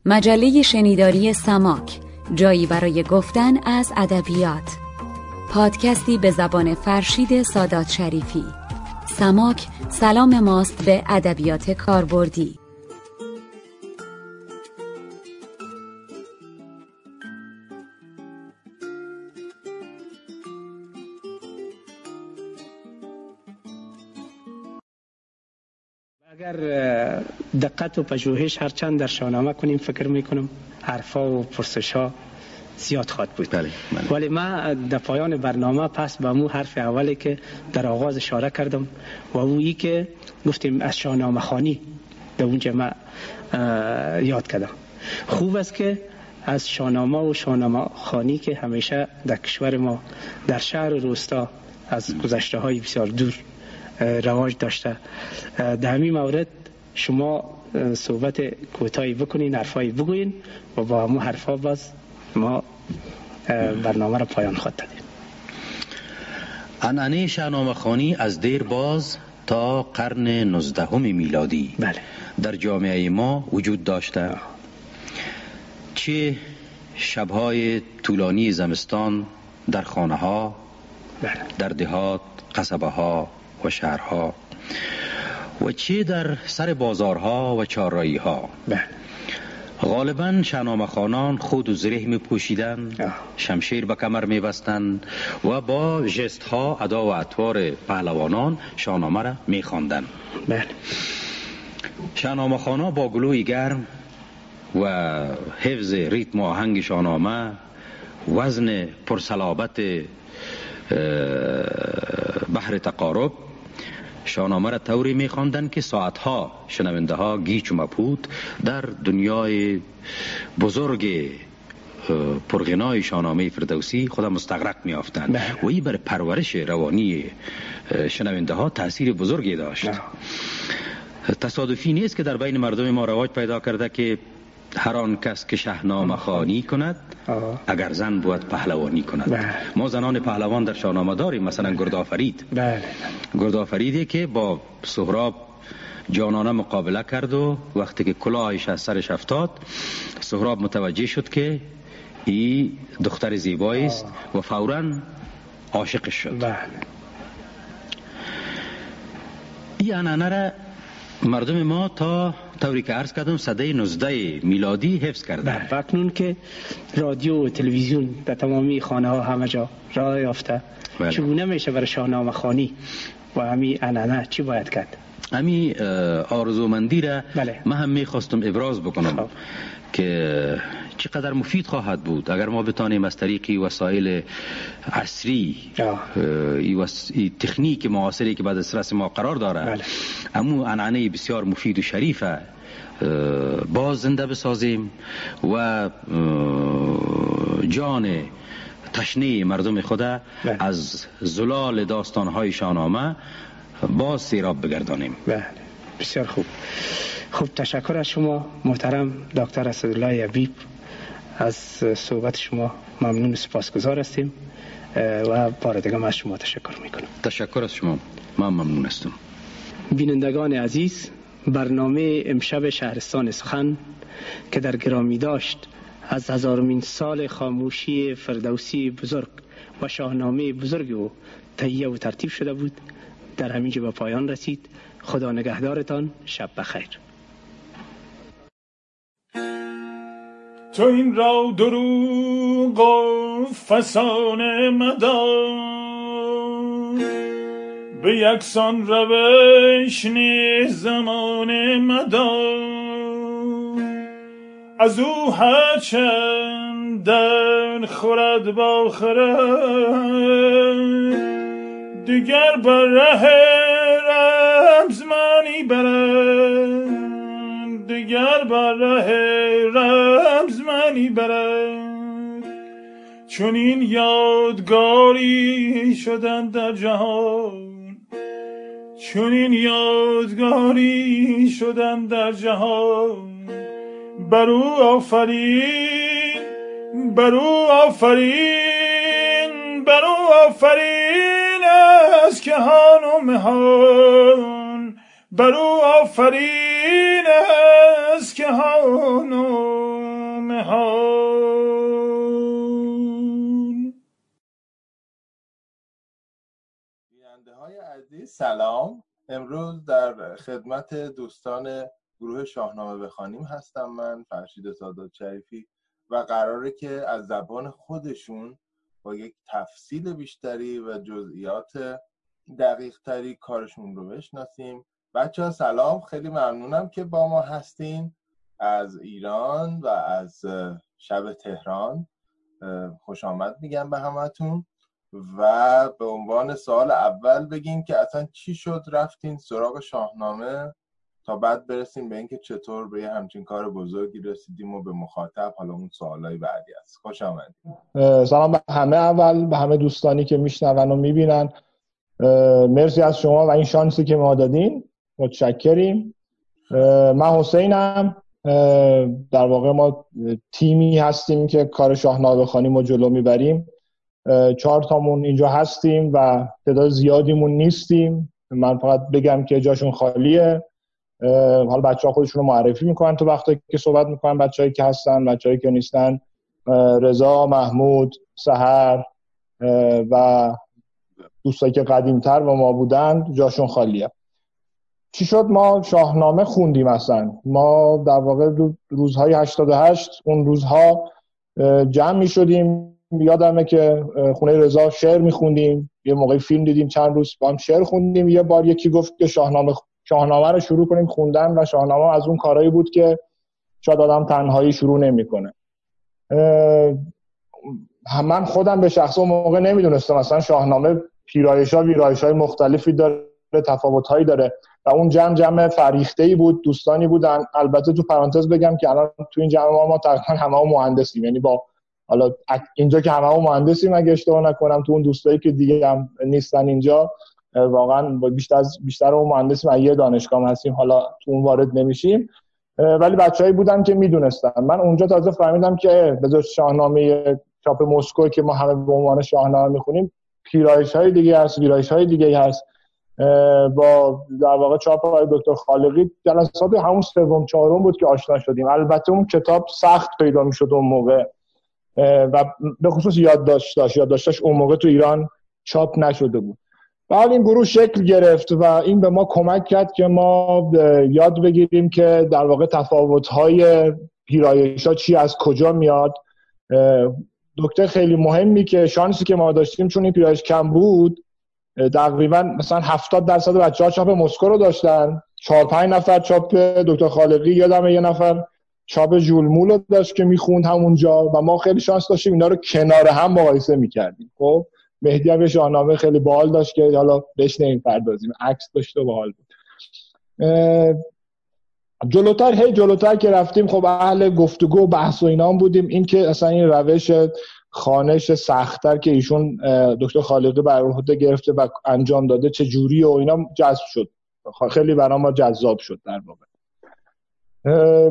مجله شنیداری سماک، جایی برای گفتن از ادبیات. پادکستی به زبان فرشید سادات شریفی. سماک سلام ماست به ادبیات کاربردی. اگر دقت و پژوهش هرچند در شاهنامه کنیم، فکر میکنم حرفا و پرسشا زیاد خواهد بود. بله. ولی من در پایان برنامه پس به مو حرف اولی که در آغاز اشاره کردم و اونی که گفتیم از شاهنامه خانی در اونجا من یاد کردم. خوب است که از شاهنامه و شاهنامه خانی که همیشه در کشور ما در شهر و روستا از گذشته های بسیار دور رواج داشته، در همین مورد شما صحبت کوتاهی بکنین، حرفایی بگوین و با همون حرفا باز ما برنامه را پایان خواهد دادیم. عنعنه شاهنامه خوانی از دیر باز تا قرن 19 میلادی در جامعه ما وجود داشته. چه شبهای طولانی زمستان در خانه ها، در دهات، قصبه ها و شهرها، و چه در سر بازارها و چهارراهی ها. غالبا شاهنامه خوانان خود و زره می پوشیدن، شمشیر به کمر می بستن و با ژست ها ادا و اطوار پهلوانان شاهنامه را می خواندن. شاهنامه خوانا با گلوی گرم و حفظ ریتم و آهنگ شاهنامه وزن پرسلابت بحر تقارب شاهنامه را طوری میخواندن که ساعتها شنونده ها گیج و مبهوت در دنیای بزرگ پرغنای شاهنامه فردوسی خود مستغرق میافتند و این بر پرورش روانی شنونده ها تأثیر بزرگی داشت. تصادفی نیست که در بین مردم ما رواج پیدا کرده که هر آن کس که شاهنامه خوانی کند اگر زن بود پهلوانی کند. ما زنان پهلوان در شاهنامه داریم، مثلا گردآفرید. گردآفریدی که با سهراب جانانه مقابله کرد و وقتی که کلاهش از سرش افتاد سهراب متوجه شد که این دختر زیبایی است و فوراً عاشقش شد. این عنعنه را مردم ما تا طوری که عرض کردم سده 19 میلادی حفظ کردن. و اکنون که رادیو و تلویزیون در تمامی خانه ها همه جا راه یافته، چگونه میشه برای شاهنامه خوانی و همین عنعنه چی باید کرد؟ همین آرزومندی را من هم میخواستم ابراز بکنم که چقدر مفید خواهد بود اگر ما بتانیم از طریق وسایل عصری ای تکنیک معاصری که بعد از دسترس ما قرار داره همون عنعنه بسیار مفید و شریفه باز زنده بسازیم و جان تشنه مردم خدا از زلال داستان‌های شاهنامه باز سیراب بگردانیم. بسیار خوب. خوب تشکر از شما محترم دکتر اسدالله حبیب، از صحبت شما ممنون و سپاسگزار هستیم و بار دیگه من از شما تشکر میکنم. تشکر از شما، من ممنون هستم. بینندگان عزیز، برنامه امشب شهرستان سخن که در گرامی داشت از 1000مین سال خاموشی فردوسی بزرگ و شاهنامه بزرگ او تهیه و ترتیب شده بود در همینجا به پایان رسید. خدا نگهدارتان، شب بخیر. تو این را دروغ و فسانه مدار، به یکسان روش نیز زمانه مدار، از او هرچند در خورد با خورد، دیگر بر ره رمزمانی برد، دیگر بر ره رمزمانی برد، چون این یادگاری شدند در جهان، چون این یادگاری شدند در جهان، بر او آفرین، بر او آفرین، بر او آفرین از کهان و مهان، بر او آفرین از کهان و مهان. بیننده‌های عزیز سلام، امروز در خدمت دوستان گروه شاهنامه بخانیم هستم، من فرشید سادات شریفی، و قراره که از زبان خودشون با یک تفصیل بیشتری و جزئیات دقیق‌تری کارشون رو بشناسیم. بچه‌ها سلام، خیلی ممنونم که با ما هستین از ایران و از شب تهران. خوش آمد میگم به همتون و به عنوان سوال اول بگیم که اصلا چی شد رفتین سراغ شاهنامه تا بعد برسیم به اینکه چطور به همچین کار بزرگی رسیدیم و به مخاطب حالا اون سوالای بعدی است. خوش آمدید. سلام به همه. اول به همه دوستانی که میشنون و میبینن، مرسی از شما و این شانسی که ما دادین، متشکریم. من حسینم، در واقع ما تیمی هستیم که کار شاهنامه بخانیم و جلو میبریم. 4 تامون اینجا هستیم و تعداد زیادیمون نیستیم. من فقط بگم که جاشون خالیه. حالا بچه‌ها خودشون رو معرفی می‌کنن تو وقتی که صحبت می‌کنن، بچه‌هایی که هستن، بچه‌هایی که نیستن، رضا، محمود، سحر و دوستایی که قدیم‌تر با ما بودن جاشون خالیه. چی شد ما شاهنامه خوندیم؟ اصلا ما در واقع روزهای 88 اون روزها جمع می‌شدیم. یادمه که خونه رضا شعر می‌خوندیم، یه موقع فیلم دیدیم، چند روز با هم شعر خوندیم. یه بار یکی گفت که شاهنامه رو شروع کنیم خوندن، و شاهنامه از اون کارهایی بود که شاید آدم تنهایی شروع نمی‌کنه. من خودم به شخص اون موقع نمیدونستم مثلا شاهنامه پیرایش‌ها ویرایش‌های مختلفی داره، تفاوت‌هایی داره و اون جمع فریخته‌ای بود، دوستانی بودن. البته تو پرانتز بگم که الان تو این جمع ما تقریبا همه مهندسیم، یعنی با حالا اینجا که همه مهندسیم اگه اشتباه نکنم، تو اون دوستایی که دیگه هم نیستن اینجا واقعا بیشتر اون مهندسیم، یه دانشگاه هستیم، حالا تو اون وارد نمیشیم، ولی بچه‌ای بودن که میدونستن. من اونجا تازه فهمیدم که بذار شاهنامه چاپ مسکو که ما همه به عنوان شاهنامه می‌خونیم پیرایش‌های دیگه هست، ویرایش‌های دیگه هست. با در واقع چاپ آقای دکتر خالقی جلسات همون سوم چهارم بود که آشنا شدیم. البته اون کتاب سخت پیدا می‌شد اون موقع و به خصوص یادداشتاش اون موقع تو ایران چاپ نشده بود. بعد این گروه شکل گرفت و این به ما کمک کرد که ما یاد بگیریم که در واقع تفاوت‌های پیرایش‌ها چی، از کجا میاد. دکتر خیلی مهمی که شانسی که ما داشتیم چون این پیرایش کم بود، تقریبا مثلا 70% بچه‌ها چاپ مسکو رو داشتن، 4-5 نفر چاپ دکتر خالقی، یادمه یه نفر چاپ ژولمول رو داشت که میخوند همونجا و ما خیلی شانس داشتیم اینا رو کنار هم مقایسه می‌کردیم. خب مهدی هم یه شاهنامه خیلی باحال داشت که حالا بهش نمی‌پردازیم، عکس داشت و باحال بود. جلوتر که رفتیم خب اهل گفتگو و بحث و اینا هم بودیم. این که اصلا این روش خانش سخت‌تر که ایشون دکتر خالقی بر عهده گرفته و انجام داده چه جوری و اینا جذب شد، خیلی برای ما جذاب شد. در واقع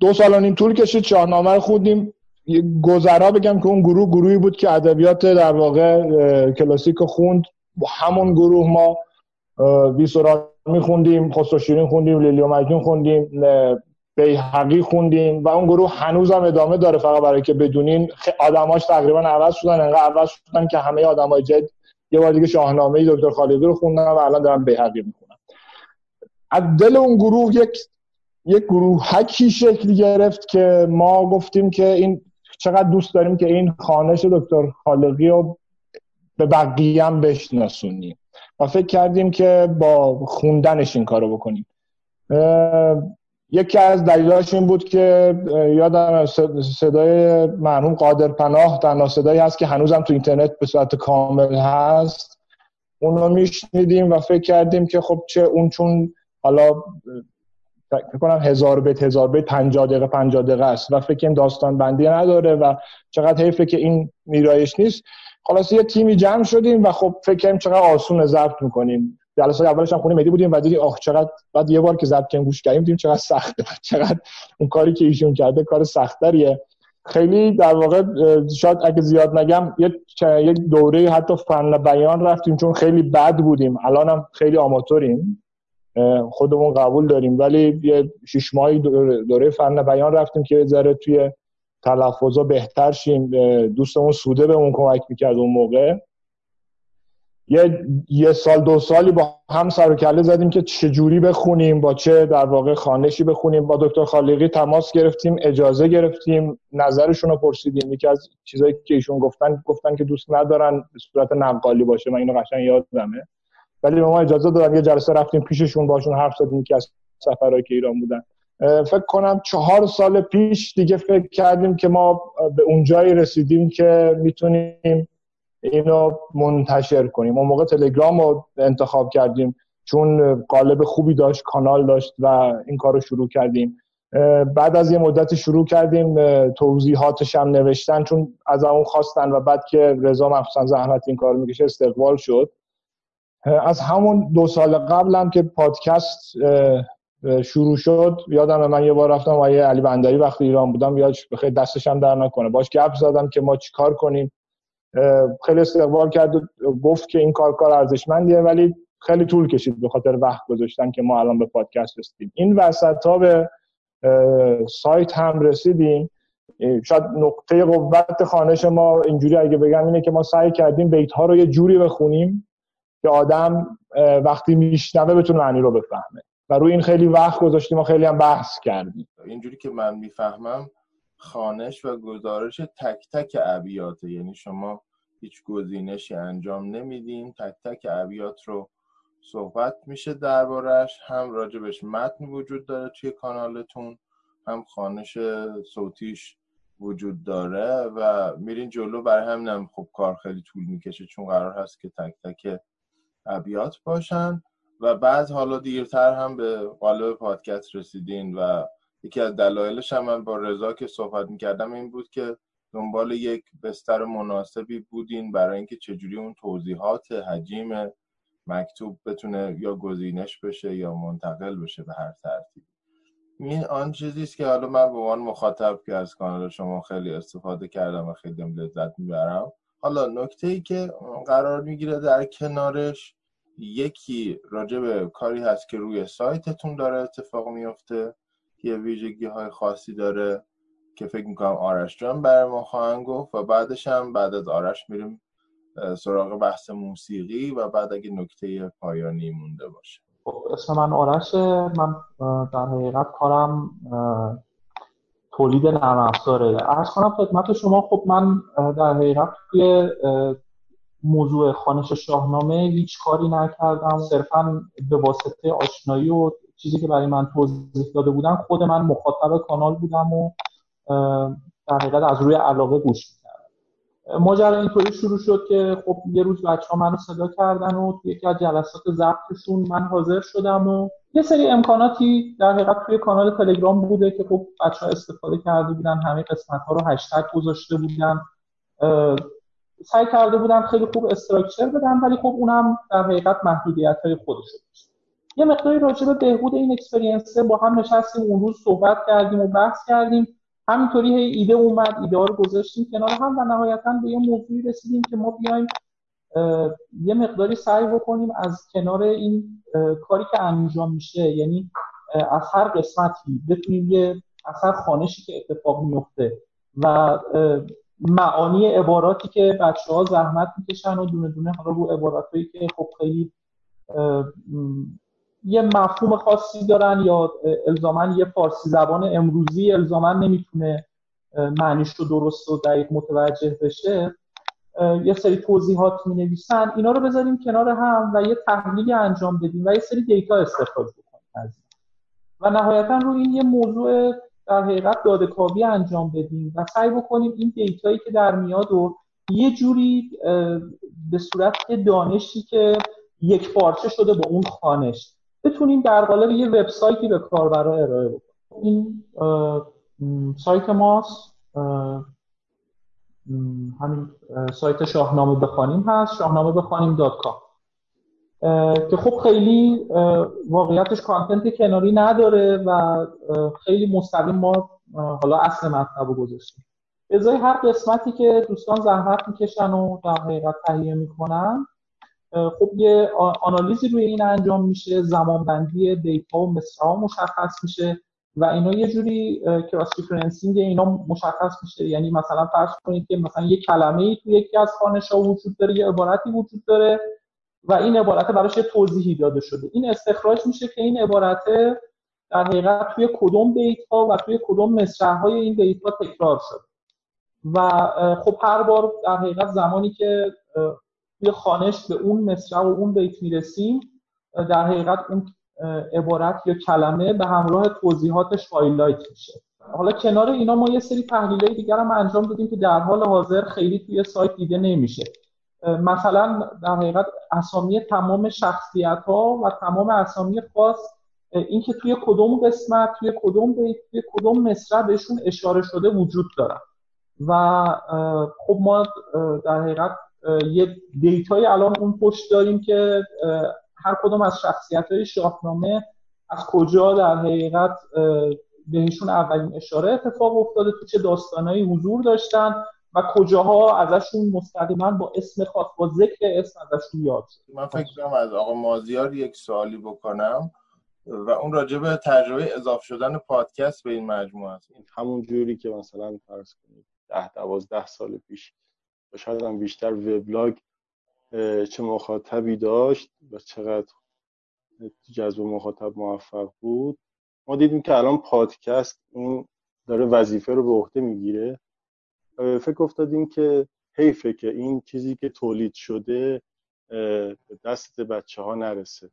2.5 سال طول کشید شاهنامه رو خوندیم. گذرا بگم که اون گروهی بود که ادبیات در واقع کلاسیک خوند. با همون گروه ما ویسرا می‌خوندیم، خسرو شیرین خوندیم، لیلی و مجنون خوندیم، بیهقی خوندیم و اون گروه هنوز هم ادامه داره. فقط برای که بدونین آدماش تقریبا انقدر عوض شدن که همه آدمای جدید یه بار دیگه شاهنامه دکتر خالقی رو خوندن و الان دارن بیهقی میخونن. از دل اون گروه یک گروه هکی شکل گرفت که ما گفتیم که این چقدر دوست داریم که این خوانش دکتر خالقی رو به بقیه هم بشناسونیم و فکر کردیم که با خوندنش این کارو بکنیم. یکی از دلایلش این بود که یادم صدای مرحوم قادرپناه تنها صدایی هست که هنوزم تو اینترنت به صورت کامل هست، اون رو میشنیدیم و فکر کردیم که خب چه اون، چون حالا فکر کنم 1000 بیت 50 دقیقه است و فکر کنم داستان بندی نداره و چقدر حیفه که این میرایش نیست. خلاص یه تیمی جمع شدیم و خب فکر کنم چقدر آسون ضبط می‌کنیم. جلسه اولش هم خونه مهدی بودیم و دیدیم آخ چقدر، بعد یه بار که ضبط کردیم گوش کردیم دیدیم چقدر سخته، چقدر اون کاری که ایشون کرده کار سخت‌تریه. خیلی در واقع شاید اگه زیاد نگم یک دوره حتی فن بیان رفتیم چون خیلی بد بودیم. الانم خیلی آماتوریم، خودمون قبول داریم، ولی یه 6 ماهی دوره فن بیان رفتیم که ذره توی تلفظا بهتر شیم. دوستمون سوده بهمون کمک می‌کرد اون موقع. یه سال 2 سالی با هم سر و کله زدیم که چه جوری بخونیم، با چه در واقع خوانشی بخونیم. با دکتر خالقی تماس گرفتیم، اجازه گرفتیم، نظرشون رو پرسیدیم. یکی از چیزایی که ایشون گفتن که دوست ندارن به صورت نقالی باشه، من اینو قشنگ یادمه، ولی به ما اجازه دادن. یه جلسه رفتیم پیششون، باشون حرف زدیم که از سفرهایی که ایران بودن. فکر کنم 4 سال پیش دیگه فکر کردیم که ما به اونجایی رسیدیم که میتونیم اینو منتشر کنیم. اون موقع تلگرام رو انتخاب کردیم چون قالب خوبی داشت، کانال داشت و این کار رو شروع کردیم. بعد از یه مدتی شروع کردیم توضیحاتش هم نوشتن چون از اون خواستن و بعد که رضا مخصوصا زحمت این کار میکشه استقبال شد. از همون 2 سال قبل هم که پادکست شروع شد، یادم من یه بار رفتم آقای علی بندری وقتی ایران بودم، یادش بخیر دستش هم در نکنه، باش گپ زدم که ما چیکار کنیم. خیلی استقبال کرد و گفت که این کار ارزشمندیه، ولی خیلی طول کشید به خاطر وقت گذاشتن که ما الان به پادکست رسیدیم. این وسطا به سایت هم رسیدیم. شاید نقطه قوت خوانش ما اینجوری اگه بگم اینه که ما سعی کردیم بیت‌ها رو یه جوری بخونیم که آدم وقتی میشنوه بتونه معنی رو بفهمه و روی این خیلی وقت گذاشتیم و خیلی هم بحث کردیم. اینجوری که من میفهمم خوانش و گزارش تک تک ابیات، یعنی شما هیچ گزینشی انجام نمیدین، تک تک ابیات رو صحبت میشه دربارش، هم راجبش متن وجود داره توی کانالتون، هم خوانش صوتیش وجود داره و میرین جلو، برای همینم خب کار خیلی طول میکشه چون قرار هست که تک تک ابیات باشن. و بعد حالا دیرتر هم به قالب پادکست رسیدین و یکی از دلایلش هم من با رضا که صحبت میکردم این بود که دنبال یک بستر مناسبی بودین برای اینکه چجوری اون توضیحات حجیم مکتوب بتونه یا گزینش بشه یا منتقل بشه به هر ترتیب. این آن چیزیست که حالا من به عنوان مخاطب که از کانال شما خیلی استفاده کردم و خیلی لذت میبرم. حالا نکته‌ای که قرار میگیره در کنارش، یکی راجع به کاری هست که روی سایتتون داره اتفاق میفته که ویژگی های خاصی داره که فکر میکنم آرش جان برای ما خواهند گفت، و بعدش هم بعد از آرش میریم سراغ بحث موسیقی و بعد اگه نکته پایانی مونده باشه. اسم من آرشه، من در حقیقت کارم تولید نرم افزاره. عرض کنم خدمت شما، خب من در حقیقت توی موضوع خوانش شاهنامه هیچ کاری نکردم، صرفاً به واسطه آشنایی و چیزی که برای من توضیح داده بودن خود من مخاطب کانال بودم و در حقیقت از روی علاقه گوش می‌کردم. ماجرا اینطوری شروع شد که خب یه روز بچه‌ها منو صدا کردن و توی یکی از جلسات ضبطشون من حاضر شدم و یه سری امکاناتی در حقیقت توی کانال تلگرام بوده که خب بچه‌ها استفاده کرده بودن، همه قسمت‌ها رو هشتگ گذاشته بودن، سعی کرده بودن خیلی خوب استراکچر بدن، ولی خب اونم در حقیقت محدودیت‌های خودش داشت. یه مقداری راجع به بهبود این اکسپریانس با هم نشستیم، اون روز صحبت کردیم و بحث کردیم، همینطوری ایده اومد، ایده‌ها رو گذاشتیم کنار هم و نهایتاً به یه موضوعی رسیدیم که ما بیایم یه مقداری سعی بکنیم از کنار این کاری که انجام میشه، یعنی از هر قسمتی بتونیم یه اثر خوانشی که اتفاق میفته و معانی عباراتی که بچه‌ها زحمت می‌کشن و دونه دونه حالا رو عباراتایی که خب خیلی یه مفهوم خاصی دارن یا الزاماً یه فارسی زبان امروزی الزاماً نمیتونه معنیش رو درست و دقیق متوجه بشه، یه سری توضیحات می‌نویسن، اینا رو بذاریم کنار هم و یه تحلیلی انجام بدیم و یه سری دیتا استخراج بکنیم و نهایتاً رو این یه موضوع در حقیقت داده‌کاوی انجام بدیم و سعی بکنیم این دیتایی که در میاد و یه جوری به صورت دانشی که یکپارچه شده با اون خوانش بتونیم در قالب یه وبسایتی به کاربرا ارائه بدیم. این سایت ماست، همین سایت شاهنامه بخانیم هست، shahnamebekhanim.com که خب خیلی واقعیتش کانتنت کناری نداره و خیلی مستقیم ما حالا اصل مطلب رو گذاشتیم. ازای هر قسمتی که دوستان زحمت میکشن و در حقیقت تهیه میکنن خب یه آنالیزی روی این انجام میشه، زمانبندی دیتا و مصرعا مشخص میشه و اینا یه جوری کراس ریفرنسینگ اینا مشخص میشه، یعنی مثلا فرض کنید که مثلا یه کلمه‌ای تو یکی از خوانش‌ها وجود داره، یه عبارتی وجود داره و این عبارت براش یه توضیحی داده شده، این استخراج میشه که این عبارت در حقیقت توی کدوم بیت‌ها و توی کدوم مصرع‌های این بیت‌ها تکرار شده و خب هر بار در حقیقت زمانی که توی خوانش به اون مصرع و اون بیت میرسیم در حقیقت اون عبارت یا کلمه به همراه توضیحاتش هایلایت میشه. حالا کنار اینا ما یه سری تحلیل‌های دیگه هم انجام دادیم که در حال حاضر خیلی توی سایت دیده نمیشه، مثلا در حقیقت اسامی تمام شخصیت‌ها و تمام اسامی خاص، این که توی کدوم قسمت، توی کدوم بیت، توی کدوم مصرع بهشون اشاره شده وجود دارن و خب ما در حقیقت یه دیتای الان اون پشت داریم که هر کدوم از شخصیت‌های شاهنامه از کجا در حقیقت بهشون اولین اشاره اتفاق افتاده، تو چه داستانایی حضور داشتن و کجاها ازشون مستقیما با اسم خاص، با ذکر اسم ازشون یاد شد. من فکر کنم از آقا مازیار یک سوالی بکنم و اون راجع به تجربه اضافه شدن پادکست به این مجموعه است. همون جوری که مثلا فرض کنید 10-12 سال پیش شاید هم بیشتر وبلاگ چه مخاطبی داشت و چقدر جذب مخاطب موفق بود، ما دیدیم که الان پادکست اون داره وظیفه رو به عهده میگیره. فکر افتادیم که حیفه که این چیزی که تولید شده به دست بچه ها نرسه،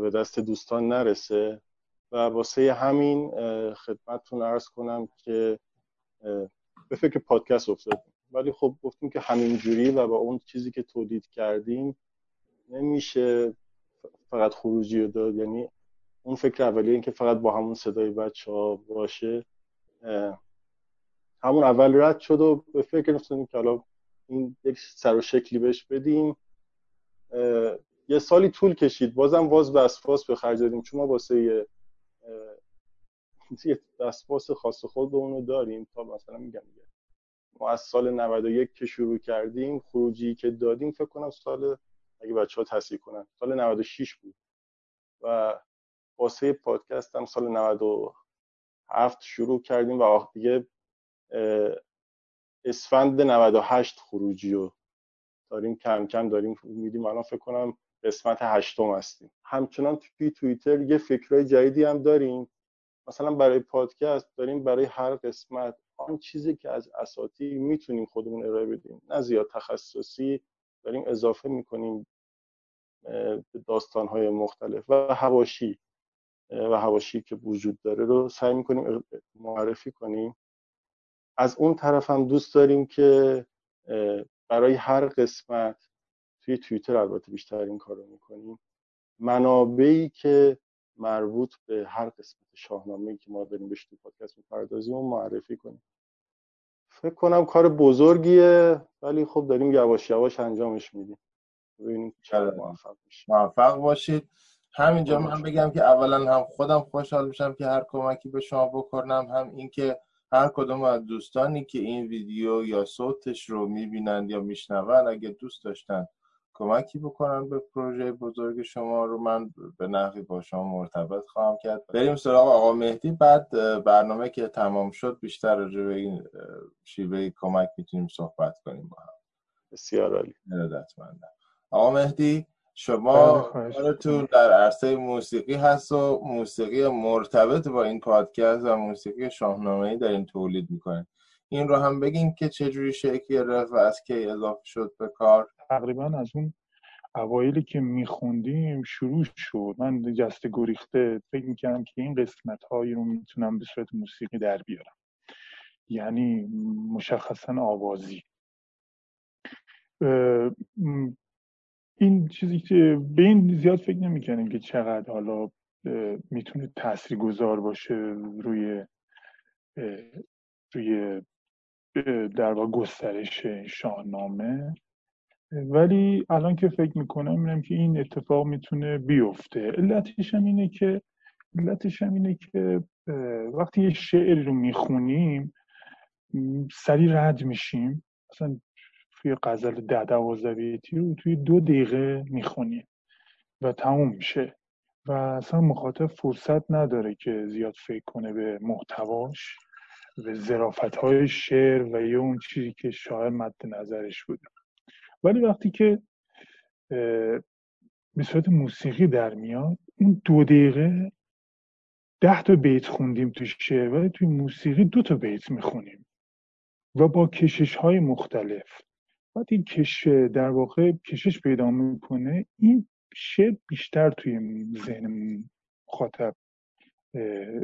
به دست دوستان نرسه و واسه همین خدمتتون عرض کنم که به فکر پادکست افتادیم، ولی خب گفتیم که همینجوری و با اون چیزی که تولید کردیم نمیشه فقط خروجی رو داد. یعنی اون فکر اولیه این که فقط با همون صدای بچه‌ها باشه همون اول رد شد و به فکر افتادیم که حالا این یک سر و شکلی بهش بدیم. یه سالی طول کشید، بازم واز به اسفاس به خرج دادیم، چون ما واسه یه اسفاس خاص خودمون رو داریم. تا مثلا میگم ما از سال 91 که شروع کردیم، خروجی که دادیم فکر کنم سال، اگه بچه‌ها تصحیح کنن، سال 96 بود و واسه پادکست هم سال 97 شروع کردیم و آخر دیگه اسفند 98 خروجی رو داریم کم کم داریم میدیم. الان فکر کنم قسمت 8م هستیم. همچنان توی توییتر یه فکرای جدیدی هم داریم، مثلا برای پادکست داریم برای هر قسمت آن چیزی که از اساطیر میتونیم خودمون ارائه بدیم، نه زیاد تخصصی، داریم اضافه میکنیم به داستان‌های مختلف و حواشی که وجود داره رو سعی میکنیم معرفی کنیم. از اون طرف هم دوست داریم که برای هر قسمت توی توییتر، البته بیشتر این کار رو میکنیم، منابعی که مربوط به هر قسمت شاهنامه‌ای که ما داریم بهش توی پادکست می‌پردازیم و معرفی کنیم. فکر کنم کار بزرگیه، ولی خب داریم یواش یواش انجامش میدیم، ببینیم چقدر موفق میشیم. موفق باشید. همینجا من بگم که اولا هم خودم خوشحال میشم که هر کمکی به شما بکنم، هم اینکه هر کدوم از دوستانی که این ویدیو یا صوتش رو میبینند یا میشنوند اگه دوست داشتن کمکی بکنن به پروژه بزرگ شما رو، من به نحوی با شما مرتبط خواهم کرد. بریم سراغ آقا مهدی، بعد برنامه که تمام شد بیشتر راجع به این شیوه کمک میتونیم صحبت کنیم با هم. بسیار عالی، ارادتمندم. آقا مهدی، شما کارتون در عرصه موسیقی هست و موسیقی مرتبط با این پادکست و موسیقی شاهنامه‌ای دارین تولید میکنین. این رو هم بگیم که چجوری شکل گرفت و از کی اضافه شد به کار؟ تقریبا از اون اوایلی که میخوندیم شروع شد. من جسته گریخته فکر میکنم که این قسمت‌هایی رو میتونم به صورت موسیقی در بیارم، یعنی مشخصا آوازی. این چیزی که به این زیاد فکر نمیکنیم که چقدر حالا میتونه تاثیرگذار باشه روی در واقع گسترش شاهنامه، ولی الان که فکر میکنم میبینم که این اتفاق میتونه بیفته. علتش هم اینه که وقتی یه شعر رو میخونیم سریع رد میشیم، مثلا توی غزل 10-12 بیتی رو توی 2 دقیقه میخونیم و تموم میشه و اصلا مخاطب فرصت نداره که زیاد فکر کنه به محتواش، به ظرافت‌های شعر و یا اون چیزی که شاعر مد نظرش بوده. ولی وقتی که به صورت موسیقی در میاد، اون 2 دقیقه 10 تا بیت خوندیم توی شعر، ولی توی موسیقی 2 تا بیت میخونیم و با کشش‌های مختلف. وقتی کش در واقع کشش پیدا میکنه، این شعر بیشتر توی ذهن مخاطب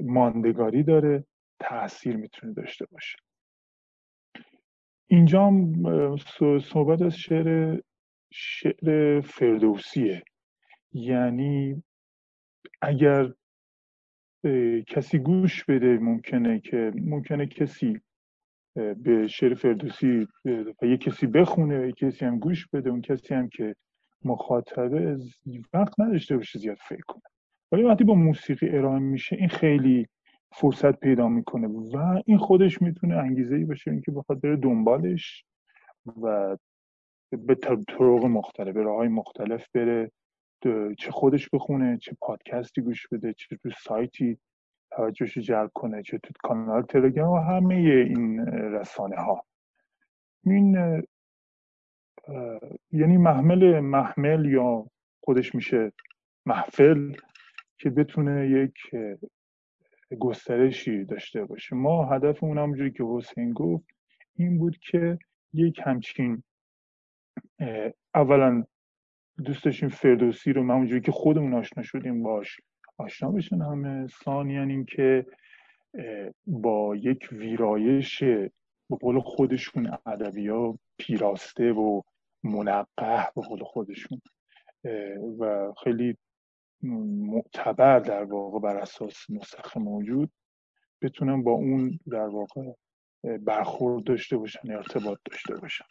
ماندگاری داره، تأثیر میتونه داشته باشه. اینجا هم صحبت از شعر فردوسیه، یعنی اگر کسی گوش بده ممکنه کسی به شعر فردوسی و یک کسی بخونه و یک کسی هم گوش بده، اون کسی هم که مخاطبه وقت نداشته باشه زیاد فکر کنه. ولی وقتی با موسیقی ارائه میشه این خیلی فرصت پیدا میکنه و این خودش میتونه انگیزه‌ای باشه اینکه بخواد بره دنبالش و به طرق مختلف، به راه‌های مختلف بره، چه خودش بخونه، چه پادکستی گوش بده، چه تو سایتی توجهش جلب کنه، چه تو کانال تلگرام و همه این رسانه ها. این یعنی محمل یا خودش میشه محفل که بتونه یک گسترشی داشته باشه. ما هدفمون همونجوری که حسین گفت این بود که یک همچین، اولا دوست داشتیم فردوسی رو همونجوری که خودمون آشنا شدیم باش آشنا بشن همه، ثانیاً این که با یک ویرایش به قول خودشون ادبیا پیراسته و منقح به قول خودشون و خیلی معتبر در واقع بر اساس نسخ موجود بتونن با اون در واقع برخورد داشته باشن، ارتباط داشته باشن.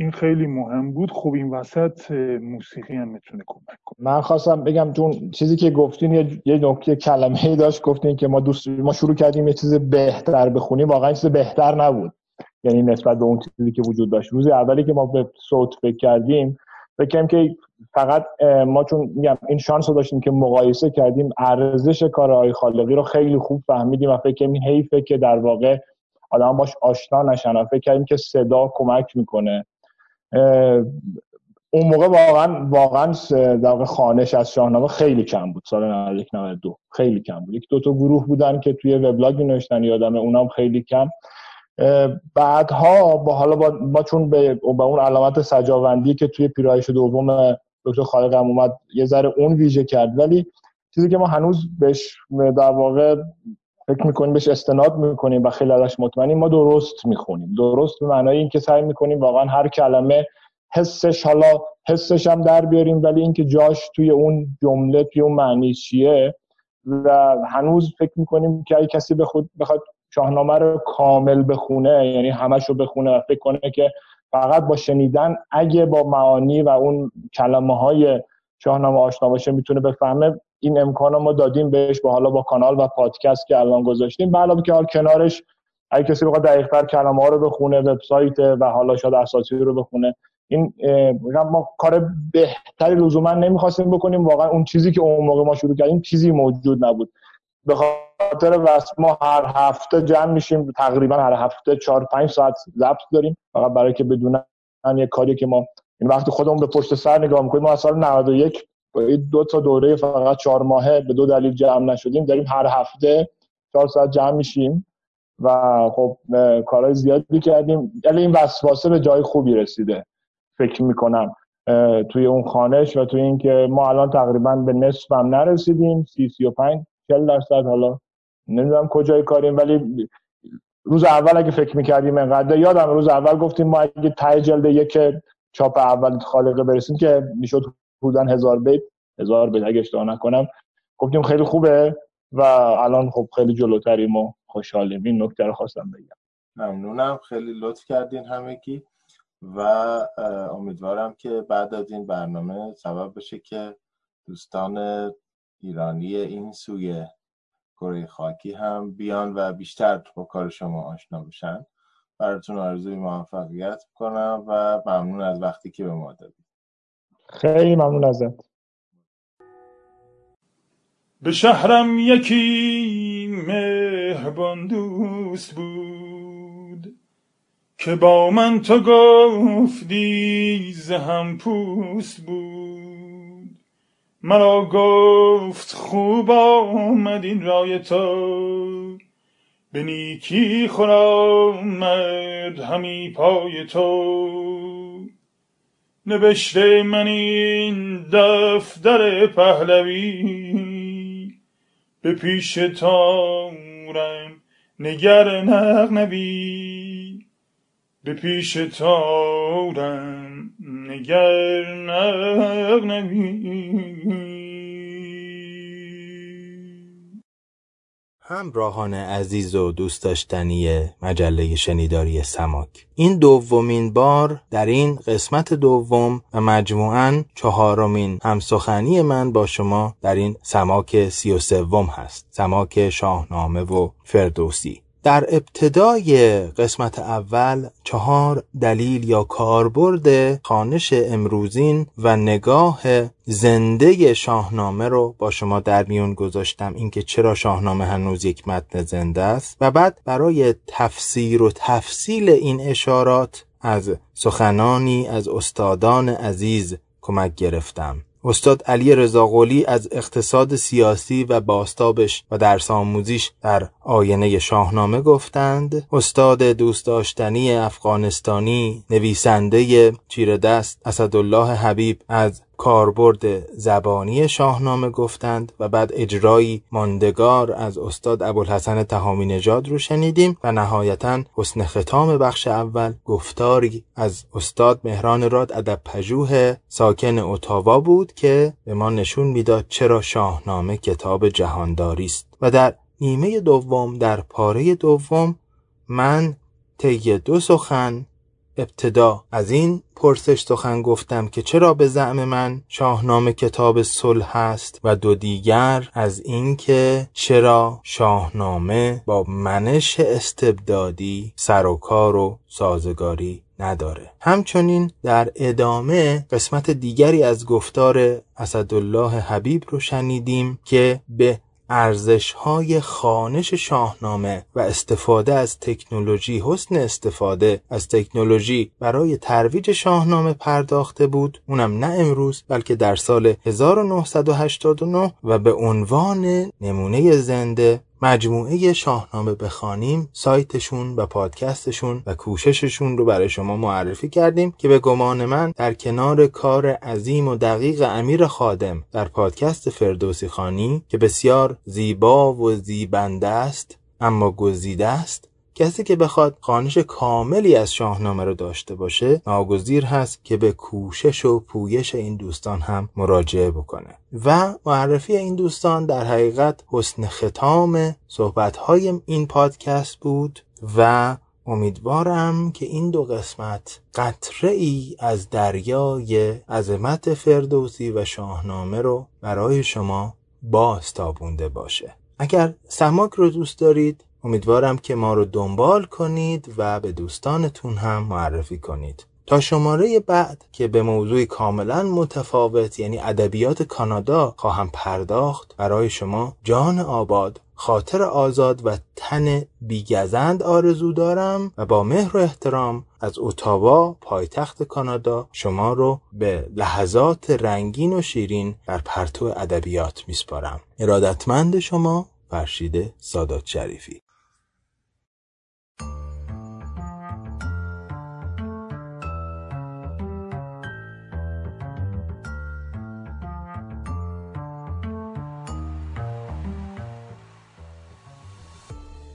این خیلی مهم بود. خب این وسط موسیقی هم میتونه کمک کنه. من خواستم بگم چون چیزی که گفتین یه نکته کلمه‌ای داشت، گفتین که ما شروع کردیم یه چیز بهتر بخونیم، واقعا چیز بهتر نبود، یعنی نسبت به اون چیزی که وجود داشت. روز اولی که ما به صوت فکر کردیم بگم که فقط ما چون میگم این شانس رو داشتیم که مقایسه کردیم، ارزش کارهای خالقی رو خیلی خوب فهمیدیم و فکر کنیم حیفه که در واقع آدم باش آشنا نشن. فکر کردیم که صدا کمک میکنه. اون موقع واقعا در واقع خوانش از شاهنامه خیلی کم بود. سال 1992 خیلی کم بود. یک دو تا گروه بودن که توی وبلاگ نوشتن، یادمه، اونام خیلی کم. بعدها با حالا با چون به اون علامت سجاوندی که توی پیرایش دوم دکتر خالقی هم اومد یه ذره اون ویژه کرد، ولی چیزی که ما هنوز بهش در واقع فکر میکنیم، بهش استناد میکنیم و خیلی ازش مطمئنیم، ما درست میخونیم. درست به معنای این که سعی میکنیم واقعا هر کلمه حسش هم در بیاریم، ولی اینکه جاش توی اون جمله، توی اون معنی چیه. و هنوز فکر میکنیم که اگه کسی بخواد شاهنامه رو کامل بخونه، یعنی همه شو بخونه و فکر کنه که فقط با شنیدن اگه با معانی و اون کلمه های شاهنامه آشنا باشه میتونه بفهمه، این امکان ما دادیم بهش با حالا با کانال و پادکست که الان گذاشتیم. به علاوه که حال کنارش اگه کسی بخواد دقیق‌تر کلمه ها رو بخونه، وبسایت و حالا شاید اساسی رو بخونه، این ما کار بهتری لزوما نمیخواستیم بکنیم. واقعا اون چیزی که اون موقع ما شروع کردیم چیزی موجود نبود. به خاطر واسه ما هر هفته جمع میشیم، تقریبا هر هفته 4-5 ساعت ضبط داریم، فقط برای که بدونن یه کاری که ما این وقت خودمون به پشت سر نگاه میکنیم. ما از سال 91 دو تا دوره فقط 4 ماهه به دو دلیل جمع نشدیم، داریم هر هفته 4 ساعت جمع میشیم و خب کارهای زیادی کردیم. یعنی این وسواسه به جای خوبی رسیده فکر میکنم، توی اون خانش و توی اینکه ما الان تقریبا به نصف هم نرسیدیم، 35-40%، حالا نمیدونم کجای کاریم. ولی روز اول اگه فکر میکردیم اینقدر، یادم روز اول گفتیم ما اگه تای جلد یک چاپ اول خالقه برسیم که میشد حدوداً 1000 بیت اگه اشتباه نکنم، گفتیم خیلی خوبه و الان خب خیلی جلوتریم و خوشحالیم. این نکته رو خواستم بگم. ممنونم، خیلی لطف کردین همگی و امیدوارم که بعد از این برنامه سبب بشه که دوستان ایرانی این سوی کره خاکی هم بیان و بیشتر با کار شما آشنا بشن. براتون آرزوی موفقیت می‌کنم و ممنون از وقتی که به ما دادید. خیلی ممنون ازت. به شهرم یکی مهربان دوست بود که با من تو گفتی ز هم پوست بود. مرا گفت خوب آمد این رای تو، به نیکی خرامد همی پای تو. نبشته من این دفتر پهلوی، به پیش تارم نگر نغنوی، به پیش تارم نگر نغنوی. همراهان عزیز و دوست داشتنی مجله شنیداری سماک، این دومین بار در این قسمت دوم و مجموعاً چهارمین همسخنی من با شما در این سماک 33 هست، سماک شاهنامه و فردوسی. در ابتدای قسمت اول 4 دلیل یا کاربرد خوانش امروزین و نگاه زنده شاهنامه رو با شما در میون گذاشتم، اینکه چرا شاهنامه هنوز یک متن زنده است، و بعد برای تفسیر و تفصیل این اشارات از سخنانی از استادان عزیز کمک گرفتم. استاد علی رضاقلی از اقتصاد سیاسی و باستابش و درس آموزیش در آینه شاهنامه گفتند. استاد دوست داشتنی افغانستانی، نویسنده چیره دست اسدالله حبیب، از کاربرد زبانی شاهنامه گفتند و بعد اجرایی ماندگار از استاد ابوالحسن تهامی نژاد رو شنیدیم و نهایتاً حسن ختام بخش اول گفتاری از استاد مهران راد ادب‌پژوه ساکن اتاوا بود که به ما نشون میداد چرا شاهنامه کتاب جهانداری است. و در نیمه دوم، در پاره دوم، من طی دو سخن ابتدا از این پرسش سخن گفتم که چرا به زعم من شاهنامه کتاب صلح است و دو دیگر از این که چرا شاهنامه با منش استبدادی سر و کار و سازگاری نداره. همچنین در ادامه قسمت دیگری از گفتار اسدالله حبیب رو شنیدیم که به ارزش‌های خوانش شاهنامه و استفاده از تکنولوژی، حسن استفاده از تکنولوژی برای ترویج شاهنامه پرداخته بود، اونم نه امروز بلکه در سال 1989 و به عنوان نمونه زنده مجموعه شاهنامه بخانیم، سایتشون و پادکستشون و کوشششون رو برای شما معرفی کردیم که به گمان من در کنار کار عظیم و دقیق امیر خادم در پادکست فردوسی خانی که بسیار زیبا و زیبنده است اما گزیده است، کسی که بخواد خوانش کاملی از شاهنامه رو داشته باشه ناگزیر هست که به کوشش و پویش این دوستان هم مراجعه بکنه. و معرفی این دوستان در حقیقت حسن ختام صحبت‌های این پادکست بود و امیدوارم که این دو قسمت قطره‌ای از دریای عظمت فردوسی و شاهنامه رو برای شما بازتابونده باشه. اگر سماک رو دوست دارید امیدوارم که ما رو دنبال کنید و به دوستانتون هم معرفی کنید. تا شماره بعد که به موضوعی کاملا متفاوت یعنی ادبیات کانادا خواهم پرداخت، برای شما جان آباد، خاطر آزاد و تن بیگزند آرزو دارم و با مهر و احترام از اتاوا پایتخت کانادا شما رو به لحظات رنگین و شیرین در پرتو ادبیات میسپارم. ارادتمند شما، فرشید سادات شریفی.